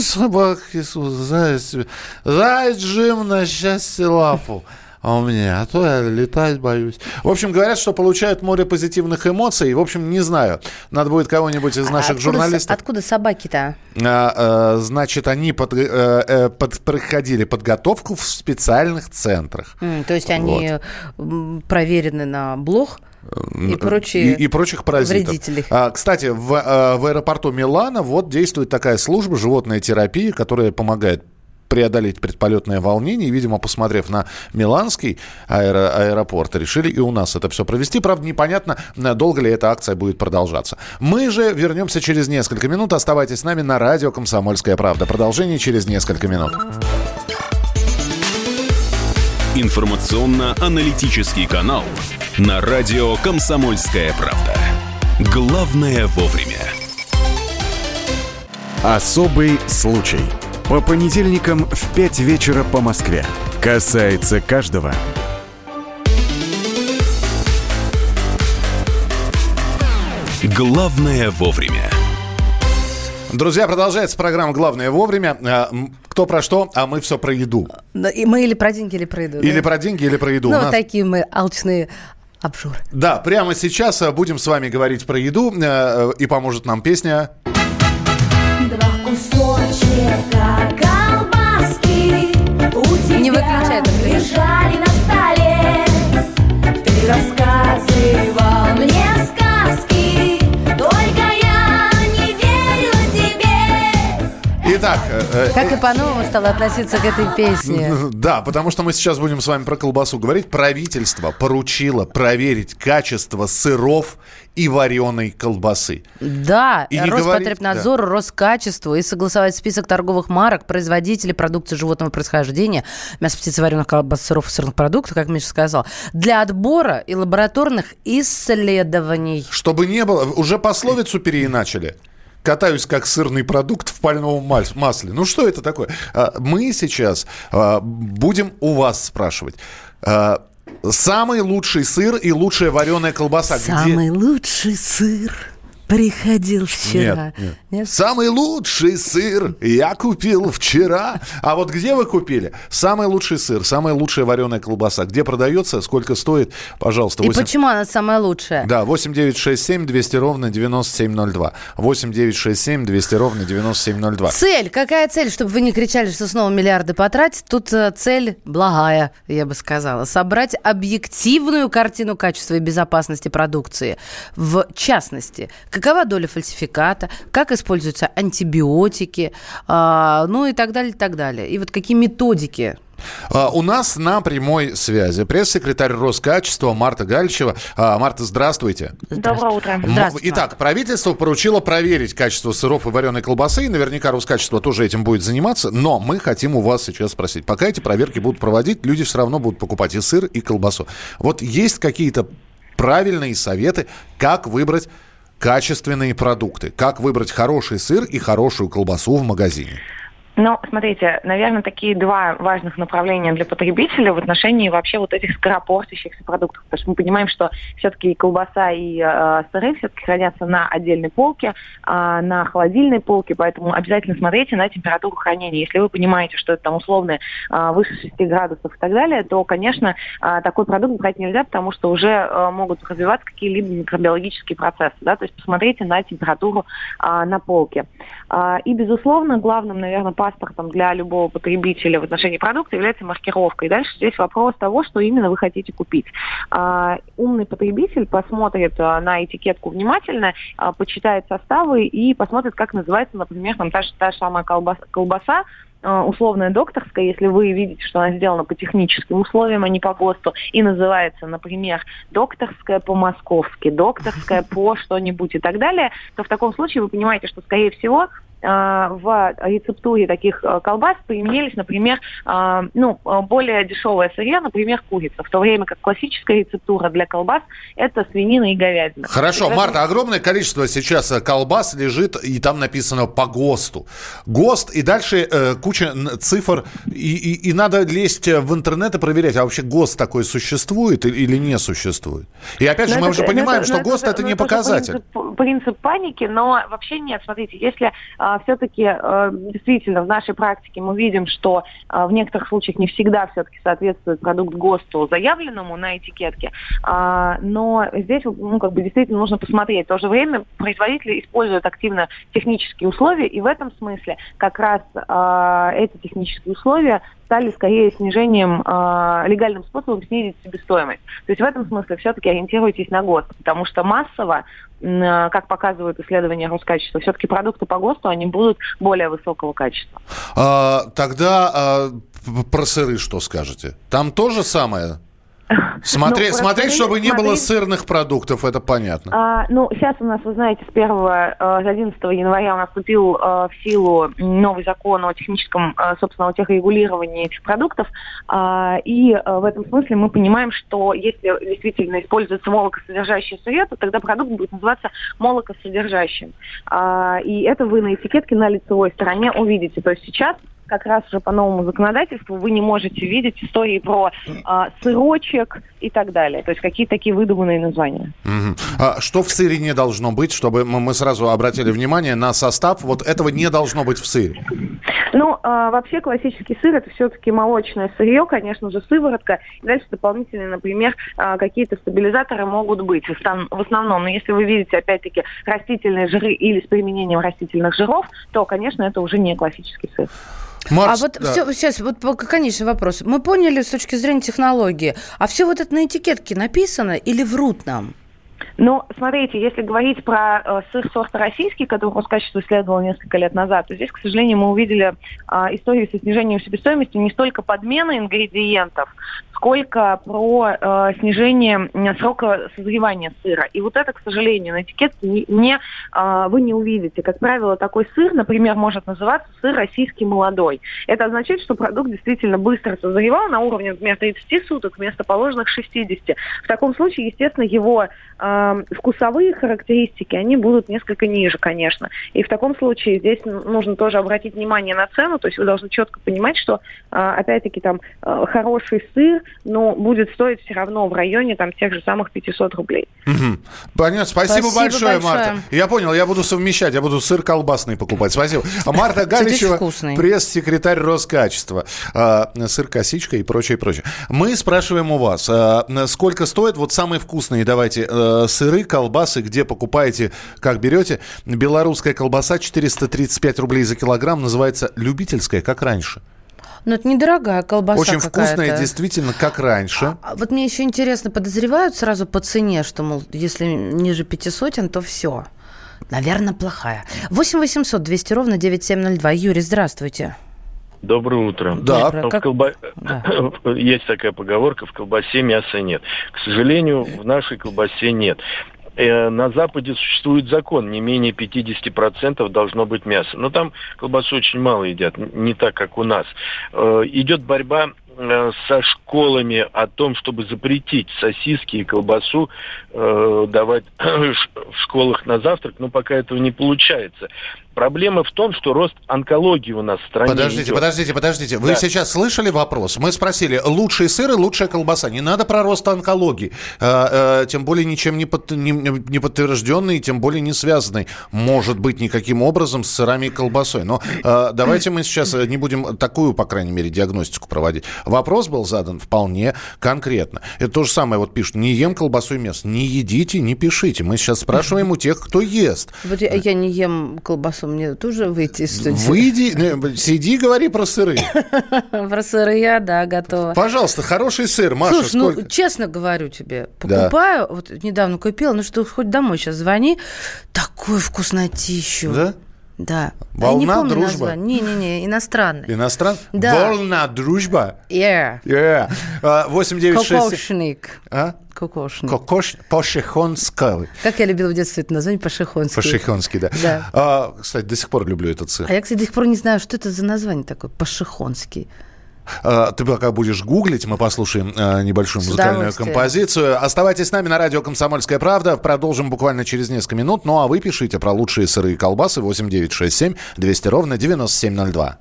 Собаки, заяц, заяц жим на счастье лапу. А у меня, а то я летать боюсь. В общем, говорят, что получают море позитивных эмоций. В общем, не знаю. Надо будет кого-нибудь из наших откуда, журналистов. Откуда собаки-то? А, а, значит, они под, а, под, проходили подготовку в специальных центрах. Mm, то есть они вот. проверены на блох? И, прочие и, и прочих паразитов. А, кстати, в, а, в аэропорту Милана вот действует такая служба животной терапии, которая помогает преодолеть предполетное волнение. И, видимо, посмотрев на Миланский аэро- аэропорт, решили и у нас это все провести. Правда, непонятно, долго ли эта акция будет продолжаться. Мы же вернемся через несколько минут. Оставайтесь с нами на радио «Комсомольская правда». Продолжение через несколько минут. Информационно-аналитический канал на радио «Комсомольская правда». Главное вовремя. Особый случай. По понедельникам в пять вечера по Москве. Касается каждого. Главное вовремя. Друзья, продолжается программа «Главное вовремя». Кто про что, а мы все про еду. И мы или про деньги, или про еду. Или да? про деньги, или про еду. Ну, нас... такие мы алчные обжоры. Да, прямо сейчас будем с вами говорить про еду, и поможет нам песня. Два кусочка колбаски у тебя лежали на столе. Ты рассказывал мне сказки, только я не верила тебе. Итак, как и по-новому стало относиться к этой песне. Да, потому что мы сейчас будем с вами про колбасу говорить. Правительство поручило проверить качество сыров и вареной колбасы. Да, и Роспотребнадзору, да. Роскачеству, и согласовать список торговых марок, производителей продукции животного происхождения, мясо, птицы, вареных колбас, сыров и сырных продуктов, как Миша сказал, для отбора и лабораторных исследований. Чтобы не было... Уже пословицу переиначили. Катаюсь как сырный продукт в пальмовом масле. Ну что это такое? Мы сейчас будем у вас спрашивать. Самый лучший сыр и лучшая вареная колбаса. Самый где... лучший сыр приходил вчера. Нет, нет. Нет? Самый лучший сыр я купил вчера. А вот где вы купили? Самый лучший сыр, самая лучшая вареная колбаса. Где продается, сколько стоит, пожалуйста. восемь... И почему она самая лучшая? Да, восемь девятьсот шестьдесят семь двести ровно девяносто семь ноль два. восемь девятьсот шестьдесят семь двести ровно девяносто семь ноль два. Цель. Какая цель? Чтобы вы не кричали, что снова миллиарды потратить. Тут цель благая, я бы сказала. Собрать объективную картину качества и безопасности продукции. В частности, какова доля фальсификата, как используются антибиотики, э, ну и так далее, и так далее. И вот какие методики? А, у нас на прямой связи пресс-секретарь Роскачества Марта Гальчева. А, Марта, здравствуйте. Доброе утро. Здравствуйте. Итак, правительство поручило проверить качество сыров и вареной колбасы, и наверняка Роскачество тоже этим будет заниматься, но мы хотим у вас сейчас спросить. Пока эти проверки будут проводить, люди все равно будут покупать и сыр, и колбасу. Вот есть какие-то правильные советы, как выбрать качественные продукты. Как выбрать хороший сыр и хорошую колбасу в магазине? Ну, смотрите, наверное, такие два важных направления для потребителя в отношении вообще вот этих скоропортящихся продуктов. Потому что мы понимаем, что все-таки и колбаса, и э, сыры все-таки хранятся на отдельной полке, э, на холодильной полке, поэтому обязательно смотрите на температуру хранения. Если вы понимаете, что это там условно э, выше шести градусов и так далее, то, конечно, э, такой продукт брать нельзя, потому что уже э, могут развиваться какие-либо микробиологические процессы. Да? То есть посмотрите на температуру э, на полке. Э, и, безусловно, главным, наверное, по паспортом для любого потребителя в отношении продукта является маркировка. И дальше здесь вопрос того, что именно вы хотите купить. А, умный потребитель посмотрит а, на этикетку внимательно, а, почитает составы и посмотрит, как называется, например, там, та, та же самая колбаса, колбаса а, условная докторская, если вы видите, что она сделана по техническим условиям, а не по ГОСТу, и называется, например, докторская по-московски, докторская по что-нибудь и так далее, то в таком случае вы понимаете, что, скорее всего, в рецептуре таких колбас применились, например, ну, более дешевое сырье, например, курица, в то время как классическая рецептура для колбас – это свинина и говядина. Хорошо, и Марта, это... огромное количество сейчас колбас лежит, и там написано по ГОСТу. ГОСТ, и дальше э, куча цифр, и, и, и надо лезть в интернет и проверять, а вообще ГОСТ такой существует или не существует. И опять же, но мы это, уже понимаем, это, что ГОСТ – это не показатель. Принцип, принцип паники, но вообще нет, смотрите, если… Все-таки действительно в нашей практике мы видим, что в некоторых случаях не всегда все-таки соответствует продукт ГОСТу, заявленному на этикетке. Но здесь, ну, как бы действительно нужно посмотреть. В то же время производители используют активно технические условия, и в этом смысле как раз эти технические условия стали скорее снижением, э, легальным способом снизить себестоимость. То есть в этом смысле все-таки ориентируйтесь на ГОСТ, потому что массово, э, как показывают исследования Роскачества, все-таки продукты по ГОСТу, они будут более высокого качества. А, тогда а, про сыры что скажете? Там то же самое? Смотреть, ну, смотреть, чтобы не смотреть. Было сырных продуктов, это понятно. А, ну, сейчас у нас, вы знаете, с первого, с одиннадцатого января у нас вступил а, в силу новый закон о техническом, а, собственно, о техрегулировании этих продуктов. А, и а, в этом смысле мы понимаем, что если действительно используется молокосодержащее сырье, то тогда продукт будет называться молокосодержащим. А, и это вы на этикетке на лицевой стороне увидите. То есть сейчас как раз уже по новому законодательству вы не можете видеть истории про а, сырочек и так далее. То есть какие-то такие выдуманные названия. Угу. А что в сыре не должно быть, чтобы мы сразу обратили внимание на состав? Вот этого не должно быть в сыре. Ну, а, вообще классический сыр – это все-таки молочное сырье, конечно же, сыворотка. И дальше дополнительные, например, какие-то стабилизаторы могут быть в основном. Но если вы видите, опять-таки, растительные жиры или с применением растительных жиров, то, конечно, это уже не классический сыр. Марс, а вот да. все, сейчас, вот конечный вопрос. Мы поняли с точки зрения технологии, а все вот это на этикетке написано или врут нам? Ну, смотрите, если говорить про э, сыр сорта российский, который Роскачество исследовало несколько лет назад, то здесь, к сожалению, мы увидели э, историю со снижением себестоимости не столько подмены ингредиентов, сколько про э, снижение срока созревания сыра. И вот это, к сожалению, на этикетке не, не, э, вы не увидите. Как правило, такой сыр, например, может называться сыр российский молодой. Это означает, что продукт действительно быстро созревал на уровне, например, тридцати суток вместо положенных шестидесяти. В таком случае, естественно, его э, вкусовые характеристики, они будут несколько ниже, конечно. И в таком случае здесь нужно тоже обратить внимание на цену. То есть вы должны четко понимать, что, э, опять-таки, там э, хороший сыр, но будет стоить все равно в районе там тех же самых пятисот рублей. Угу. Понятно. Спасибо, Спасибо большое, большое, Марта. Я понял, я буду совмещать, я буду сыр колбасный покупать. Спасибо. Марта Гальчева, пресс-секретарь Роскачества. Сыр косичка и прочее, прочее. Мы спрашиваем у вас, сколько стоит вот самые вкусные, давайте, сыры, колбасы, где покупаете, как берете. Белорусская колбаса четыреста тридцать пять рублей за килограмм, называется любительская, как раньше. Но это недорогая колбаса очень какая-то. Вкусная, действительно, как раньше. А, вот мне еще интересно, подозревают сразу по цене, что, мол, если ниже пяти сотен, то все. Наверное, плохая. восемь восемьсот двести ровно девяносто семь ноль два. Юрий, здравствуйте. Доброе утро. Да. Доброе. Как... Колба... да. Есть такая поговорка, в колбасе мяса нет. К сожалению, в нашей колбасе нет. На Западе существует закон, не менее пятьдесят процентов должно быть мяса. Но там колбасу очень мало едят, не так, как у нас. Идет борьба со школами о том, чтобы запретить сосиски и колбасу э, давать в школах на завтрак, но пока этого не получается. Проблема в том, что рост онкологии у нас в стране Подождите, идет. подождите, подождите. Вы да. сейчас слышали вопрос? Мы спросили, лучший сыр и лучшая колбаса. Не надо про рост онкологии. Э, э, тем более ничем не, под, не, не подтвержденный, тем более не связанный, может быть, никаким образом с сырами и колбасой. Но э, давайте мы сейчас не будем такую, по крайней мере, диагностику проводить. Вопрос был задан вполне конкретно. Это то же самое, вот пишут, не ем колбасу и мясо. Не едите, не пишите. Мы сейчас спрашиваем у тех, кто ест. Вот я, я не ем колбасу. Мне тоже выйти из студии? Выйди, сиди, говори про сыры. Про сыры я, да, готова. Пожалуйста, хороший сыр, Маша. Слушай, сколько... ну, честно говорю тебе, покупаю, да. вот недавно купила, ну что, хоть домой сейчас звони, такую вкуснотищу. Да? Да. Волна, я не помню дружба. Название. Не-не-не, иностранный. Иностран? Да. Волна, дружба? Yeah. Yeah. восемь девять шесть Кокошник. А? Кокошник. Кокошник. Пошехонский. Как я любила в детстве это название, Пошехонский. Пошехонский, да. да. А, кстати, до сих пор люблю этот сыр. А я, кстати, до сих пор не знаю, что это за название такое, Пошехонский. Ты пока будешь гуглить, мы послушаем небольшую музыкальную композицию. Оставайтесь с нами на радио «Комсомольская правда». Продолжим буквально через несколько минут. Ну а вы пишите про лучшие сыры и колбасы восемь девять шесть семь двести ровно девяносто семь ноль два.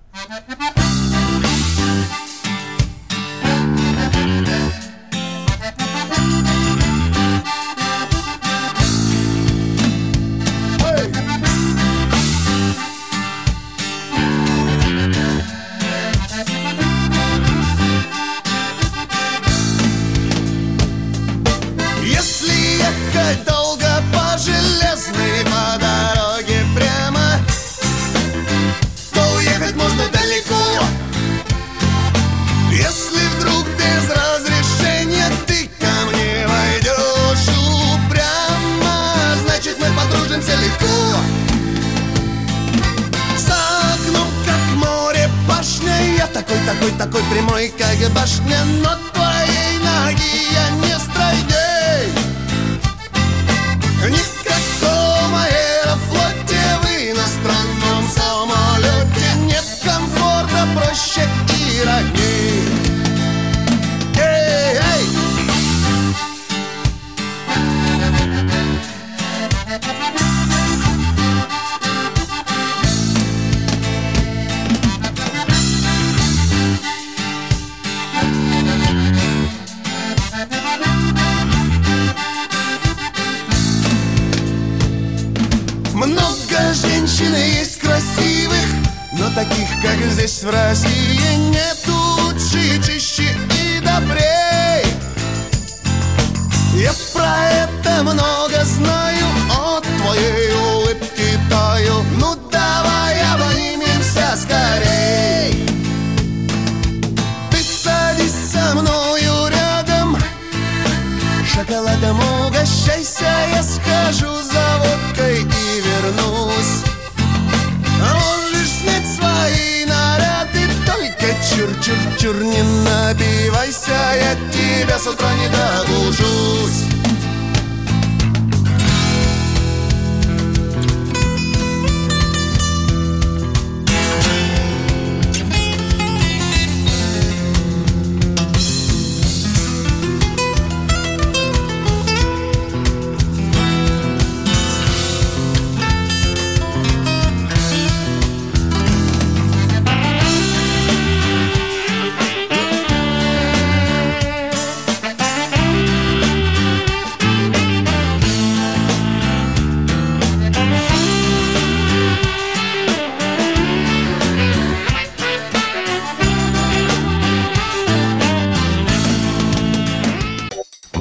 Такой, такой прямой, как башня, но твоей ноги я не стройней. Ни в каком аэрофлоте, в иностранном самолете нет комфорта проще и родней. Эй, эй! Женщины есть красивых, но таких, как здесь в России, нет лучше, чище и добрей. Я про это много знаю, от твоей улыбки таю. Ну давай обнимемся скорей. Ты садись со мною рядом, шоколадом угощайся, я схожу за водкой и вернусь. А можешь снять свои наряды, только чур-чур-чур не набивайся, я тебя с утра не догужусь.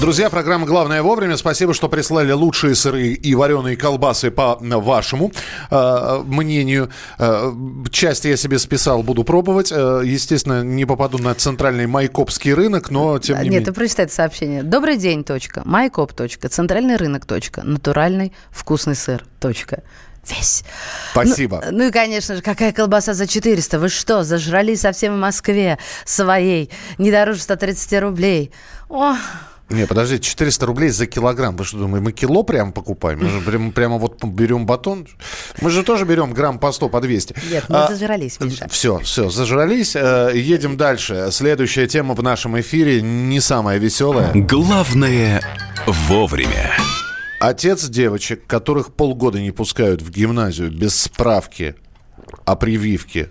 Друзья, программа «Главное вовремя». Спасибо, что прислали лучшие сыры и вареные колбасы по вашему э, мнению. Э, часть я себе списал, буду пробовать. Э, естественно, не попаду на центральный майкопский рынок, но тем не Нет, менее. Нет, ты прочитай это сообщение. Добрый день, точка. Майкоп, точка. Центральный рынок, точка. Натуральный вкусный сыр, точка. Весь. Спасибо. Ну, ну и, конечно же, какая колбаса за четыреста? Вы что, зажрали совсем в Москве своей? Не дороже сто тридцать рублей. О. Не, подождите, четыреста рублей за килограмм. Вы что думаете, мы кило прям покупаем? Мы же прям, прямо вот берем батон? Мы же тоже берем грамм по сто, по двести. Нет, мы а, зажрались, Миша. Все, все, зажрались. Едем дальше. Следующая тема в нашем эфире не самая веселая. Главное вовремя. Отец девочек, которых полгода не пускают в гимназию без справки о прививке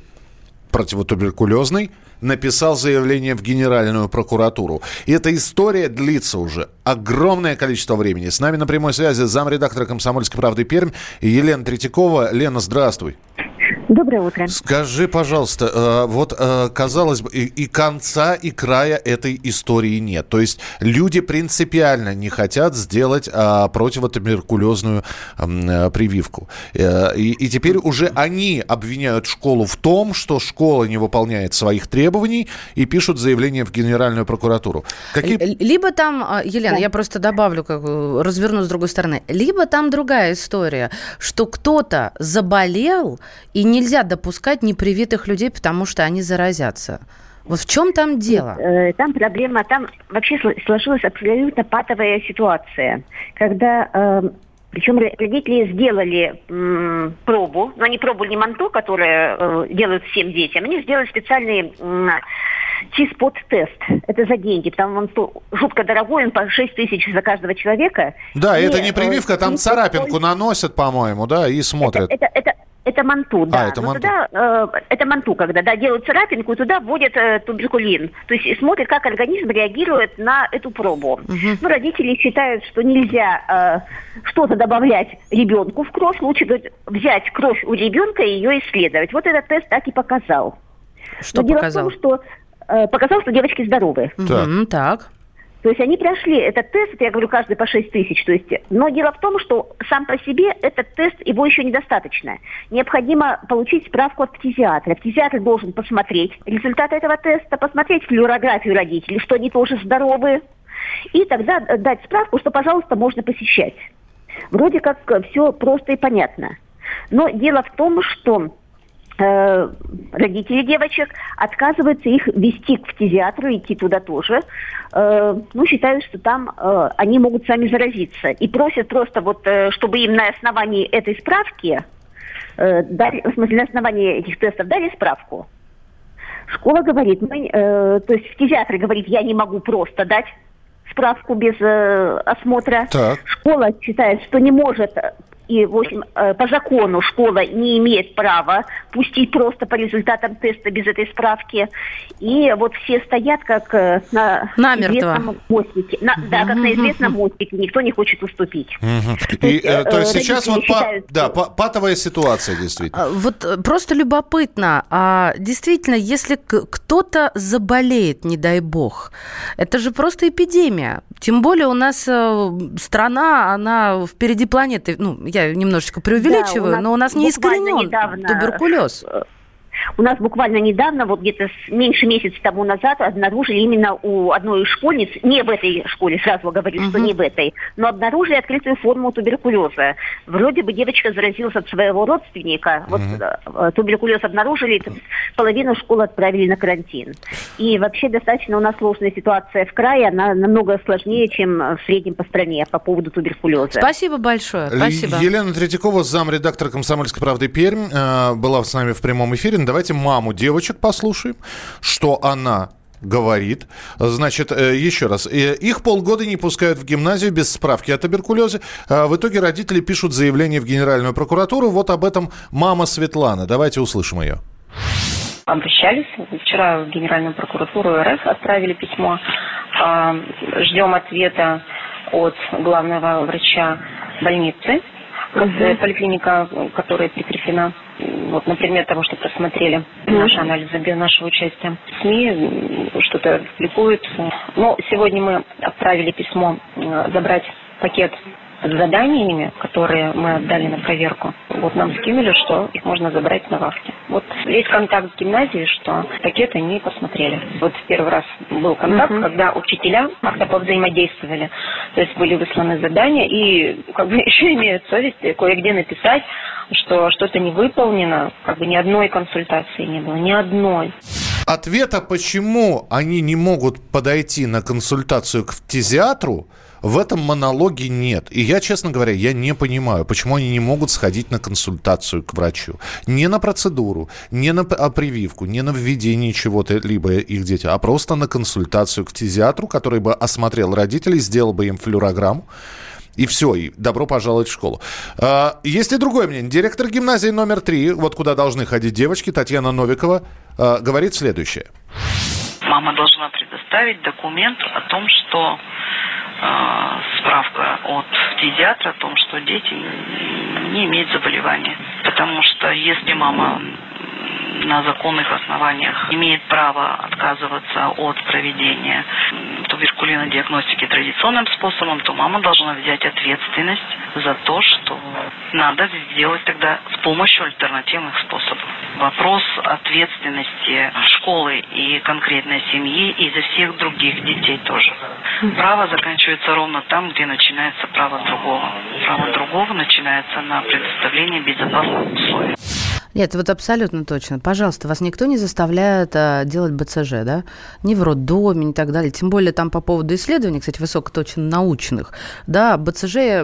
противотуберкулезной, написал заявление в Генеральную прокуратуру. И эта история длится уже огромное количество времени. С нами на прямой связи замредактора «Комсомольской правды» Пермь Елена Третьякова. Лена, здравствуй. Доброе утро. Скажи, пожалуйста, вот, казалось бы, и конца, и края этой истории нет. То есть люди принципиально не хотят сделать противотуберкулезную прививку. И теперь уже они обвиняют школу в том, что школа не выполняет своих требований, и пишут заявление в Генеральную прокуратуру. Какие... Либо там, Елена, я просто добавлю, как, разверну с другой стороны, либо там другая история, что кто-то заболел, и не Нельзя допускать непривитых людей, потому что они заразятся. Вот в чем там дело? Там проблема, там вообще сложилась абсолютно патовая ситуация, когда, причем родители сделали пробу, но они пробу не манту, которую делают всем детям, они сделали специальный чиспот-тест. Это за деньги, потому что он жутко дорогой, он по шесть тысяч за каждого человека. Да, и это не прививка, там царапинку такой... наносят, по-моему, да, и смотрят. Это, это, это... Это манту, да. А, это, манту. Туда, э, это манту, когда да, делают царапинку, и туда вводят э, туберкулин. То есть смотрят, как организм реагирует на эту пробу. Угу. Ну, родители считают, что нельзя э, что-то добавлять ребенку в кровь. Лучше говорит, взять кровь у ребенка и ее исследовать. Вот этот тест так и показал. Что Но показал? Дело в том, что э, показал, что девочки здоровы. Так. Угу, так. То есть они прошли этот тест, я говорю, каждый по шесть тысяч. То есть, но дело в том, что сам по себе этот тест, его еще недостаточно. Необходимо получить справку от фтизиатра. Фтизиатр должен посмотреть результаты этого теста, посмотреть флюорографию родителей, что они тоже здоровы. И тогда дать справку, что, пожалуйста, можно посещать. Вроде как все просто и понятно. Но дело в том, что... родители девочек отказываются их вести к фтизиатру, идти туда тоже. Ну, считают, что там они могут сами заразиться. И просят просто, вот, чтобы им на основании этой справки, дали, в смысле, на основании этих тестов дали справку. Школа говорит, мы, то есть фтизиатр говорит, я не могу просто дать справку без осмотра. Так. Школа считает, что не может... И, в общем, по закону школа не имеет права пустить просто по результатам теста без этой справки. И вот все стоят как на, на известном мостике. На, да, как на известном мостике. Никто не хочет уступить. То есть, и, э, то есть сейчас вот считают, па- да, па- патовая ситуация, действительно. Вот просто любопытно. А действительно, если кто-то заболеет, не дай бог, это же просто эпидемия. Тем более у нас страна, она впереди планеты. Ну, я Я немножечко преувеличиваю, да, у но у нас не искоренен недавно, туберкулез. У нас буквально недавно, вот где-то меньше месяца тому назад, обнаружили именно у одной из школьниц, не в этой школе, сразу говорю, uh-huh. что не в этой, но обнаружили открытую форму туберкулеза. Вроде бы девочка заразилась от своего родственника. Uh-huh. Вот туберкулез обнаружили, половину школы отправили на карантин. И вообще достаточно у нас сложная ситуация в крае, она намного сложнее, чем в среднем по стране по поводу туберкулеза. Спасибо большое. Спасибо. Елена Третьякова, замредактора «Комсомольской правды» Пермь, была с нами в прямом эфире. Давайте маму девочек послушаем, что она говорит. Значит, еще раз. Их полгода не пускают в гимназию без справки о туберкулезе. В итоге родители пишут заявление в Генеральную прокуратуру. Вот об этом мама Светлана. Давайте услышим ее. Обращались. Вчера в Генеральную прокуратуру РФ отправили письмо. Ждем ответа от главного врача больницы. Угу. Поликлиника, которая прикреплена вот, например, того, что просмотрели наши анализы без нашего участия. СМИ что-то публикуют. Но сегодня мы отправили письмо забрать пакет с заданиями, которые мы отдали на проверку. Вот нам скинули, что их можно забрать на вахте. Вот весь контакт с гимназией, что пакет они посмотрели. Вот в первый раз был контакт, uh-huh. когда учителя как-то повзаимодействовали. То есть были высланы задания и как бы еще имеют совесть кое-где написать, что что-то не выполнено. Как бы ни одной консультации не было, ни одной. Ответа, почему они не могут подойти на консультацию к фтизиатру, в этом монологе нет. И я, честно говоря, я не понимаю, почему они не могут сходить на консультацию к врачу. Не на процедуру, не на прививку, не на введение чего-то либо их детям, а просто на консультацию к фтизиатру, который бы осмотрел родителей, сделал бы им флюорограмму. И все, и добро пожаловать в школу. А, есть и другое мнение. Директор гимназии номер три, вот куда должны ходить девочки, Татьяна Новикова, а, говорит следующее. Мама должна предоставить документ о том, что справка от фтизиатра о том, что дети не имеют заболевания. Потому что если мама на законных основаниях имеет право отказываться от проведения туберкулезной диагностики традиционным способом, то мама должна взять ответственность за то, что надо сделать тогда с помощью альтернативных способов. Вопрос ответственности школы и конкретной семьи и за всех других детей тоже. Право заканчивается ровно там, где начинается право другого. Право другого начинается на предоставлении безопасных условий. Нет, вот абсолютно точно. Пожалуйста, вас никто не заставляет а, делать БЦЖ, да? Ни в роддоме, ни так далее. Тем более там по поводу исследований, кстати, высокоточно научных, да, БЦЖ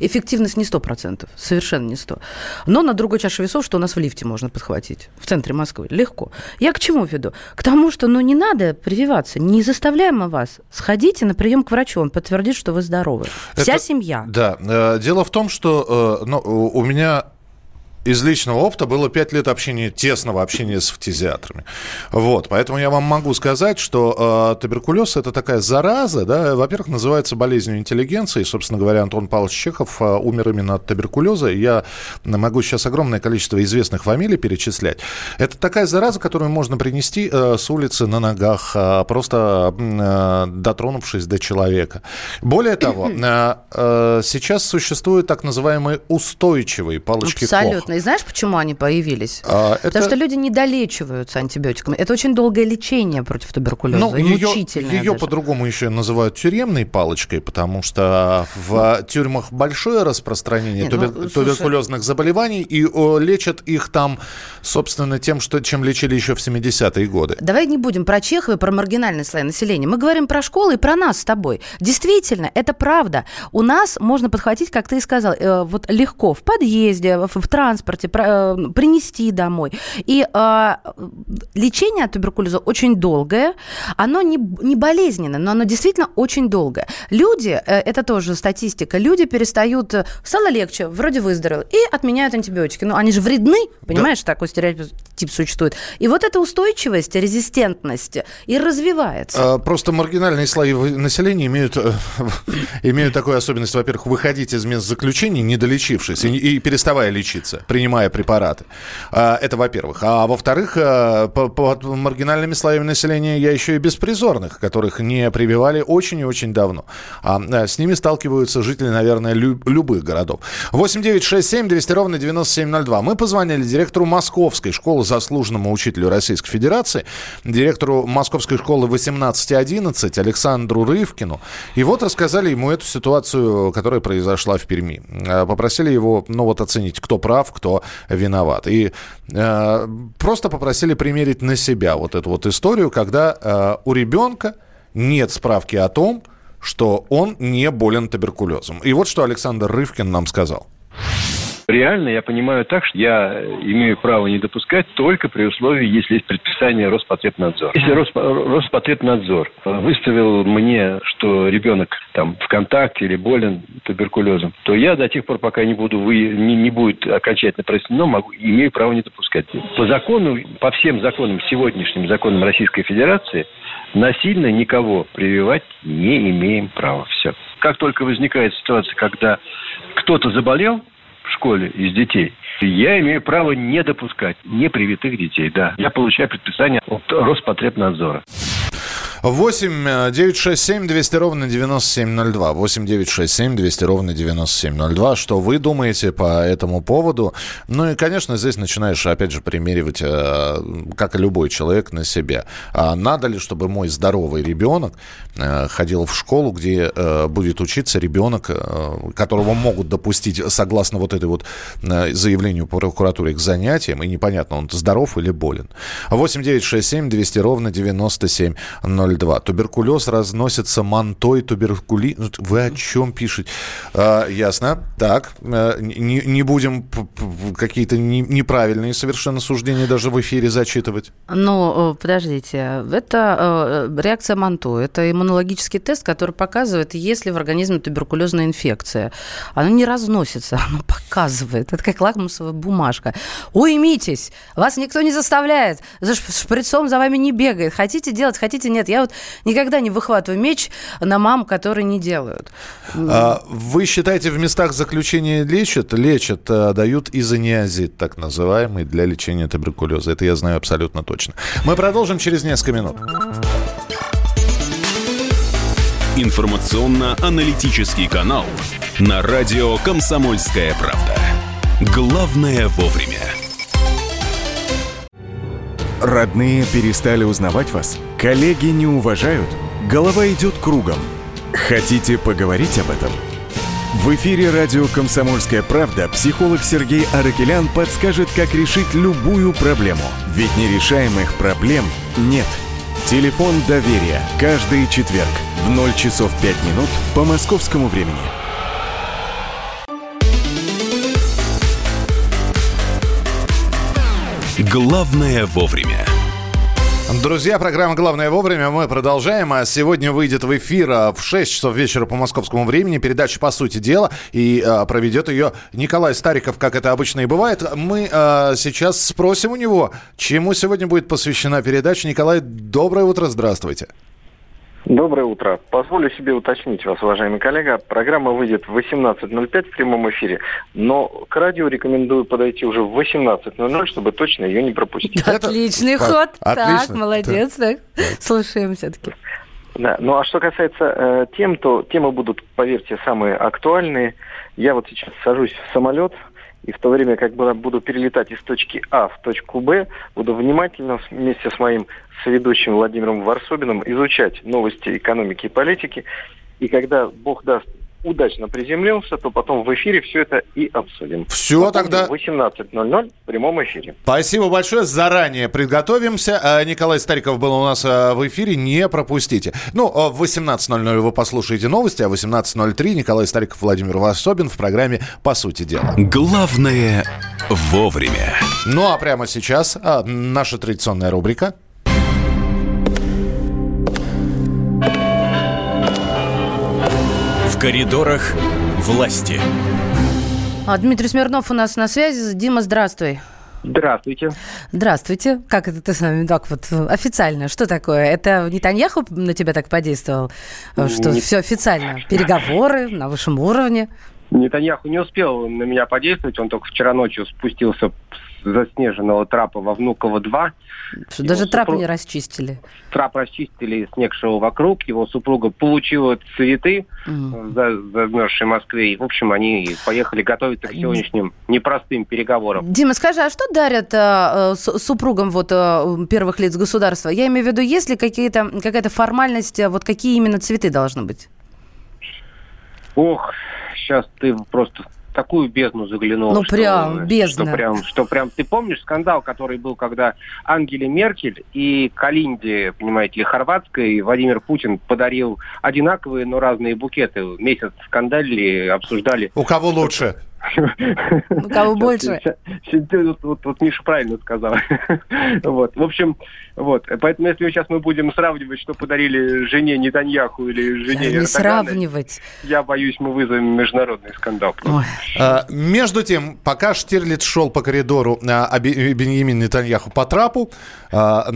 эффективность не сто процентов, совершенно не сто процентов. Но на другой чаше весов, что у нас в лифте можно подхватить, в центре Москвы, легко. Я к чему веду? К тому, что ну не надо прививаться, не заставляем мы вас. Сходите на прием к врачу, он подтвердит, что вы здоровы. Вся Это, семья. Да, дело в том, что ну, у меня... Из личного опыта было пять лет общения, тесного общения с фтизиатрами. Вот, поэтому я вам могу сказать, что э, туберкулез – это такая зараза, да, во-первых, называется болезнью интеллигенции. Собственно говоря, Антон Павлович Чехов э, умер именно от туберкулеза. Я могу сейчас огромное количество известных фамилий перечислять. Это такая зараза, которую можно принести э, с улицы на ногах, э, просто э, дотронувшись до человека. Более того, э, э, сейчас существуют так называемые устойчивые палочки Абсолютно. Плохо. И знаешь, почему они появились? А, Потому это... что люди недолечиваются антибиотиками. Это очень долгое лечение против туберкулеза, ну, мучительное. Ее, ее по-другому еще называют тюремной палочкой, потому что в тюрьмах большое распространение Нет, тубер... ну, туберкулезных заболеваний, и о, лечат их там, собственно, тем, что, чем лечили еще в семидесятые годы. Давай не будем про Чехова и про маргинальные слои населения. Мы говорим про школы и про нас с тобой. Действительно, это правда. У нас можно подхватить, как ты и сказал, вот легко в подъезде, в транспорте, принести домой. И э, лечение от туберкулеза очень долгое. Оно не, не болезненно, но оно действительно очень долгое. Люди, э, это тоже статистика, люди перестают... Стало легче, вроде выздоровел, и отменяют антибиотики. Ну, они же вредны, понимаешь, да. Такой стереотип существует. И вот эта устойчивость, резистентность и развивается. А, просто маргинальные слои населения имеют, имеют такую особенность, во-первых, выходить из мест заключения, не долечившись, и, и переставая лечиться, принимая препараты. Это во-первых. А во-вторых, под маргинальными слоями населения я еще и беспризорных, которых не прививали очень и очень давно. А с ними сталкиваются жители, наверное, любых городов. восемь девять шесть семь двести ровно девяносто семь ноль два. Мы позвонили директору Московской школы, заслуженному учителю Российской Федерации, директору Московской школы восемнадцать одиннадцать Александру Рывкину. И вот рассказали ему эту ситуацию, которая произошла в Перми. Попросили его, ну вот, оценить, кто прав, кто виноват. И э, просто попросили примерить на себя вот эту вот историю, когда э, у ребенка нет справки о том, что он не болен туберкулезом. И вот что Александр Рывкин нам сказал. Реально я понимаю так, что я имею право не допускать только при условии, если есть предписание Роспотребнадзора. Если Роспотребнадзор выставил мне, что ребенок там в контакте или болен туберкулезом, то я до тех пор, пока не буду вы... не, не будет окончательно прояснено, могу... имею право не допускать. По закону, по всем законам, сегодняшним законам Российской Федерации, насильно никого прививать не имеем права. Все. Как только возникает ситуация, когда кто-то заболел в школе из детей, Я имею право не допускать непривитых детей, да. Я получаю предписание от Роспотребнадзора. восемь девятьсот шестьдесят семь двести ровно девяносто семь ноль два. восемь девятьсот шестьдесят семь двести ровно девяносто семь ноль два. Что вы думаете по этому поводу? Ну и, конечно, здесь начинаешь, опять же, примеривать, как и любой человек, на себя. А надо ли, чтобы мой здоровый ребенок ходил в школу, где будет учиться ребенок, которого могут допустить, согласно вот этой вот заявлению прокуратуры, к занятиям, и непонятно, он здоров или болен. восемь девятьсот шестьдесят семь двести ровно девяносто семь ноль два. ноль два. Туберкулез разносится мантой туберкули... Вы о чем пишете? А, ясно. Так. Не, не будем какие-то не, неправильные совершенно суждения даже в эфире зачитывать. Ну, подождите. Это реакция мантой. Это иммунологический тест, который показывает, есть ли в организме туберкулезная инфекция. Она не разносится, она показывает. Это как лакмусовая бумажка. Уймитесь! Вас никто не заставляет. За шприцом за вами не бегает. Хотите делать, хотите нет. Я вот никогда не выхватываю меч на мам, которые не делают. Вы считаете, в местах заключения лечат? Лечат, дают изониазид, так называемый, для лечения туберкулеза. Это я знаю абсолютно точно. Мы продолжим через несколько минут. Информационно-аналитический канал на радио «Комсомольская правда». Главное вовремя. Родные перестали узнавать вас? Коллеги не уважают? Голова идет кругом? Хотите поговорить об этом? В эфире радио «Комсомольская правда» психолог Сергей Аракелян подскажет, как решить любую проблему. Ведь нерешаемых проблем нет. Телефон доверия. Каждый четверг в ноль часов пять минут по московскому времени. Главное вовремя. Друзья, программа «Главное вовремя». Мы продолжаем. А сегодня выйдет в эфир в шесть часов вечера по московскому времени передача «По сути дела». И а, проведет ее Николай Стариков, как это обычно и бывает. Мы а, сейчас спросим у него, чему сегодня будет посвящена передача. Николай, доброе утро, здравствуйте. Доброе утро. Позволю себе уточнить вас, уважаемый коллега. Программа выйдет в восемнадцать ноль пять в прямом эфире, но к радио рекомендую подойти уже в восемнадцать ноль ноль, чтобы точно ее не пропустить. Отличный ход. Так, молодец. Слушаем все-таки. Да. Ну а что касается э, тем, то темы будут, поверьте, самые актуальные. Я вот сейчас сажусь в самолет, и в то время, как буду перелетать из точки А в точку Б, буду внимательно вместе с моим соведущим Владимиром Варсобиным изучать новости экономики и политики. И когда, Бог даст, удачно приземлился, то потом в эфире все это и обсудим. Все потом тогда. В восемнадцать ноль ноль в прямом эфире. Спасибо большое. Заранее подготовимся. Николай Стариков был у нас в эфире. Не пропустите. Ну, в восемнадцать ноль ноль вы послушаете новости, а в восемнадцать ноль три Николай Стариков, Владимир Варсобин в программе «По сути дела». Главное вовремя. Ну, а прямо сейчас а, наша традиционная рубрика. В коридорах власти. А, Дмитрий Смирнов у нас на связи. Дима, здравствуй. Здравствуйте. Здравствуйте. Как это ты с нами так вот официально? Что такое? Это Нетаньяху на тебя так подействовал? Нет. Что все официально? Переговоры на высшем уровне? Нетаньяху не успел на меня подействовать. Он только вчера ночью спустился с заснеженного трапа во Внуково-два. Даже его трап супруг... не расчистили. Трап расчистили, снег шел вокруг. Его супруга получила цветы mm. в замерзшей Москве. И, в общем, они поехали готовиться к сегодняшним непростым переговорам. Дима, скажи, а что дарят э, с, супругам вот, э, первых лиц государства? Я имею в виду, есть ли какие-то, какая-то формальность, вот какие именно цветы должны быть? Ох... Сейчас ты просто в такую бездну заглянул. Ну, что, прям бездна. Что прям, что прям... Ты помнишь скандал, который был, когда Ангеле Меркель и Калинде, понимаете ли, хорватской, Владимир Путин подарил одинаковые, но разные букеты. Месяц скандалили, обсуждали... У кого лучше? У кого больше? Вот Миша правильно сказал. В общем, вот. Поэтому если сейчас мы будем сравнивать, что подарили жене Нетаньяху или жене Эрдогана... Не сравнивать. Я боюсь, мы вызовем международный скандал. Между тем, пока Штирлиц шел по коридору, а Беньямин Нетаньяху по трапу, а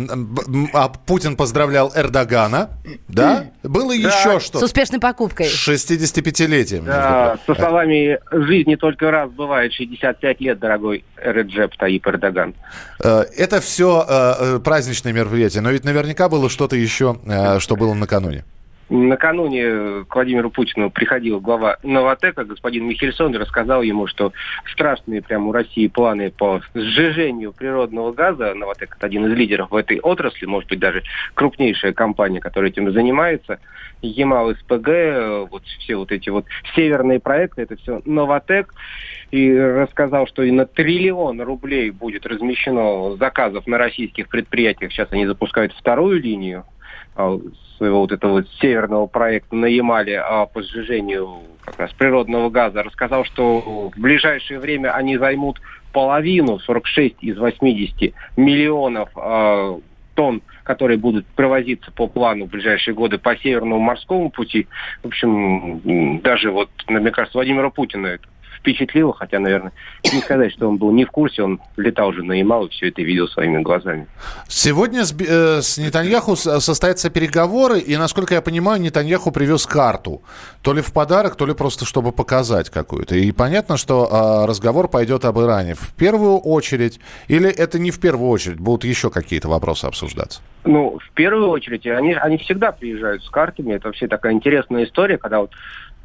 Путин поздравлял Эрдогана, да? Было еще что? С успешной покупкой. С шестидесятипятилетием. Да, со словами «Жизнь не только несколько раз бывает шестьдесят пять лет, дорогой Реджеп Таип Эрдоган. Это все праздничные мероприятия, но ведь наверняка было что-то еще, что было накануне. Накануне к Владимиру Путину приходил глава Новотека, господин Михельсон, и рассказал ему, что страшные прямо у России планы по сжижению природного газа. Новотек — это один из лидеров в этой отрасли, может быть, даже крупнейшая компания, которая этим занимается. Ямал-СПГ, вот все вот эти вот северные проекты, это все Новотек. И рассказал, что и на триллион рублей будет размещено заказов на российских предприятиях. Сейчас они запускают вторую линию своего вот этого северного проекта на Ямале по сжижению как раз природного газа, рассказал, что в ближайшее время они займут половину, сорок шесть из восьмидесяти миллионов э, тонн, которые будут провозиться по плану в ближайшие годы по Северному морскому пути. В общем, даже вот, мне кажется, Владимира Путина это впечатлило, хотя, наверное, не сказать, что он был не в курсе, он летал уже на Ямал и все это видел своими глазами. Сегодня с, э, с Нетаньяху состоятся переговоры, и, насколько я понимаю, Нетаньяху привез карту, то ли в подарок, то ли просто чтобы показать какую-то. И понятно, что э, разговор пойдет об Иране в первую очередь, или это не в первую очередь, будут еще какие-то вопросы обсуждаться? Ну, в первую очередь, они, они всегда приезжают с картами, это вообще такая интересная история, когда вот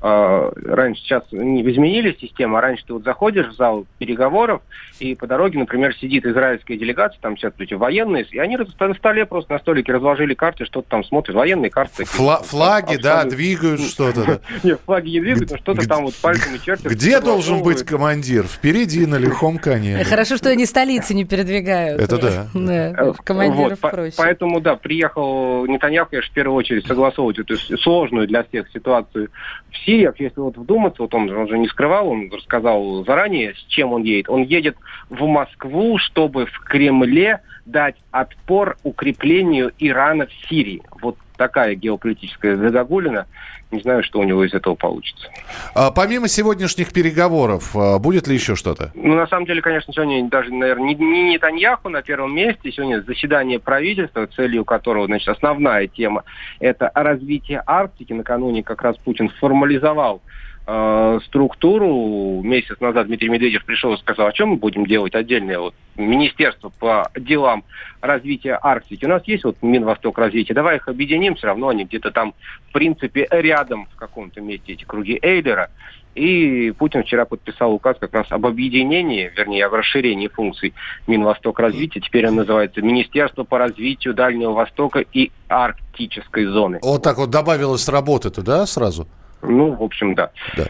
раньше, сейчас не изменились системы, а раньше ты вот заходишь в зал переговоров, и по дороге, например, сидит израильская делегация, там сейчас эти военные, и они на столе просто на столике разложили карты, что-то там смотрят, военные карты. Фла- такие, флаги, да, двигают что-то. Нет, флаги не двигают, но что-то там вот пальцами чертят. Где должен быть командир? Впереди, на лихом коне. Хорошо, что они столицы не передвигают. Это да. Командиров проще. Поэтому, да, приехал Нетаньяху, конечно, в первую очередь согласовывать эту сложную для всех ситуацию в Сирии. Если вот вдуматься, вот он, он же не скрывал, он рассказал заранее, с чем он едет. Он едет в Москву, чтобы в Кремле дать отпор укреплению Ирана в Сирии. Вот такая геополитическая загогулина. Не знаю, что у него из этого получится. А помимо сегодняшних переговоров, будет ли еще что-то? Ну, на самом деле, конечно, сегодня даже, наверное, не, не Нетаньяху на первом месте. Сегодня заседание правительства, целью которого, значит, основная тема – это развитие Арктики. Накануне как раз Путин формализовал э, структуру. Месяц назад Дмитрий Медведев пришел и сказал, о чем мы будем делать отдельное вот министерство по делам развития Арктики. У нас есть вот Минвосток развития, давай их объединим, все равно они где-то там, в принципе, рядом в каком-то месте, эти круги Эйлера. И Путин вчера подписал указ как раз об объединении, вернее, о расширении функций Минвосток развития. Теперь он называется Министерство по развитию Дальнего Востока и Арктической зоны. Вот так вот добавилось работы-то, да, сразу? Ну, в общем, да. Да.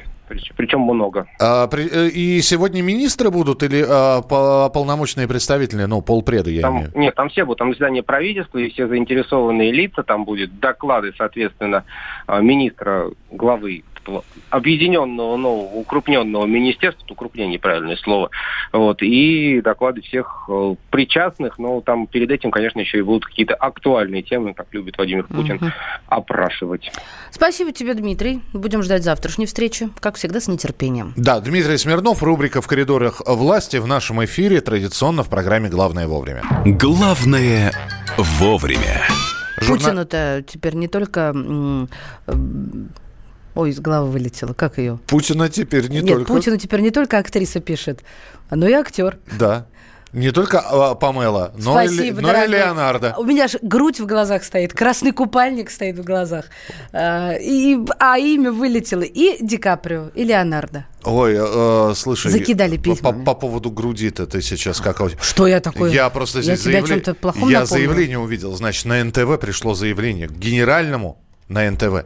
Причем много. А, при, и сегодня министры будут или а, полномочные представители, ну, полпреды, я там, имею? Нет, там все будут, там заседание правительства и все заинтересованные лица, там будут доклады, соответственно, министра, главы объединенного, нового, укрупненного министерства, укрупнение, правильное слово, вот, и доклады всех причастных, но там перед этим, конечно, еще и будут какие-то актуальные темы, как любит Владимир Путин, угу. опрашивать. Спасибо тебе, Дмитрий. Будем ждать завтрашней встречи, как всегда, с нетерпением. Да, Дмитрий Смирнов, рубрика «В коридорах власти» в нашем эфире, традиционно в программе «Главное вовремя». Главное вовремя. Журна... Путину-то теперь не только... Ой, из головы вылетело. Как ее? Путина теперь не Нет, только... Нет, Путину теперь не только актриса пишет, но и актер. Да. Не только а, Памела, но, Спасибо, и, но и Леонардо. У меня же грудь в глазах стоит, красный купальник стоит в глазах. А, и, а имя вылетело и Ди Каприо, и Леонардо. Ой, э, слушай, закидали письмами. По, по поводу груди-то ты сейчас как... Что я такое? Я просто здесь заявление... Я тебя о чем-то плохом напомнила. Я заявление увидел. Значит, на эн тэ вэ пришло заявление к генеральному на эн тэ вэ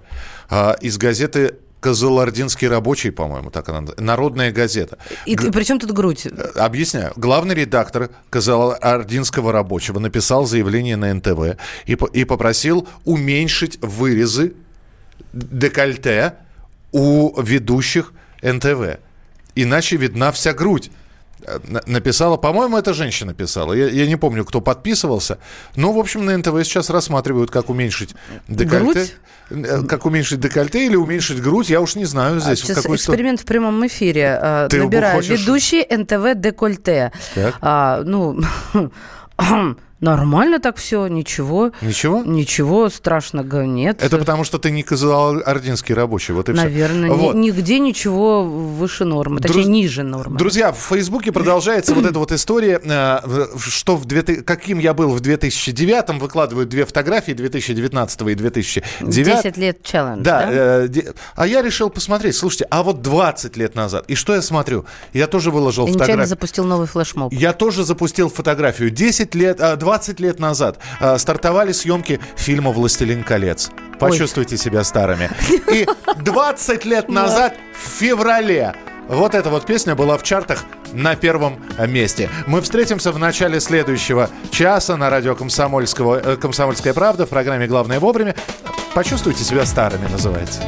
э, из газеты... «Казалардинский рабочий», по-моему, так она называется. Народная газета. И, Г... и при чем тут грудь? Объясняю. Главный редактор «Казалардинского рабочего» написал заявление на эн тэ вэ и, и попросил уменьшить вырезы декольте у ведущих эн тэ вэ. Иначе видна вся грудь. Написала, по-моему, эта женщина писала. Я, я не помню, кто подписывался. Но, в общем, на эн тэ вэ сейчас рассматривают, как уменьшить декольте. Грудь? Как уменьшить декольте или уменьшить грудь, я уж не знаю здесь. А сейчас в эксперимент в прямом эфире. Ты Набираю хочешь... ведущий эн тэ вэ декольте. А, ну... Нормально так все, ничего. Ничего? Ничего страшного нет. Это потому, что ты не казалардинский рабочий. Вот и Наверное, все. Н- нигде ничего выше нормы, Друз... точнее, ниже нормы. Друзья, в Фейсбуке продолжается вот эта вот история, что в две... каким я был в две тысячи девятом, выкладывают две фотографии, две тысячи девятнадцатого и две тысячи девятого. десять лет челлендж, да? да? Э, де... А я решил посмотреть, слушайте, а вот двадцать лет назад, и что я смотрю? Я тоже выложил фотографию. Ты нечаянно запустил новый флешмоб. Я тоже запустил фотографию. десять лет, двадцать лет назад э, стартовали съемки фильма «Властелин колец». Почувствуйте Ой. себя старыми. И двадцать лет назад, в феврале, вот эта вот песня была в чартах на первом месте. Мы встретимся в начале следующего часа на радио Комсомольского, «Комсомольская правда» в программе «Главное вовремя». «Почувствуйте себя старыми» называется.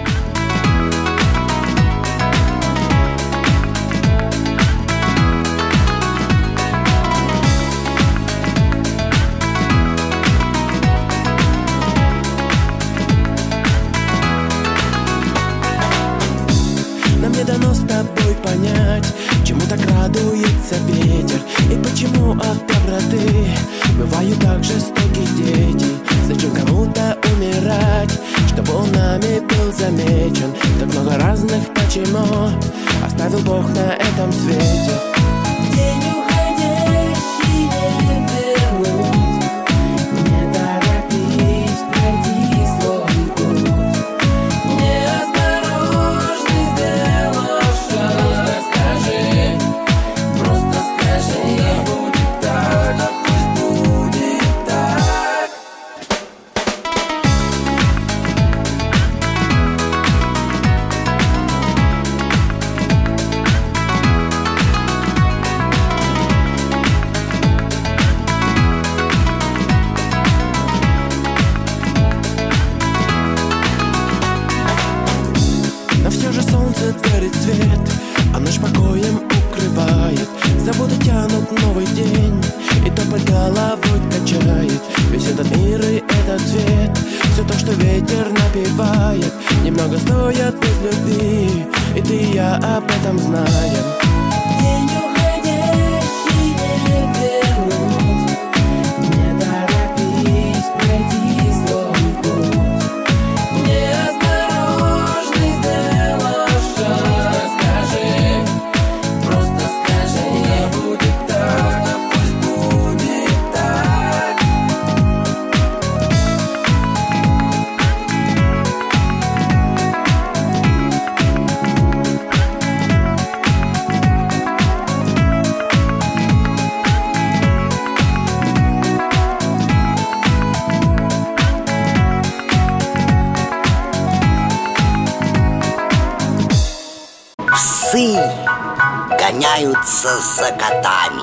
За котами.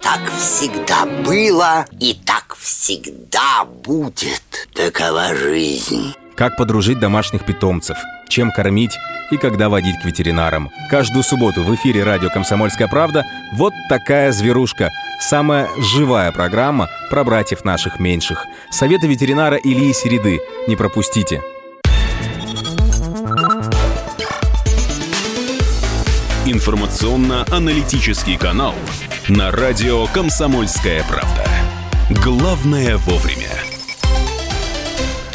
Так всегда было и так всегда будет. Такова жизнь. Как подружить домашних питомцев, чем кормить и когда водить к ветеринарам. Каждую субботу в эфире радио «Комсомольская правда» «Вот такая зверушка». Самая живая программа про братьев наших меньших. Советы ветеринара Ильи Середы. Не пропустите. Информационно-аналитический канал на радио «Комсомольская правда». Главное вовремя.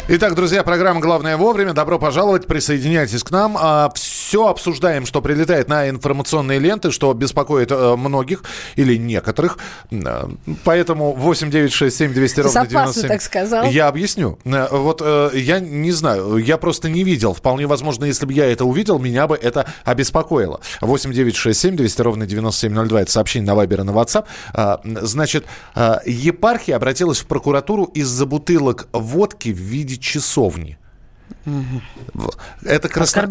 Итак, друзья, программа «Главное вовремя». Добро пожаловать, присоединяйтесь к нам. Все обсуждаем, что прилетает на информационные ленты, что беспокоит многих или некоторых. Поэтому восемь девятьсот шестьдесят семь двести ровно девяносто семь. Так сказал. Я объясню. Вот я не знаю, я просто не видел. Вполне возможно, если бы я это увидел, меня бы это обеспокоило. восемь девятьсот шестьдесят семь двести ровно девяносто семь ноль два. Это сообщение на Вайбер и на WhatsApp. Значит, епархия обратилась в прокуратуру из-за бутылок водки в виде часовни. Угу. Это, Красно...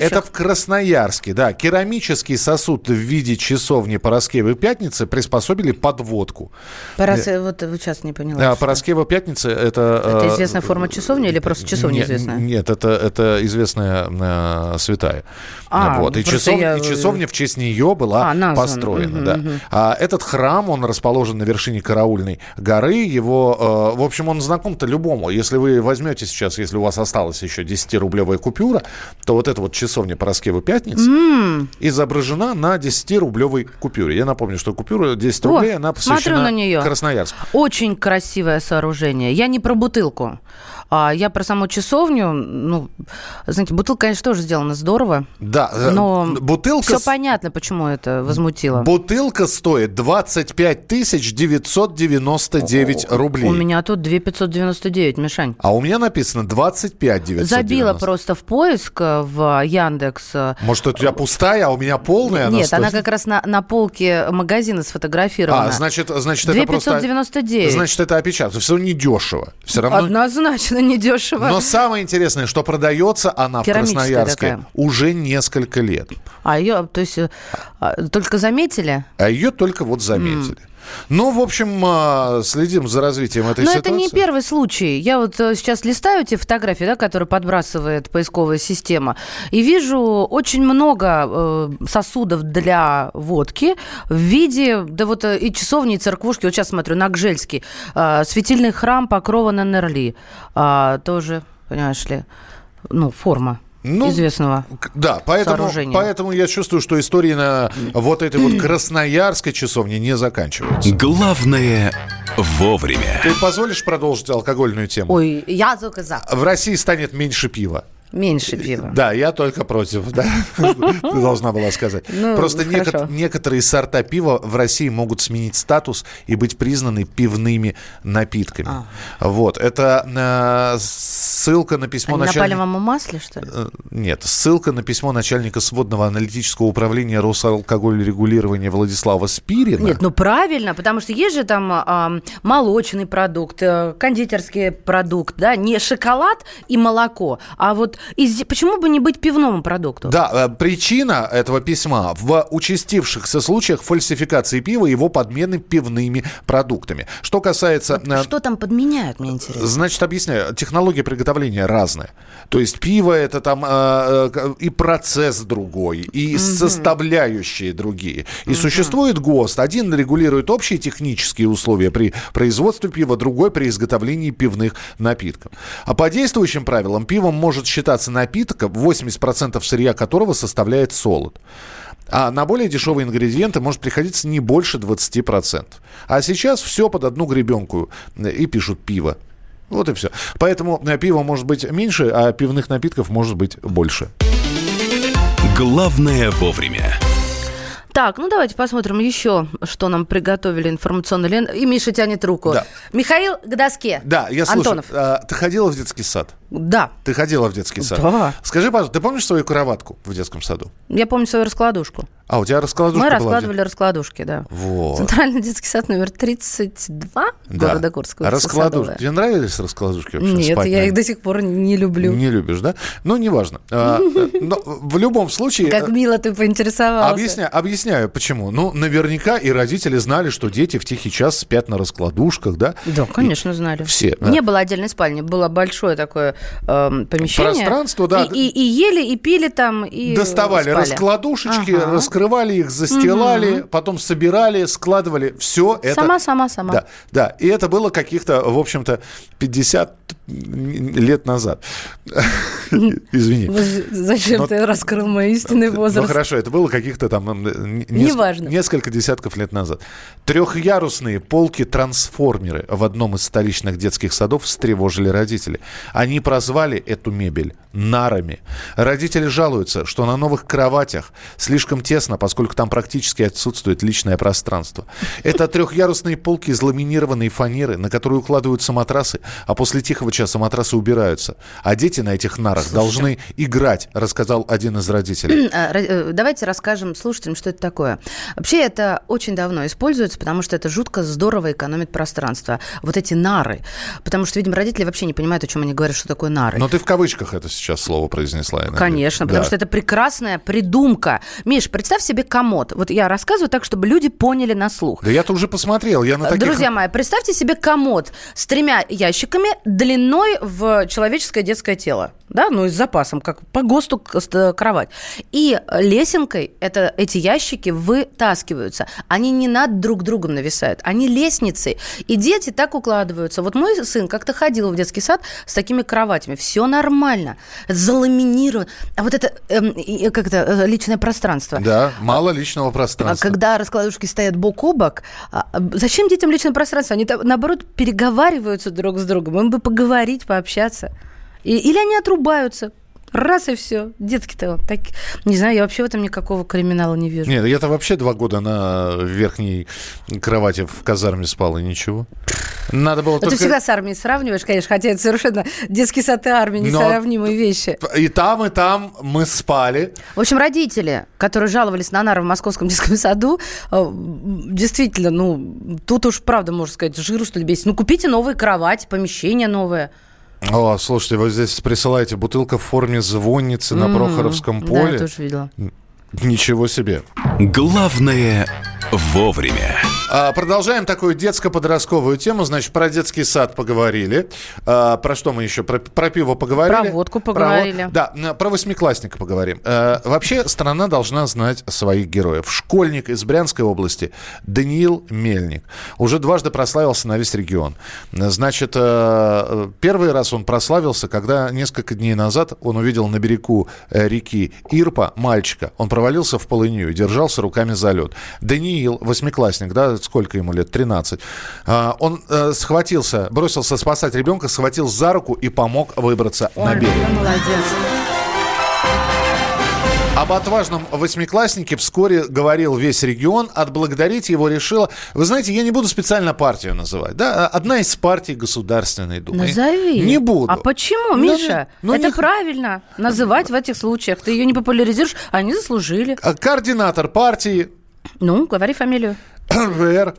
Это в Красноярске, да. Керамический сосуд в виде часовни Пороскевой Пятницы приспособили под водку. Порос... Э... Вот сейчас не поняла. А, Пороскева Пятница это... Это известная форма часовни или просто часовня не, известная? Нет, это, это известная э, святая. А, вот. и, часов... я... и часовня в честь нее была а, построена. Угу, да. угу. А этот храм, он расположен на вершине Караульной горы. Его, э, в общем, он знаком-то любому. Если вы возьмете сейчас, если у вас осталось добавится еще десятирублевая купюра, то вот эта вот часовня Пороскевы Пятницы mm. изображена на десятирублевой купюре. Я напомню, что купюра десять рублей, О, она посвящена на Красноярску. Очень красивое сооружение. Я не про бутылку. А я про саму часовню, ну, знаете, бутылка, конечно, тоже сделана здорово. Да, но бутылка... все понятно, почему это возмутило. Бутылка стоит двадцать пять тысяч девятьсот девяносто девять О, рублей. У меня тут две тысячи пятьсот девяносто девять, Мишань. А у меня написано двадцать пять тысяч девятьсот девяносто. Забила просто в поиск в Яндекс. Может, у тебя пустая, а у меня полная? Нет, она, она как раз на, на полке магазина сфотографирована. А, значит, значит это просто... две тысячи пятьсот девяносто девять. Значит, это опечатка. Все равно недешево. Все равно... Однозначно. Недешево. Но самое интересное, что продается она в Красноярске такая. Уже несколько лет. А ее, то есть, только заметили? А ее только вот заметили. Mm. Ну, в общем, следим за развитием этой Но ситуации. Но это не первый случай. Я вот сейчас листаю те фотографии, да, которые подбрасывает поисковая система, и вижу очень много сосудов для водки в виде, да вот и часовни, и церквушки. Вот сейчас смотрю, Накжельский, светильный храм Покрова на Нерли. Тоже, понимаешь ли, ну, форма. Ну, известного да, поэтому, поэтому я чувствую, что история на вот этой вот красноярской часовне не заканчивается. Главное вовремя. Ты позволишь продолжить алкогольную тему? Ой, я только за. В России станет меньше пива. Меньше пива. Да, я только против, да. Ты должна была сказать. Ну, просто некотор- некоторые сорта пива в России могут сменить статус и быть признаны пивными напитками. А. Вот, это э, ссылка на письмо Они начальника... На пальмовом масле, что ли? Нет, ссылка на письмо начальника сводного аналитического управления Росалкогольрегулирования Владислава Спирина. Нет, ну правильно, потому что есть же там э, молочный продукт, э, кондитерский продукт, да, не шоколад и молоко, а вот Из... Почему бы не быть пивному продукту? Да, причина этого письма в участившихся случаях фальсификации пива и его подмены пивными продуктами. Что касается... Вот что там подменяют, мне интересно. Значит, объясняю. Технологии приготовления разные. То есть пиво это там э, и процесс другой, и mm-hmm. составляющие другие. И mm-hmm. существует ГОСТ. Один регулирует общие технические условия при производстве пива, другой при изготовлении пивных напитков. А по действующим правилам пивом может считаться напиток, восемьдесят процентов сырья которого составляет солод. А на более дешевые ингредиенты может приходиться не больше двадцати процентов. А сейчас все под одну гребенку и пишут пиво. Вот и все. Поэтому пива может быть меньше, а пивных напитков может быть больше. Главное вовремя. Так, ну давайте посмотрим еще, что нам приготовили информационно. Лен... И Миша тянет руку. Да. Михаил к доске. Да, я слушаю. Антонов. А, ты ходила в детский сад? Да. Ты ходила в детский сад? Да. Скажи, пожалуйста, ты помнишь свою кроватку в детском саду? Я помню свою раскладушку. А, у тебя раскладушка Мы была? Мы раскладывали в... раскладушки, да. Вот. Центральный детский сад номер тридцать два да. города Курска. Раскладушки. Тебе нравились раскладушки вообще? Нет, Спать я на... их до сих пор не люблю. Не любишь, да? Ну, неважно. Но в любом случае... Как мило ты поинтересовался. Объясняю. Объясняю, почему. Ну, наверняка и родители знали, что дети в тихий час спят на раскладушках, да? Да, конечно, и знали. Все. Не да. было отдельной спальни, было большое такое э, помещение. Пространство, да. И, и, и ели, и пили там, и доставали спали. Раскладушечки, ага. раскрывали их, застилали, угу. потом собирали, складывали. Все это... Сама, сама, сама. Да, да. И это было каких-то, в общем-то, пятьдесят лет назад. Извини. Зачем ты раскрыл мой истинный возраст? Ну, хорошо, это было каких-то там... Неск- несколько десятков лет назад. Трехъярусные полки-трансформеры в одном из столичных детских садов встревожили родители. Они прозвали эту мебель нарами. Родители жалуются, что на новых кроватях слишком тесно, поскольку там практически отсутствует личное пространство. Это трехъярусные полки из ламинированной фанеры, на которые укладываются матрасы, а после тихого часа матрасы убираются. А дети на этих нарах Слушайте. должны играть, рассказал один из родителей. Давайте расскажем слушателям, что это такое. Вообще это очень давно используется, потому что это жутко здорово экономит пространство. Вот эти нары. Потому что, видимо, родители вообще не понимают, о чем они говорят, что такое нары. Но ты в кавычках это сейчас слово произнесла. Конечно, потому да. что это прекрасная придумка. Миш, представь себе комод. Вот я рассказываю так, чтобы люди поняли на слух. Да я-то уже посмотрел. Я на таких... Друзья мои, представьте себе комод с тремя ящиками длиной в человеческое детское тело. Да, ну и с запасом, как по ГОСТу кровать. И лесенкой это, эти ящики вытаскиваются. Они не над друг другом нависают, они лестницей. И дети так укладываются. Вот мой сын как-то ходил в детский сад с такими кроватями. кроватями. Все нормально. Заламинировано. А вот это, э, как это, личное пространство. Да, мало личного пространства. Когда раскладушки стоят бок о бок, зачем детям личное пространство? Они, наоборот, переговариваются друг с другом. Им бы поговорить, пообщаться. И, или они отрубаются. Раз и все. Детки-то так... Не знаю, я вообще в этом никакого криминала не вижу. Нет, я-то вообще два года на верхней кровати в казарме спал, и ничего. Надо было а только... Ты всегда с армией сравниваешь, конечно, хотя это совершенно детский сад и армия, несравнимые Но... вещи. И там, и там мы спали. В общем, родители, которые жаловались на нары в московском детском саду, действительно, ну, тут уж правда, можно сказать, жиру, что ли, бесит. Ну, купите новые кровати, помещение новое. О, слушайте, вы здесь присылаете бутылка в форме звонницы mm-hmm. на Прохоровском поле. Да, я тоже видела. Ничего себе. Главное вовремя. А, продолжаем такую детско-подростковую тему. Значит, про детский сад поговорили. А, про что мы еще? Про, про пиво поговорили. Про водку поговорили. Про, да, про восьмиклассника поговорим. А, вообще, страна должна знать своих героев. Школьник из Брянской области Даниил Мельник уже дважды прославился на весь регион. Значит, первый раз он прославился, когда несколько дней назад он увидел на берегу реки Ирпа мальчика. Он провалился в полынью и держался руками за лед. Даниил восьмиклассник, да, сколько ему лет, тринадцать, он схватился, бросился спасать ребенка, схватил за руку и помог выбраться Ой, на берег. Молодец. Об отважном восьмикласснике вскоре говорил весь регион, отблагодарить его решила. Вы знаете, я не буду специально партию называть, да, одна из партий Государственной Думы. Назови. Не буду. А почему, Миша? Ну, это не... правильно называть в этих случаях. Ты ее не популяризируешь, они заслужили. Координатор партии. Ну, говори фамилию. эр бэ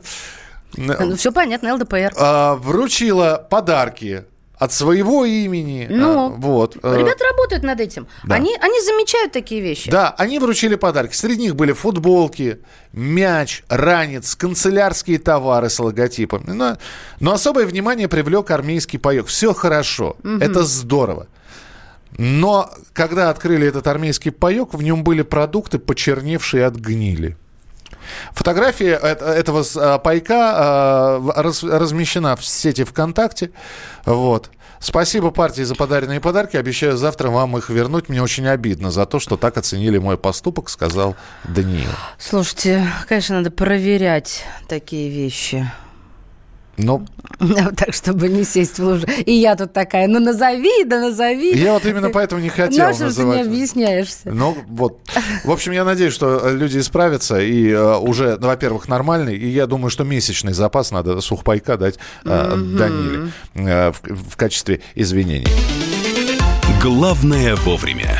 эр. Все понятно, эл дэ пэ эр. А, вручила подарки от своего имени. Ну, а, вот. Ребята работают над этим. Да. Они, они замечают такие вещи. Да, они вручили подарки. Среди них были футболки, мяч, ранец, канцелярские товары с логотипами. Но, но особое внимание привлек армейский паёк. Все хорошо, угу. Это здорово. Но когда открыли этот армейский паёк, в нем были продукты, почерневшие от гнили. Фотография этого пайка размещена в сети ВКонтакте. Вот. Спасибо партии за подаренные подарки. Обещаю завтра вам их вернуть. Мне очень обидно за то, что так оценили мой поступок, сказал Даниил. Слушайте, конечно, надо проверять такие вещи. Но... Так, чтобы не сесть в лужу. И я тут такая, ну назови, да назови. Я вот именно поэтому не хотел называть. Ну, что ты не объясняешься. Ну, вот. В общем, я надеюсь, что люди исправятся. И э, уже, во-первых, нормальный. И я думаю, что месячный запас надо сухпайка дать э, угу. Даниле э, в, в качестве извинений. Главное вовремя.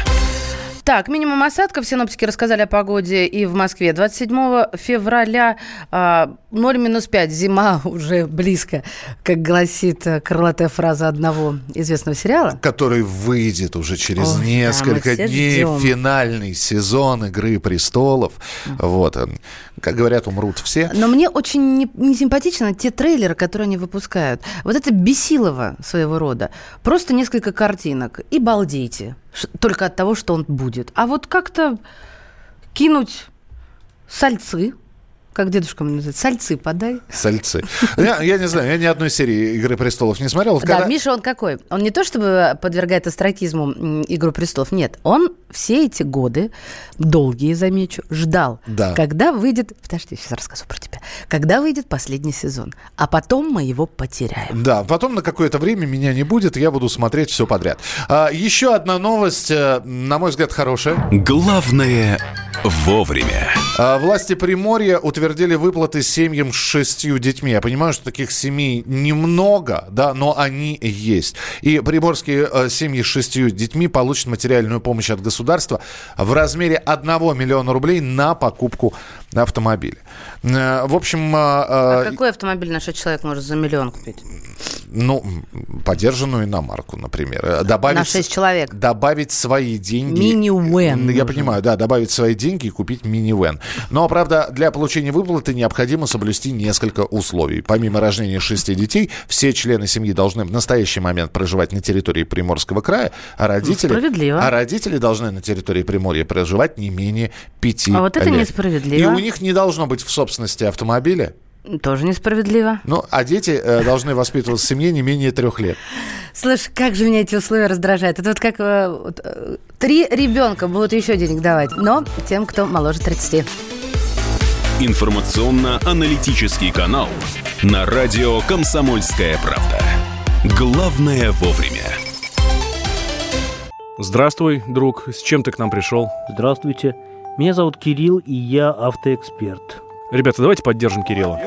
Так, минимум осадков. Синоптики рассказали о погоде и в Москве. двадцать седьмого февраля ноль минус пять. Зима уже близко, как гласит крылатая фраза одного известного сериала. Который выйдет уже через Ой, несколько да, дней. Ждем. Финальный сезон «Игры престолов». Uh-huh. Вот. Как говорят, умрут все. Но мне очень не, не симпатичны те трейлеры, которые они выпускают. Вот это бесилово своего рода. Просто несколько картинок. И балдейте. Только от того, что он будет. А вот как-то кинуть сальцы, как дедушка мне называет, сальцы подай. Сальцы. Я, я не знаю, я ни одной серии «Игры престолов» не смотрел. Когда... Да, Миша, он какой? Он не то чтобы подвергает остракизму «Игру престолов», нет. Он все эти годы, долгие, замечу, ждал, да. когда выйдет... Подожди, я сейчас расскажу про тебя. Когда выйдет последний сезон, а потом мы его потеряем. Да, потом на какое-то время меня не будет, я буду смотреть все подряд. А, еще одна новость, на мой взгляд, хорошая. Главное... Вовремя. Власти Приморья утвердили выплаты семьям с шестью детьми. Я понимаю, что таких семей немного, да, но они есть. И приморские семьи с шестью детьми получат материальную помощь от государства в размере одного миллиона рублей на покупку автомобиля. В общем... А э... какой автомобиль наш человек может за миллион купить? Ну, подержанную иномарку, например. Добавить, на шесть человек. Добавить свои деньги. Мини-вэн. Я нужен. Понимаю, да, добавить свои деньги и купить мини-вэн. Но, правда, для получения выплаты необходимо соблюсти несколько условий. Помимо рождения шести детей, все члены семьи должны в настоящий момент проживать на территории Приморского края, а родители... Несправедливо. А родители должны на территории Приморья проживать не менее пяти лет. А вот это лет. Несправедливо. И у них не должно быть в собственности автомобиля. Тоже несправедливо. Ну, а дети э, должны воспитываться в семье не менее трех лет. Слушай, как же меня эти условия раздражают. Это вот как вот, три ребенка будут еще денег давать, но тем, кто моложе тридцати. Информационно-аналитический канал на радио «Комсомольская правда». Главное вовремя. Здравствуй, друг. С чем ты к нам пришел? Здравствуйте. Меня зовут Кирилл, и я автоэксперт. Ребята, давайте поддержим Кирилла.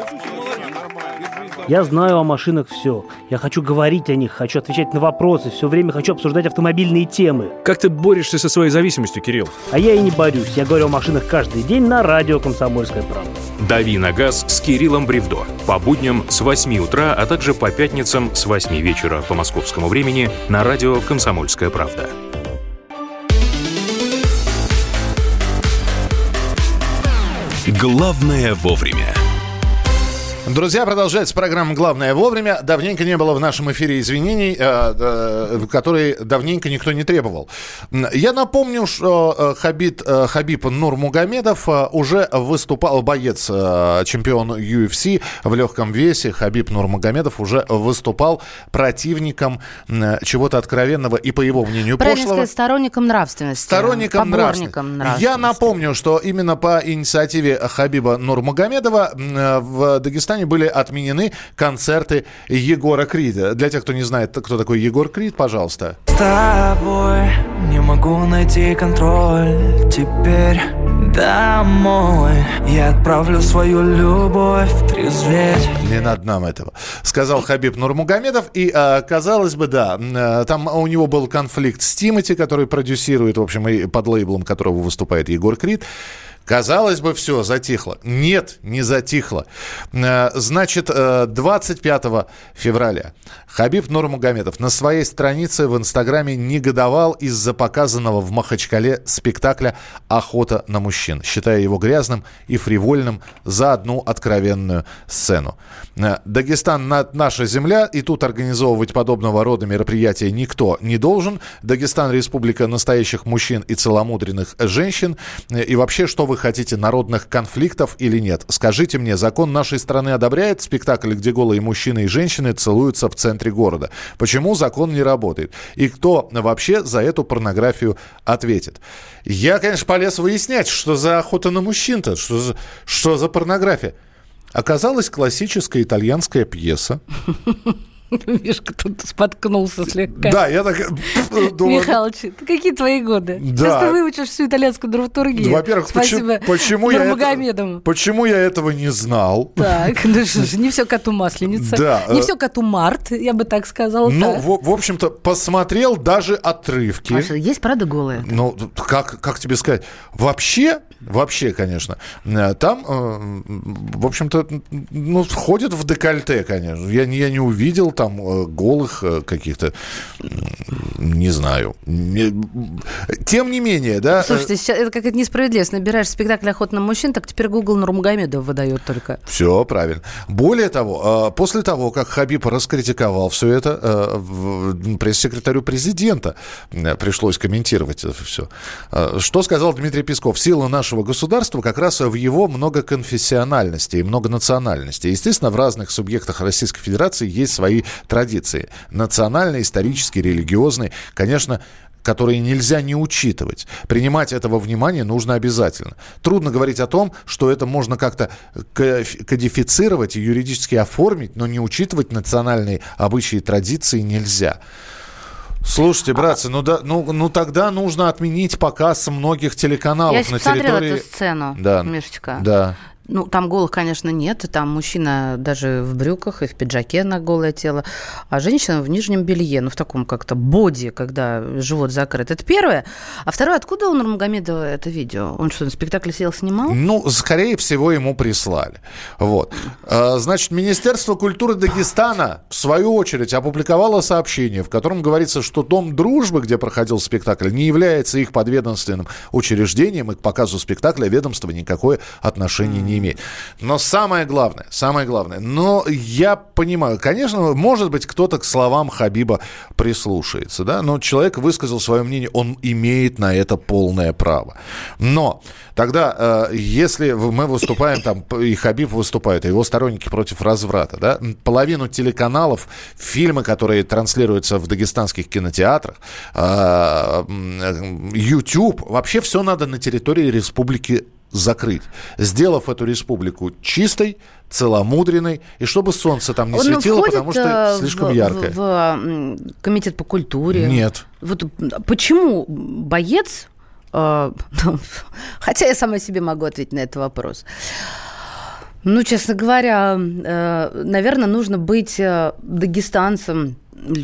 Я знаю о машинах все. Я хочу говорить о них, хочу отвечать на вопросы, все время хочу обсуждать автомобильные темы. Как ты борешься со своей зависимостью, Кирилл? А я и не борюсь. Я говорю о машинах каждый день на радио «Комсомольская правда». «Дави на газ» с Кириллом Бревдо. По будням с восьми утра, а также по пятницам с восьми вечера по московскому времени на радио «Комсомольская правда». Главное вовремя. Друзья, продолжается программа «Главное вовремя». Давненько не было в нашем эфире извинений, которые давненько никто не требовал. Я напомню, что Хабиб, Хабиб Нурмагомедов уже выступал, боец, чемпион ю эф си в легком весе. Хабиб Нурмагомедов уже выступал противником чего-то откровенного и, по его мнению, правильно прошлого. Сказать, сторонником нравственности. Сторонником нравственности. нравственности. Я напомню, что именно по инициативе Хабиба Нурмагомедова в Дагестане были отменены концерты Егора Крида. Для тех, кто не знает, кто такой Егор Крид, пожалуйста. С тобой не могу найти контроль. Теперь домой я отправлю свою любовь трезветь. Не надо нам этого. Сказал Хабиб Нурмагомедов. И, казалось бы, да, там у него был конфликт с Тимати, который продюсирует, в общем, и под лейблом которого выступает Егор Крид. Казалось бы, все, затихло. Нет, не затихло. Значит, двадцать пятого февраля Хабиб Нурмагомедов на своей странице в Инстаграме негодовал из-за показанного в Махачкале спектакля «Охота на мужчин», считая его грязным и фривольным за одну откровенную сцену. Дагестан – наша земля, и тут организовывать подобного рода мероприятия никто не должен. Дагестан – республика настоящих мужчин и целомудренных женщин. И вообще, что вы хотите, народных конфликтов или нет? Скажите мне, закон нашей страны одобряет спектакль, где голые мужчины и женщины целуются в центре города? Почему закон не работает? И кто вообще за эту порнографию ответит? Я, конечно, полез выяснять, что за охота на мужчин-то, что за, что за порнография. Оказалась классическая итальянская пьеса. Мишка тут споткнулся слегка. Да, я так думаю. Михалыч, какие твои годы? Да. Сейчас ты выучишь всю итальянскую драматургию. Во-первых, спасибо почему, почему, я это, почему я этого не знал? Так, ну что ж, не все коту масленица. Да. Не все коту март, я бы так сказала. Ну, да. в, в общем-то, посмотрел даже отрывки. Маша, есть правда голые? Ну, как, как тебе сказать? Вообще, вообще, конечно, там, в общем-то, ну, ходят в декольте, конечно. Я, я не увидел там голых каких-то, не знаю. Тем не менее, да. Слушайте, сейчас это какая-то несправедливость. Набираешь спектакль «Охота на мужчин», так теперь Google Нурмагомедова выдает только. Все правильно. Более того, после того, как Хабиб раскритиковал все это, пресс-секретарю президента пришлось комментировать это все. Что сказал Дмитрий Песков? Сила нашего государства как раз в его многоконфессиональности и многонациональности. Естественно, в разных субъектах Российской Федерации есть свои традиции. Национальные, исторические, религиозные, конечно, которые нельзя не учитывать. Принимать этого внимания нужно обязательно. Трудно говорить о том, что это можно как-то кодифицировать и юридически оформить, но не учитывать национальные обычаи и традиции нельзя. Слушайте, братцы, ну, да, ну, ну тогда нужно отменить показ многих телеканалов на территории... Я смотрела эту сцену, да, Мишечка. Да. Ну, там голых, конечно, нет. Там мужчина даже в брюках и в пиджаке на голое тело, а женщина в нижнем белье, ну, в таком как-то боди, когда живот закрыт. Это первое. А второе, откуда у Нурмагомедова это видео? Он что, на спектакле сидел, снимал? Ну, скорее всего, ему прислали. Вот. Значит, Министерство культуры Дагестана, в свою очередь, опубликовало сообщение, в котором говорится, что Дом дружбы, где проходил спектакль, не является их подведомственным учреждением, и к показу спектакля ведомство никакое отношение не имеет. не имеет. Но самое главное, самое главное, но я понимаю, конечно, может быть, кто-то к словам Хабиба прислушается, да, но человек высказал свое мнение, он имеет на это полное право. Но тогда, если мы выступаем, там, и Хабиб выступает, и его сторонники против разврата, да, половину телеканалов, фильмы, которые транслируются в дагестанских кинотеатрах, Ютуб, вообще все надо на территории республики закрыть, сделав эту республику чистой, целомудренной, и чтобы солнце там не Он светило, потому что слишком в, яркое. В, в комитет по культуре? Нет. Вот почему боец, э, хотя я сама себе могу ответить на этот вопрос, ну, честно говоря, э, наверное, нужно быть дагестанцем,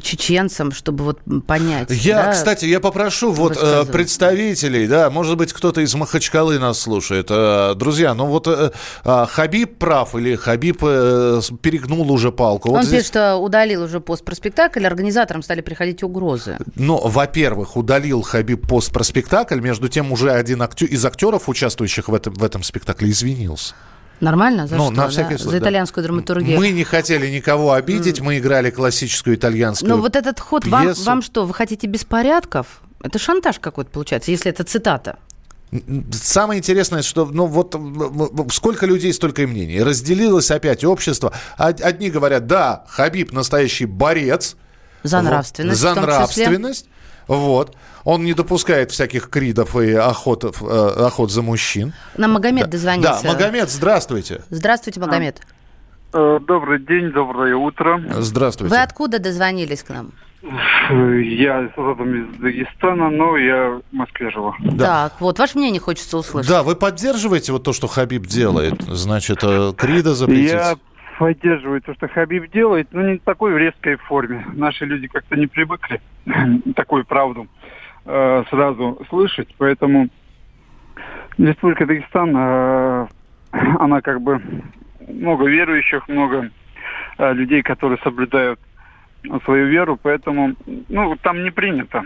чеченцам, чтобы вот понять. Я, да, кстати, я попрошу вот представителей, да, может быть, кто-то из Махачкалы нас слушает. Друзья, ну вот Хабиб прав или Хабиб перегнул уже палку? Он вот здесь... пишет, что удалил уже пост про спектакль, организаторам стали приходить угрозы. Ну, во-первых, удалил Хабиб пост про спектакль, между тем уже один актер, из актеров, участвующих в этом, в этом спектакле, извинился. Нормально? За ну, что? На всякий случай, за итальянскую, да, драматургию. Мы не хотели никого обидеть, мы играли классическую итальянскую пьесу. Но вот этот ход, вам, вам что, вы хотите беспорядков? Это шантаж какой-то получается, если это цитата. Самое интересное, что ну, вот, сколько людей, столько и мнений. Разделилось опять общество. Одни говорят, да, Хабиб настоящий борец. За нравственность. Вот, за нравственность. Вот. Он не допускает всяких кридов и охотов, э, охот за мужчин. Нам Магомед, да, дозвонился. Да, Магомед, здравствуйте. Здравствуйте, Магомед. А, э, добрый день, доброе утро. Здравствуйте. Вы откуда дозвонились к нам? Я родом из Дагестана, но я в Москве живу. Да. Так, вот, ваше мнение хочется услышать. Да, вы поддерживаете вот то, что Хабиб делает? Значит, крида запретить? Я... поддерживает то, что Хабиб делает, но не в такой резкой форме. Наши люди как-то не привыкли такую правду э, сразу слышать, поэтому Республика Дагестан, э, она как бы много верующих, много э, людей, которые соблюдают свою веру, поэтому ну, там не принято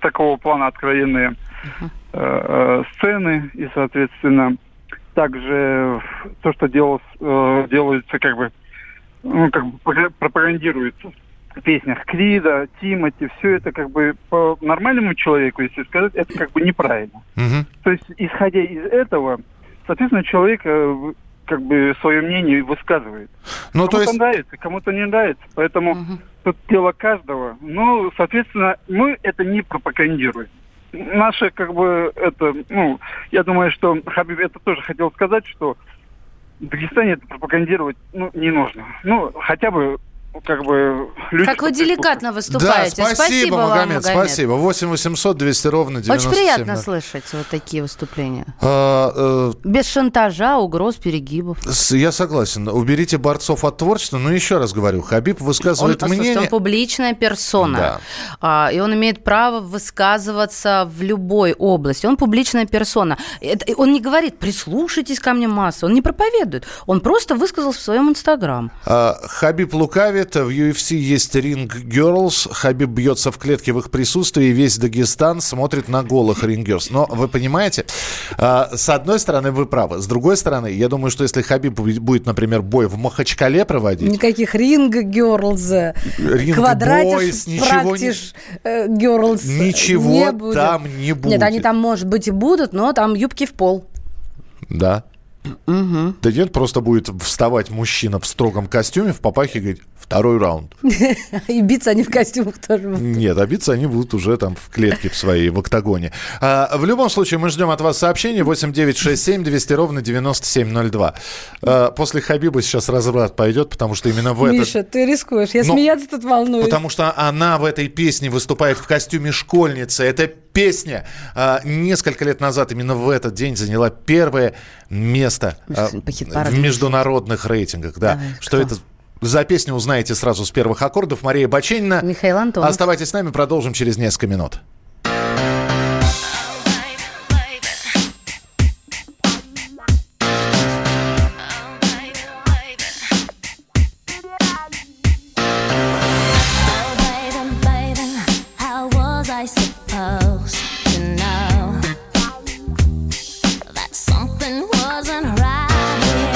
такого плана откровенные э, э, сцены и, соответственно, также то, что делалось, э, делается, как бы, ну, как бы пропагандируется в песнях Крида, Тимати, все это как бы по нормальному человеку, если сказать, это как бы неправильно. Mm-hmm. То есть, исходя из этого, соответственно, человек э, как бы свое мнение высказывает. Ну, кому-то то есть... нравится, кому-то не нравится, поэтому mm-hmm. тут дело каждого. Ну, соответственно, мы это не пропагандируем. Наши, как бы, это, ну, я думаю, что Хабиб это тоже хотел сказать, что в Дагестане это пропагандировать, ну, не нужно. Ну, хотя бы, как бы... Люди, как вы деликатно выступаете. Да, спасибо, спасибо вам, Магомед, спасибо. восемь восемьсот двести ровно девяносто семь. Очень приятно слышать вот такие выступления. А, э... Без шантажа, угроз, перегибов. Я согласен. Уберите борцов от творчества, но еще раз говорю, Хабиб высказывает он, мнение... Он публичная персона. Да. И он имеет право высказываться в любой области. Он публичная персона. Он не говорит, прислушайтесь ко мне масса. Он не проповедует. Он просто высказался в своем Инстаграм. Хабиб лукавит. В ю эф си есть ринг Girls. Хабиб бьется в клетке в их присутствии. Весь Дагестан смотрит на голых ринг Girls. Но вы понимаете, с одной стороны, вы правы. С другой стороны, я думаю, что если Хабиб будет, например, бой в Махачкале проводить... Никаких ринг Girls. Ринг-бойс, ничего практиш, не... Girls ничего не будет. Там не будет. Нет, они там, может быть, и будут, но там юбки в пол. Да. Угу. Да нет, просто будет вставать мужчина в строгом костюме, в папахе, говорит, второй раунд. И биться они в костюмах тоже будут. Нет, а биться они будут уже там в клетке в своей, в октагоне. А, в любом случае, мы ждем от вас сообщений. восемь девятьсот шестьдесят семь двести ровно девяносто семь ноль два. А, после Хабиба сейчас разврат пойдет, потому что именно в этом... Миша, этот... ты рискуешь. Я Но... смеяться тут волнуюсь. Потому что она в этой песне выступает в костюме школьницы. Это песня а, несколько лет назад именно в этот день заняла первое место а, в международных рейтингах. Да. Давай, что кто? Это за песню узнаете сразу с первых аккордов. Мария Бачинина. Михаил Антонов. Оставайтесь с нами, продолжим через несколько минут. Wasn't right.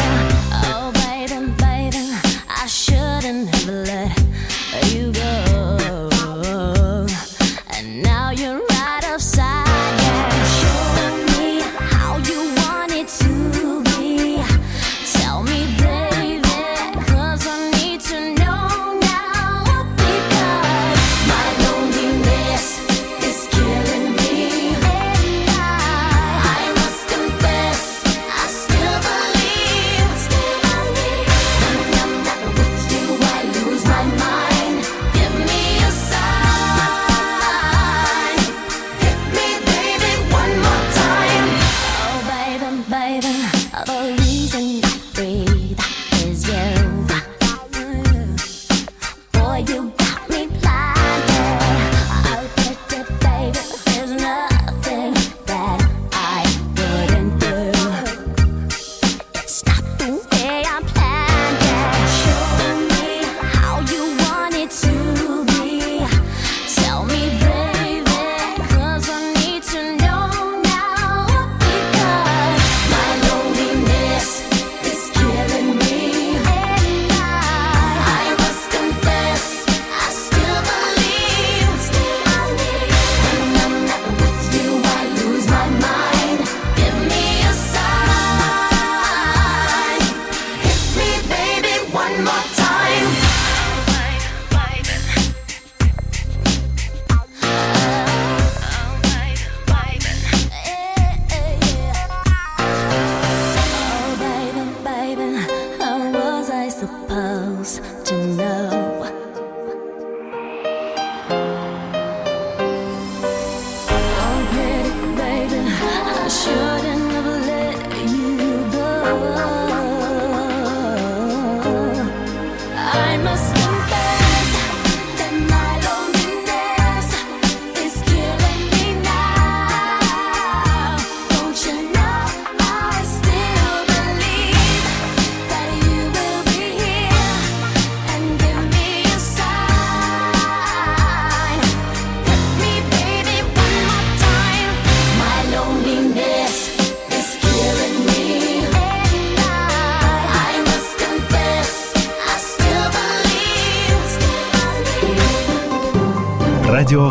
Радио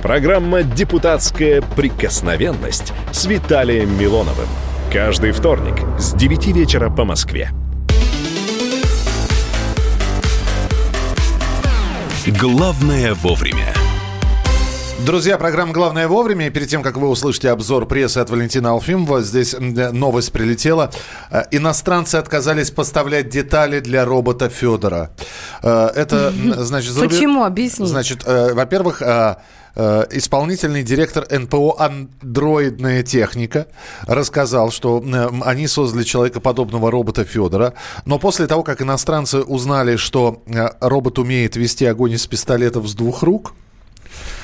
Программа «Депутатская прикосновенность» с Виталием Милоновым. Каждый вторник с девяти вечера по Москве. Главное вовремя. Друзья, программа «Главное вовремя». И перед тем, как вы услышите обзор прессы от Валентина Алфимова, здесь новость прилетела. Иностранцы отказались поставлять детали для робота Федора. Это, значит... Заруб... Почему? Объясни. Значит, во-первых... Исполнительный директор эн пэ о «Андроидная техника» рассказал, что они создали человекоподобного робота Федора. Но после того, как иностранцы узнали, что робот умеет вести огонь из пистолетов с двух рук,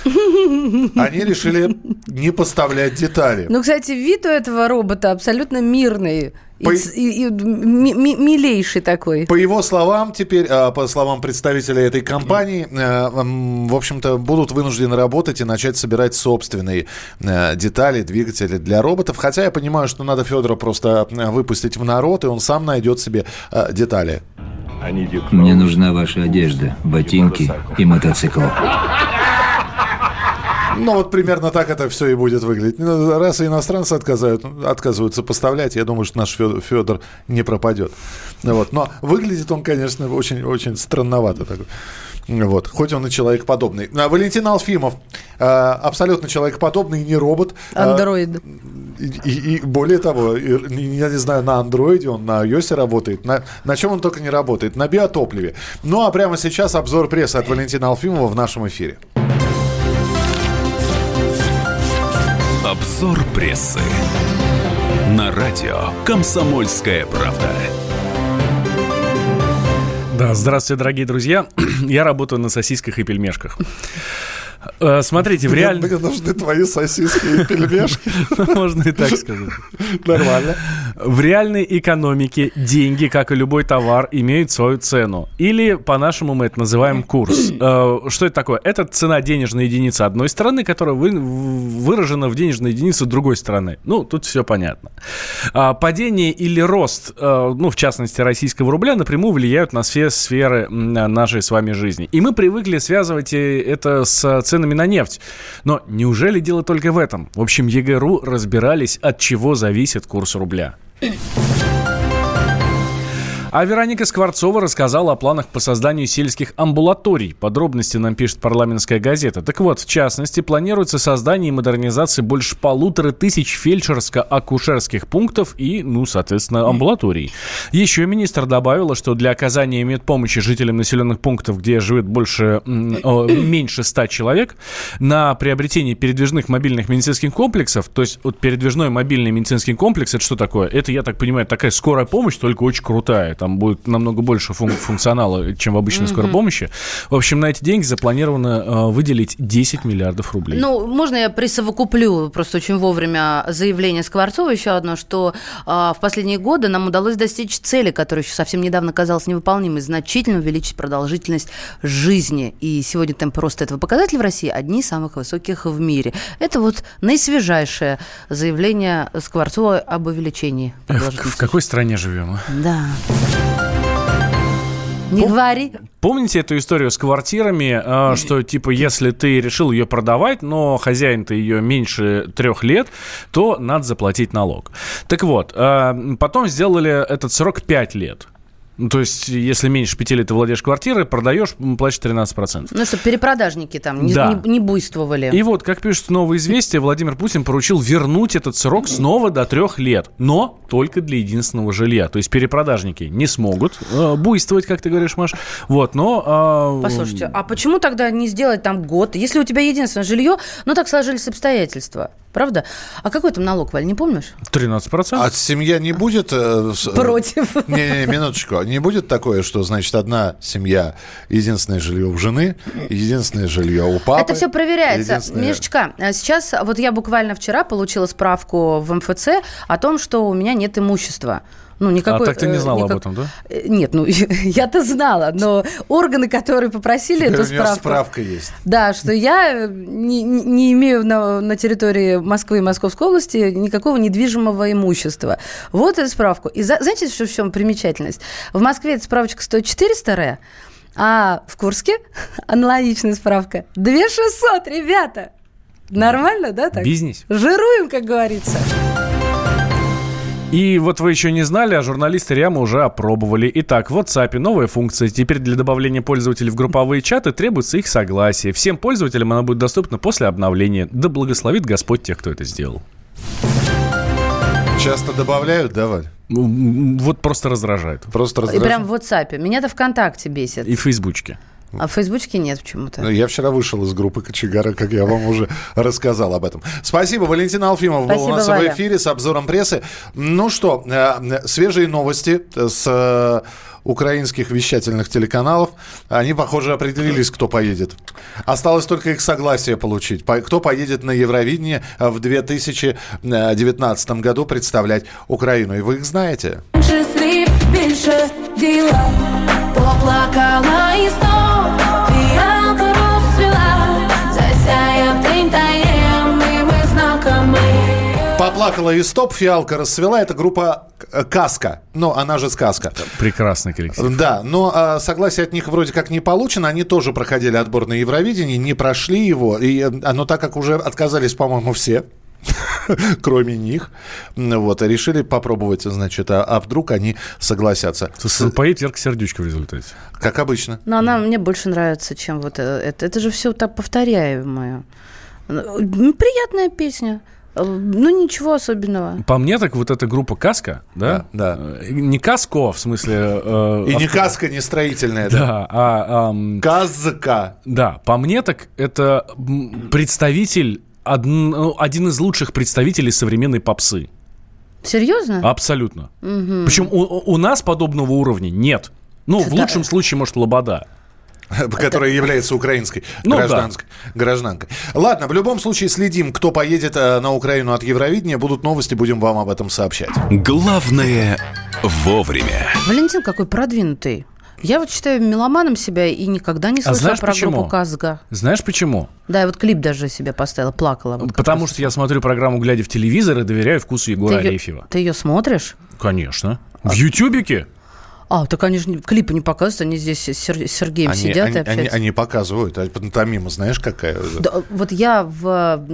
они решили не поставлять детали. Ну, кстати, вид у этого робота абсолютно мирный. По... И, и, и, ми, ми, милейший такой. По его словам теперь, по словам представителя этой компании, в общем-то, будут вынуждены работать и начать собирать собственные детали, двигатели для роботов. Хотя я понимаю, что надо Федора просто выпустить в народ, и он сам найдет себе детали. Мне нужна ваша одежда, ботинки и мотоцикл. Ну, вот примерно так это все и будет выглядеть. Раз иностранцы отказывают, отказываются поставлять, я думаю, что наш Федор не пропадет. Вот. Но выглядит он, конечно, очень-очень странновато такой. Вот. Хоть он и человекоподобный. А Валентин Алфимов абсолютно человекоподобный, не робот. Андроид. И, и, и более того, я не знаю, на андроиде он, на iOS работает, на, на чем он только не работает, на биотопливе. Ну, а прямо сейчас обзор прессы от Валентина Алфимова в нашем эфире. Обзор прессы на радио «Комсомольская правда». Да, здравствуйте, дорогие друзья. Я работаю на сосисках и пельмешках. Смотрите, в реальности... Мне нужны твои сосиски и пельмешки. Можно и так сказать. Нормально. В реальной экономике деньги, как и любой товар, имеют свою цену. Или, по-нашему, мы это называем курс. Что это такое? Это цена денежной единицы одной страны, которая выражена в денежной единице другой страны. Ну, тут все понятно. Падение или рост, ну, в частности, российского рубля, напрямую влияют на все сферы нашей с вами жизни. И мы привыкли связывать это с ценами на нефть. Но неужели дело только в этом? В общем, ЕГРУ разбирались, от чего зависит курс рубля. А Вероника Скворцова рассказала о планах по созданию сельских амбулаторий. Подробности нам пишет «Парламентская газета». Так вот, в частности, планируется создание и модернизация больше полутора тысяч фельдшерско-акушерских пунктов и, ну, соответственно, амбулаторий. Еще министр добавила, что для оказания медпомощи жителям населенных пунктов, где живет больше, меньше ста человек, на приобретение передвижных мобильных медицинских комплексов, то есть вот передвижной мобильный медицинский комплекс, это что такое? Это, я так понимаю, такая скорая помощь, только очень крутая. там будет намного больше фун- функционала, чем в обычной mm-hmm. скорой помощи. В общем, на эти деньги запланировано выделить десять миллиардов рублей. Ну, можно я присовокуплю просто очень вовремя заявление Скворцова еще одно, что э, в последние годы нам удалось достичь цели, которая еще совсем недавно казалась невыполнимой, значительно увеличить продолжительность жизни. И сегодня темпы роста этого показателя в России одни из самых высоких в мире. Это вот наисвежайшее заявление Скворцова об увеличении продолжительности. В, в какой стране живем? Да. Не Пом- говори. Помните эту историю с квартирами, э, что, типа, если ты решил ее продавать, но хозяин-то ее меньше трех лет, то надо заплатить налог. Так вот, э, потом сделали этот срок пять лет. Ну, то есть, если меньше пяти лет ты владеешь квартирой, продаешь, платишь тринадцать процентов. Ну, чтобы перепродажники там не, да. не, не буйствовали. И вот, как пишут новые известия, Владимир Путин поручил вернуть этот срок снова до трех лет. Но только для единственного жилья. То есть, перепродажники не смогут э, буйствовать, как ты говоришь, Маш. Вот, но... Э, Послушайте, а почему тогда не сделать там год? Если у тебя единственное жилье, ну, так сложились обстоятельства. Правда? А какой там налог, Валь, не помнишь? тринадцать процентов. А семья не будет... Э, Против. Не, не, минуточку. Не будет такое, что, значит, одна семья, единственное жилье у жены, единственное жилье у папы. Это все проверяется. Единственное... Мишечка, сейчас, вот я буквально вчера получила справку в эм эф цэ о том, что у меня нет имущества. Ну, никакой, а так ты не знала никак... об этом, да? Нет, ну, я-то знала, но органы, которые попросили теперь эту справку... у меня справка есть. Да, что я не, не имею на, на территории Москвы и Московской области никакого недвижимого имущества. Вот эту справку. И за, знаете, что в чем примечательность? В Москве эта справочка стоит четыреста рэ, а в Курске аналогичная справка две тысячи шестьсот, ребята! Нормально, да? Так? Бизнес. Жируем, как говорится. И вот вы еще не знали, а журналисты РИАМа уже опробовали. Итак, в WhatsApp новая функция. Теперь для добавления пользователей в групповые чаты требуется их согласие. Всем пользователям она будет доступна после обновления. Да благословит Господь тех, кто это сделал. Часто добавляют, да, Валь? Вот просто раздражает. Просто раздражает. И прям в WhatsApp. Меня-то ВКонтакте бесит. И в Фейсбучке. А в Фейсбучке нет почему-то. Ну, я вчера вышел из группы Кочегара, как я вам уже рассказал об этом. Спасибо. Валентин Алфимов Спасибо, был у нас Валя. В эфире с обзором прессы. Ну что, свежие новости с украинских вещательных телеканалов. Они, похоже, определились, кто поедет. Осталось только их согласие получить. Кто поедет на Евровидение в две тысячи девятнадцатом году представлять Украину. И вы их знаете. Меньше слив, меньше дела. Поплакала и «Поплакала и стоп, фиалка расцвела» — это группа «Каска». Ну, она же «Сказка». Прекрасный коллектив. Да, но а, согласие от них вроде как не получено. Они тоже проходили отбор на Евровидение, не прошли его. И, но так как уже отказались, по-моему, все... кроме них. Вот, и решили попробовать, значит, а, а вдруг они согласятся. Поедет Верка Сердючка в результате. Как обычно. Но она мне больше нравится, чем вот это. Это же все так повторяемое. Приятная песня. Ну, ничего особенного. По мне, так вот эта группа «Каска», да? Да, да. Не «Каско», в смысле... Э, и автор. Не «Каска», не строительная, да? Да, а... Э, «Казка». Да, по мне, так это представитель... Один, один из лучших представителей современной попсы. Серьезно? Абсолютно. Угу. Причем у, у нас подобного уровня нет. Ну, это в лучшем да. случае, может, Лобода. Которая это... является украинской ну, гражданской, да. гражданкой. Ладно, в любом случае следим, кто поедет на Украину от Евровидения. Будут новости, будем вам об этом сообщать. Главное вовремя. Валентин какой продвинутый. Я вот считаю меломаном себя и никогда не слышала а про почему? Группу «Казга». Знаешь почему? Да, я вот клип даже себе поставила, плакала. Вот Потому раз. Что я смотрю программу «Глядя в телевизор» и доверяю вкусу Егора ты Арефьева. Ее, ты ее смотришь? Конечно. А... В «Ютубике»? А, так они же клипы не показывают, они здесь с Сергеем они, сидят они, и общаются. Они, они показывают, а пантомима знаешь какая? Да, вот я в...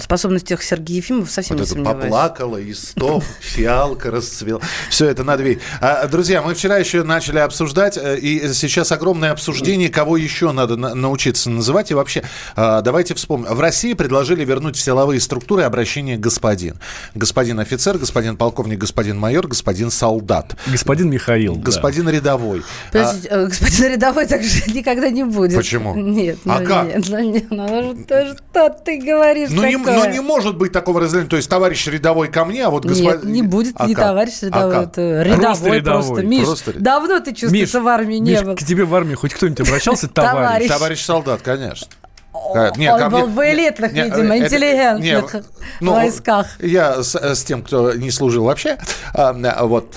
способностях Сергея Ефимова совсем вот не сомневаюсь. «Поплакала», и «Стоп», «Фиалка расцвела». Все это надо видеть. А, друзья, мы вчера еще начали обсуждать, и сейчас огромное обсуждение, кого еще надо на- научиться называть. И вообще, а, давайте вспомним. В России предложили вернуть в силовые структуры обращение «господин». Господин офицер, господин полковник, господин майор, господин солдат. Господин Михаил. Господин да. рядовой. Подождите, а... господин рядовой так же никогда не будет. Почему? Нет. Ну, а как? Нет, ну, нет, ну, что, что ты говоришь? Ну, не такое. Но не может быть такого разделения. То есть товарищ рядовой ко мне, а вот господин... Нет, не будет а не как? Товарищ рядовой. А это рядовой просто. Рядовой. Просто. Миш, просто... давно ты чувствуешь, Миш, что в армии не Миш, был. К тебе в армии хоть кто-нибудь обращался? Товарищ. Товарищ солдат, конечно. Нет, он был в элитных, нет, видимо, это, интеллигентных нет, ну, войсках. Я с, с тем, кто не служил вообще, вот...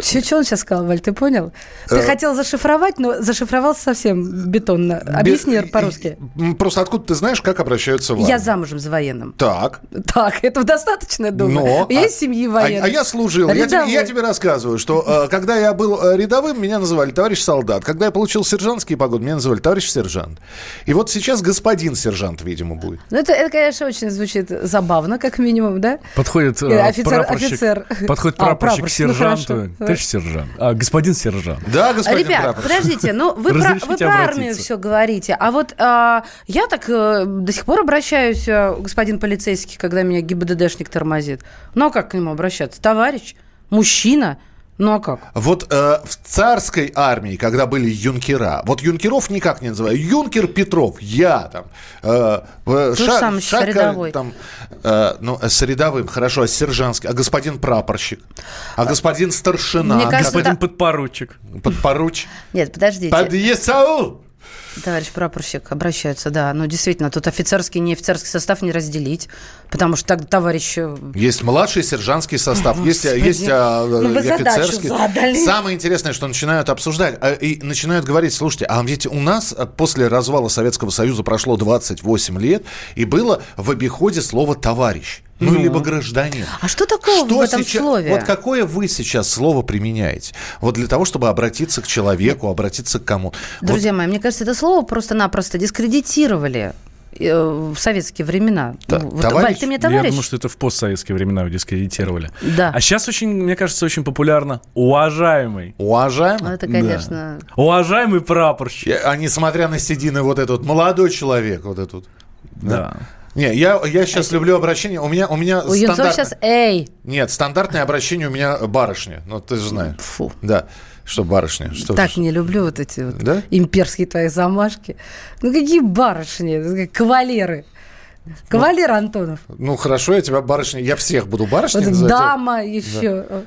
Все, что он сейчас сказал, Валь, ты понял? Ты хотел зашифровать, но зашифровался совсем бетонно. Объясни Без... по-русски. Просто откуда ты знаешь, как обращаются в армию? Я замужем за военным. Так. Так, этого достаточно, думаю. Но... Есть семьи военных. А, а я служил. Я тебе, я тебе рассказываю, что когда я был рядовым, меня называли товарищ солдат. Когда я получил сержантские погоны, меня называли товарищ сержант. И вот сейчас господин сержант, видимо, будет. Ну, это, это конечно, очень звучит забавно, как минимум, да? Подходит офицер, прапорщик, офицер. Подходит прапорщик, а, прапорщик к сержанту. Ну, товарищ сержант. А, господин сержант. Да, господин Ребят, прапорщик. подождите, ну вы про, вы про армию все говорите, а вот а, я так а, до сих пор обращаюсь, а, господин полицейский, когда меня ГИБДДшник тормозит. Ну а как к нему обращаться? Товарищ? Мужчина? Ну а как? Вот э, в царской армии, когда были юнкера, вот юнкеров никак не называю. Юнкер Петров, я там. Э, э, ша, самый ша, рядовой. Там, э, ну, с рядовым, хорошо, а сержантский, а господин прапорщик, а господин старшина. Мне кажется, господин та... подпоручик. Подпоруч. Нет, подождите. Подъезд Саул! Товарищ прапорщик, обращаются, да. Ну, действительно, тут офицерский и неофицерский состав не разделить, потому что так товарищ... Есть младший сержантский состав, Господи. есть, есть а, ну, офицерский. Самое интересное, что начинают обсуждать а, и начинают говорить, слушайте, а ведь у нас после развала Советского Союза прошло двадцать восемь лет, и было в обиходе слово «товарищ». Ну, ну, либо гражданин. А что такого что в этом сейчас, слове? Вот какое вы сейчас слово применяете? Вот для того, чтобы обратиться к человеку, обратиться к кому-то. Друзья вот. мои, мне кажется, это слово просто-напросто дискредитировали в советские времена. Да. Вот, Валь, ты мне товарищ? Я думаю, что это в постсоветские времена вы дискредитировали. Да. А сейчас, очень, мне кажется, очень популярно уважаемый. Уважаемый? Это, конечно... Да. Уважаемый прапорщик. А несмотря на седины, вот этот молодой человек, вот этот... Да. да. Не, я, я сейчас люблю обращение. У меня, у меня у стандартное... сейчас эй. Нет, стандартное обращение у меня барышня. Ну, ты же знаешь. Фу. Да. Что барышня? Что так вы... не люблю вот эти вот да? имперские твои замашки. Ну, какие барышни? Кавалеры. Кавалер ну, Антонов. Ну, хорошо, я тебя барышня... Я всех буду барышней вот называть. Дама еще. Да.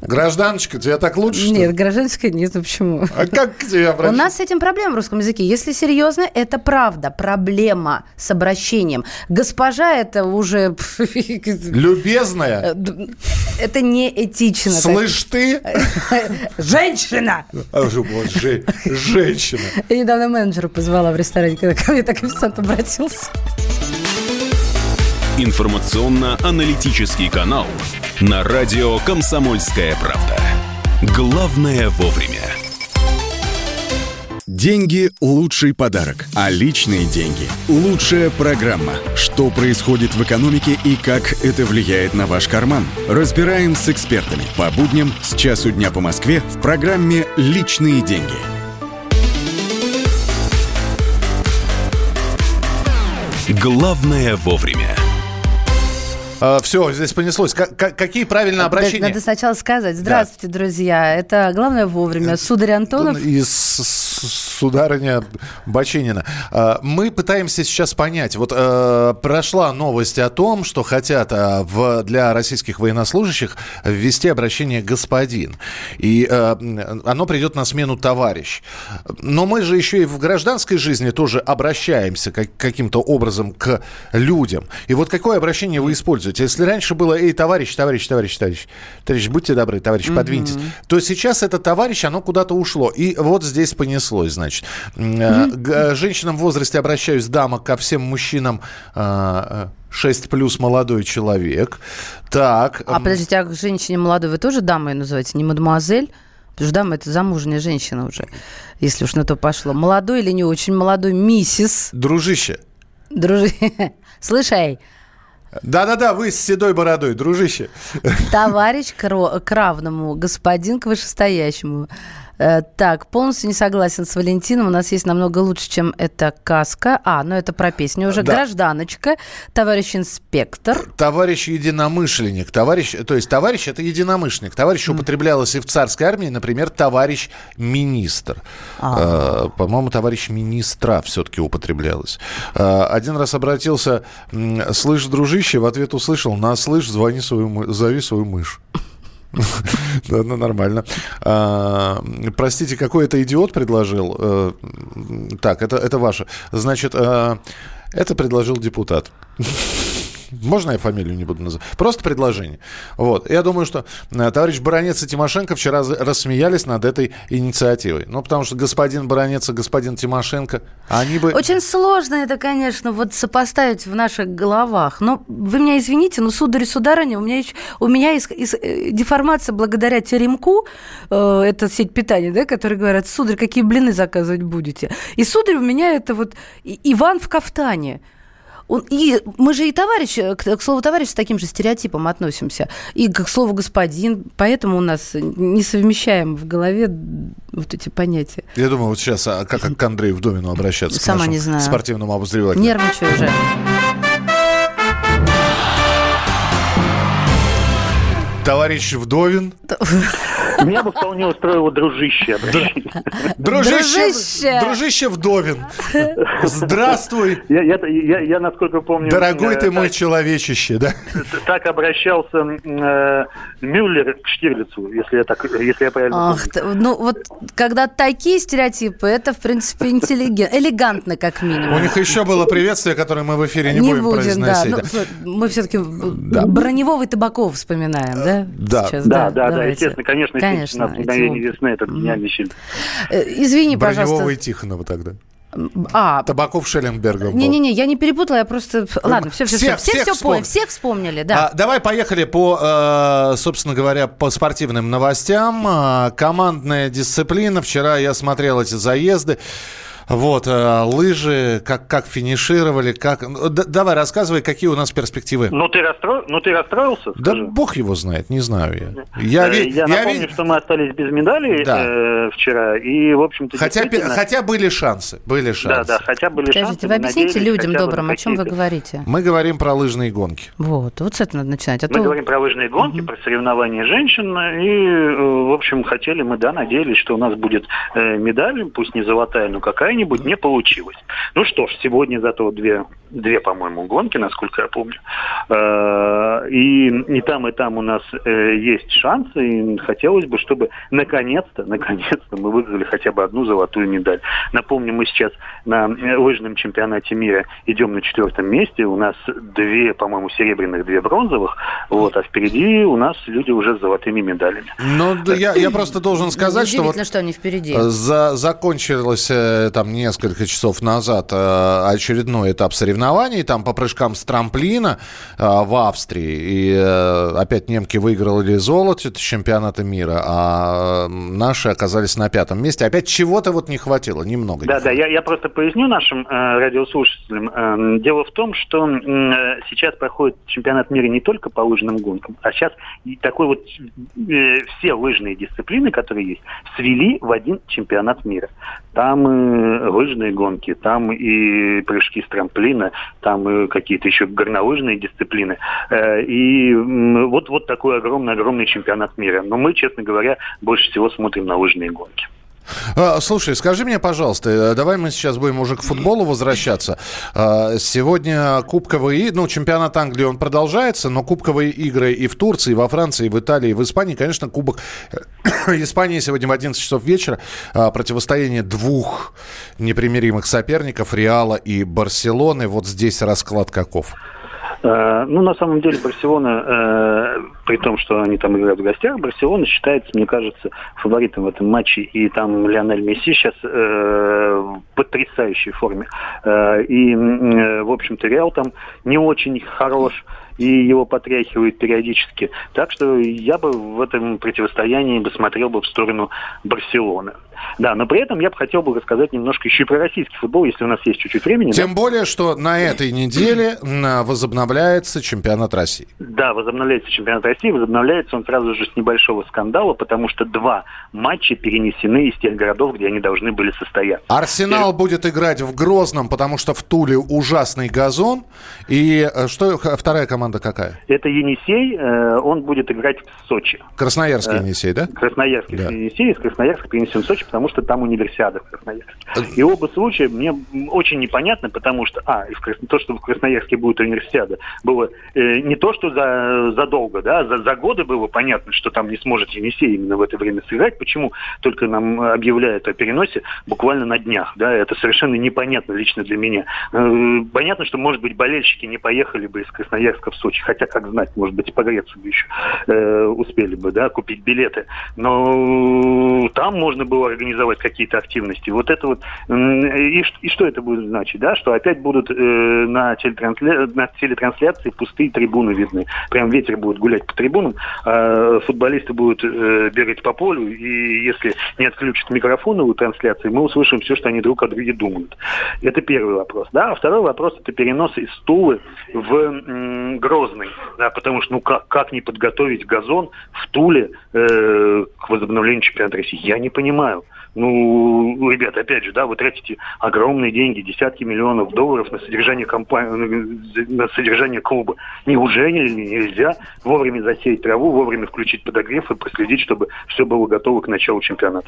Гражданочка, тебе так лучше, что? Нет, гражданочка нет, ну почему? А как к тебе обращаться? У нас с этим проблема в русском языке. Если серьезно, это правда. Проблема с обращением. Госпожа это уже... Любезная? Это не этично. Слышь ты? Женщина! Женщина. Я недавно менеджера позвала в ресторане, когда ко мне так официант обратился. Информационно-аналитический канал на радио «Комсомольская правда». Главное вовремя. Деньги – лучший подарок, а личные деньги – лучшая программа. Что происходит в экономике и как это влияет на ваш карман? Разбираем с экспертами по будням с часу дня по Москве в программе «Личные деньги». Главное вовремя. А, все, здесь понеслось. Как, как, какие правильные обращения? Надо сначала сказать. Здравствуйте, да. друзья. Это главное вовремя. Сударь Антонов. И сударыня Бачинина. Мы пытаемся сейчас понять. Вот э, прошла новость о том, что хотят в, для российских военнослужащих ввести обращение «господин». И э, оно придет на смену «товарищ». Но мы же еще и в гражданской жизни тоже обращаемся как, каким-то образом к людям. И вот какое обращение вы используете? Если раньше было «Эй, товарищ, товарищ, товарищ, товарищ, товарищ, будьте добры, товарищ, mm-hmm. подвиньтесь», то сейчас это «товарищ», оно куда-то ушло. И вот здесь понеслось, значит. К женщинам в возрасте обращаюсь, дама, ко всем мужчинам шесть плюс молодой человек. Так. А подождите, а к женщине молодой вы тоже дамой называете, не мадемуазель? Потому что дама – это замужняя женщина уже, если уж на то пошло. Молодой или не очень молодой миссис? Дружище. Дружище. Слышай. Да-да-да, вы с седой бородой, дружище. Товарищ к равному, господин к вышестоящему. Так, полностью не согласен с Валентином. У нас есть намного лучше, чем эта каска. А, ну это про песню уже. Да. Гражданочка, товарищ инспектор. Товарищ единомышленник. Товарищ, то есть товарищ это единомышленник. Товарищ mm. употреблялось и в царской армии, например, товарищ министр. А. По-моему, товарищ министра все-таки употреблялось. Один раз обратился, слышь, дружище, в ответ услышал, на слышь, звони свою мы... зови свою мышь. Да, ну, нормально. А, простите, какой это идиот предложил? А, так, это, это ваше. Значит, а, это предложил депутат. Можно я фамилию не буду называть? Просто предложение. Вот. Я думаю, что товарищ Баранец и Тимошенко вчера рассмеялись над этой инициативой. Ну, потому что господин Баранец и господин Тимошенко, они бы... Очень сложно это, конечно, вот сопоставить в наших головах. Но вы меня извините, но, сударь и сударыня, у меня, еще, у меня из, из, деформация благодаря теремку, э, это сеть питания, да, которые говорят, сударь, какие блины заказывать будете? И, сударь, у меня это вот Иван в кафтане. Он, и мы же и товарищ, к, к слову товарищ с таким же стереотипом относимся, и к слову господин, поэтому у нас не совмещаем в голове вот эти понятия. Я думаю, вот сейчас а как, как к Андрею Вдовину обращаться, сама к нашему не знаю. Спортивному обозревателю. Нервничаю уже. Товарищ Вдовин. Меня бы вполне устроило дружище. Дружище, дружище Вдовин. Здравствуй. Я, я, я, я насколько помню... Дорогой э, ты мой так, человечище, да? Так обращался э, Мюллер к Штирлицу, если я, так, если я правильно Ах, помню. Т, ну вот, когда такие стереотипы, это, в принципе, интеллигентно, элегантно, как минимум. У них еще было приветствие, которое мы в эфире не, не будем, будем произносить. Да. Да. Ну, мы все-таки да. Броневого и Табакова вспоминаем, да? Да, сейчас? да, да, да, да естественно, конечно, конечно. Конечно. Мгновение весны, это гениальный фильм. Извини, Броневого пожалуйста. Броневого и Тихонова тогда. А, Табаков Шелленбергов. Не-не-не, я не перепутала, я просто... Ладно, все, все, все, все, всех, все, вспом... всех вспомнили, да. А, давай поехали по, собственно говоря, по спортивным новостям. Командная дисциплина. Вчера я смотрел эти заезды. Вот, лыжи, как, как финишировали, как... Д- давай, рассказывай, какие у нас перспективы. Ну, ты, расстро... ну, ты расстроился, скажи? Да бог его знает, не знаю я. Я, я, я напомню, я... что мы остались без медалей да. э, вчера, и, в общем-то, хотя, действительно... хотя были шансы, были шансы. Да, да, хотя были Подождите, шансы. Подождите, вы объясните надеялись, людям добрым, о чем вы говорите? Мы говорим про лыжные гонки. Вот, вот с этого надо начинать. А мы то... говорим про лыжные гонки, угу. про соревнования женщин, и, в общем, хотели мы, да, надеялись, что у нас будет медаль, пусть не золотая, но какая нибудь не получилось. Ну что ж, сегодня зато две, две, по-моему, гонки, насколько я помню. И, и там, и там у нас есть шансы, и хотелось бы, чтобы наконец-то, наконец-то мы выиграли хотя бы одну золотую медаль. Напомню, мы сейчас на лыжном чемпионате мира идем на четвертом месте, у нас две, по-моему, серебряных, две бронзовых, вот, а впереди у нас люди уже с золотыми медалями. Ну, я, я просто должен сказать, что вот что они впереди. За, закончилось там несколько часов назад очередной этап соревнований, там по прыжкам с трамплина в Австрии, и опять немки выиграли золото чемпионата мира, а наши оказались на пятом месте. Опять чего-то вот не хватило, немного. Да, не да, я, я просто поясню нашим э, радиослушателям. Э, дело в том, что э, сейчас проходит чемпионат мира не только по лыжным гонкам, а сейчас такой вот э, все лыжные дисциплины, которые есть, свели в один чемпионат мира. Там э, лыжные гонки, там и прыжки с трамплина, там и какие-то еще горнолыжные дисциплины. И вот, вот такой огромный-огромный чемпионат мира. Но мы, честно говоря, больше всего смотрим на лыжные гонки. Слушай, скажи мне, пожалуйста, давай мы сейчас будем уже к футболу возвращаться. Сегодня кубковые, ну, чемпионат Англии, он продолжается, но кубковые игры и в Турции, и во Франции, и в Италии, и в Испании. Конечно, кубок Испании сегодня в одиннадцать часов вечера. Противостояние двух непримиримых соперников, Реала и Барселоны. Вот здесь расклад каков? Ну, на самом деле, Барселона, э, при том, что они там играют в гостях, Барселона считается, мне кажется, фаворитом в этом матче. И там Лионель Месси сейчас э, в потрясающей форме. Э, и, э, в общем-то, Реал там не очень хорош. и его потряхивает периодически. Так что я бы в этом противостоянии бы смотрел бы в сторону Барселоны. Да, но при этом я бы хотел бы рассказать немножко еще и про российский футбол, если у нас есть чуть-чуть времени. Тем да? более, что на этой неделе возобновляется чемпионат России. Да, возобновляется чемпионат России, возобновляется он сразу же с небольшого скандала, потому что два матча перенесены из тех городов, где они должны были состояться. Арсенал Теперь... будет играть в Грозном, потому что в Туле ужасный газон. И что вторая команда какая? Это Енисей, он будет играть в Сочи. Красноярский Енисей, да? Красноярский да. Енисей, из Красноярска перенесен в Сочи, потому что там универсиада в Красноярске. И оба случая мне очень непонятны, потому что, а, и в Крас... то, что в Красноярске будет универсиада, было э, не то, что за, задолго, да, за, за годы было понятно, что там не сможет Енисей именно в это время сыграть. Почему только нам объявляют о переносе буквально на днях, да, это совершенно непонятно лично для меня. Э, понятно, что, может быть, болельщики не поехали бы из Красноярска в Сочи, хотя, как знать, может быть, и погреться бы еще э, успели бы, да, купить билеты. Но там можно было организовать организовать какие-то активности. Вот это вот... И, и что это будет значить, да? Что опять будут э, на, телетрансля... на телетрансляции пустые трибуны видны. Прям ветер будет гулять по трибунам, а футболисты будут э, бегать по полю, и если не отключат микрофоновую трансляцию, мы услышим все, что они друг о друге думают. Это первый вопрос, да? А второй вопрос — это перенос из Тулы в м- Грозный, да? Потому что, ну, как, как не подготовить газон в Туле э, к возобновлению чемпионата России? Я не понимаю. Ну, ребята, опять же, да, вы тратите огромные деньги, десятки миллионов долларов на содержание компании, на содержание клуба. Неужели нельзя вовремя засеять траву, вовремя включить подогрев и проследить, чтобы все было готово к началу чемпионата?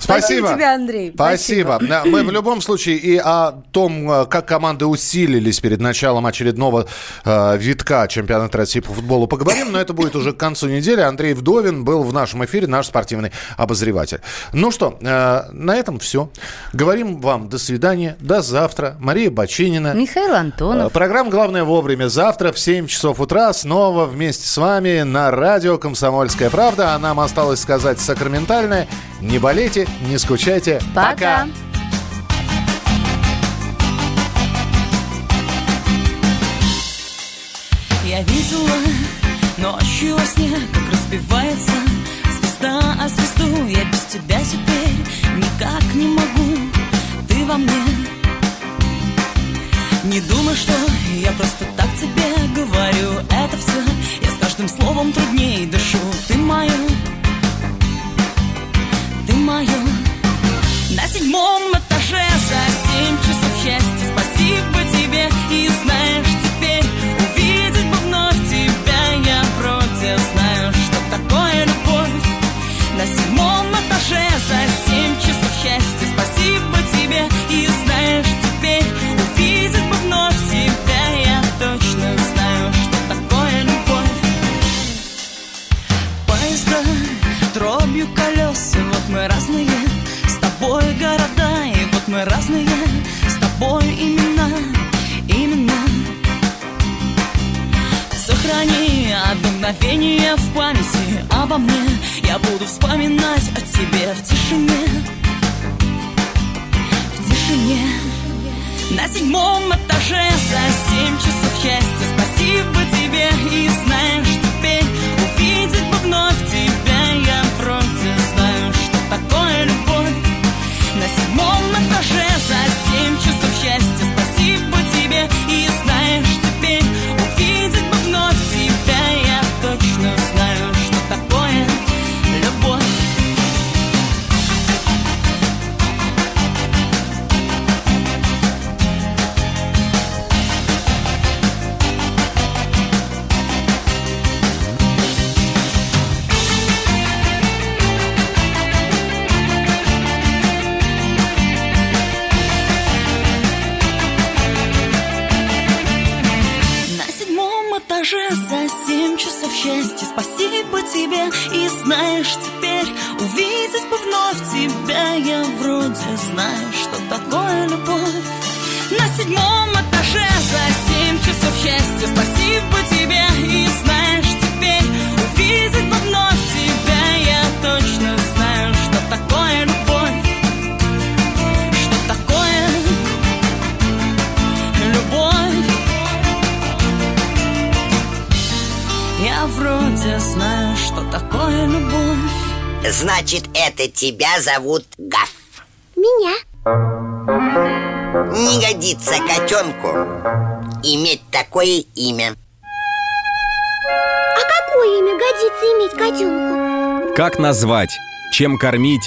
Спасибо. Спасибо тебе, Андрей. Спасибо. Спасибо. Мы в любом случае и о том, как команды усилились перед началом очередного э, витка чемпионата России по футболу, поговорим, но это будет уже к концу недели. Андрей Вдовин был в нашем эфире, наш спортивный обозреватель. Ну что, на этом все. Говорим вам до свидания, до завтра. Мария Бачинина. Михаил Антонов. Программа «Главное вовремя». Завтра в семь часов утра снова вместе с вами на радио «Комсомольская правда». А нам осталось сказать сакраментальное: не болейте, не скучайте. Пока. Пока. Я видела ночью во сне, как разбивается звезда о звезду. Я без тебя теперь никак не могу, ты во мне. Не думай, что я просто так тебе говорю. Это все, я с каждым словом трудней дышу. Ты моя, ты моя. На седьмом этаже за семь часов счастья. Спасибо тебе, и знаешь, теперь увидеть бы вновь тебя я против. Знаю, что такое любовь. На седьмом этаже за семь часов счастья, спасибо тебе, и знаешь, теперь увидеть бы вновь тебя, я точно знаю, что такое любовь. Поезда дробью колес, и вот мы разные с тобой города, и вот мы разные с тобой имена, имена. Сохрани одно мгновение в памяти обо мне. Я буду вспоминать о тебе в тишине, в тишине. На седьмом этаже за семь часов счастья, спасибо тебе, и знаешь, теперь увидеть бы вновь тебя я против. Знаю, что такое любовь. На седьмом этаже за семь часов счастья, спасибо тебе, и знаешь, теперь увидеть бы вновь тебя я точно знаю, что такое любовь. За семь часов счастья, спасибо тебе, и знаешь, теперь увидеть бы вновь тебя я вроде знаю, что такое любовь. На седьмом этаже за семь часов счастья, спасибо тебе, и знаешь, теперь увидеть бы вновь тебя я точно знаю, что такое любовь. Что такое любовь. где знаю, что такое любовь. Значит, это тебя зовут Гав? Меня. Не годится котенку иметь такое имя. А какое имя годится иметь котенку? Как назвать, чем кормить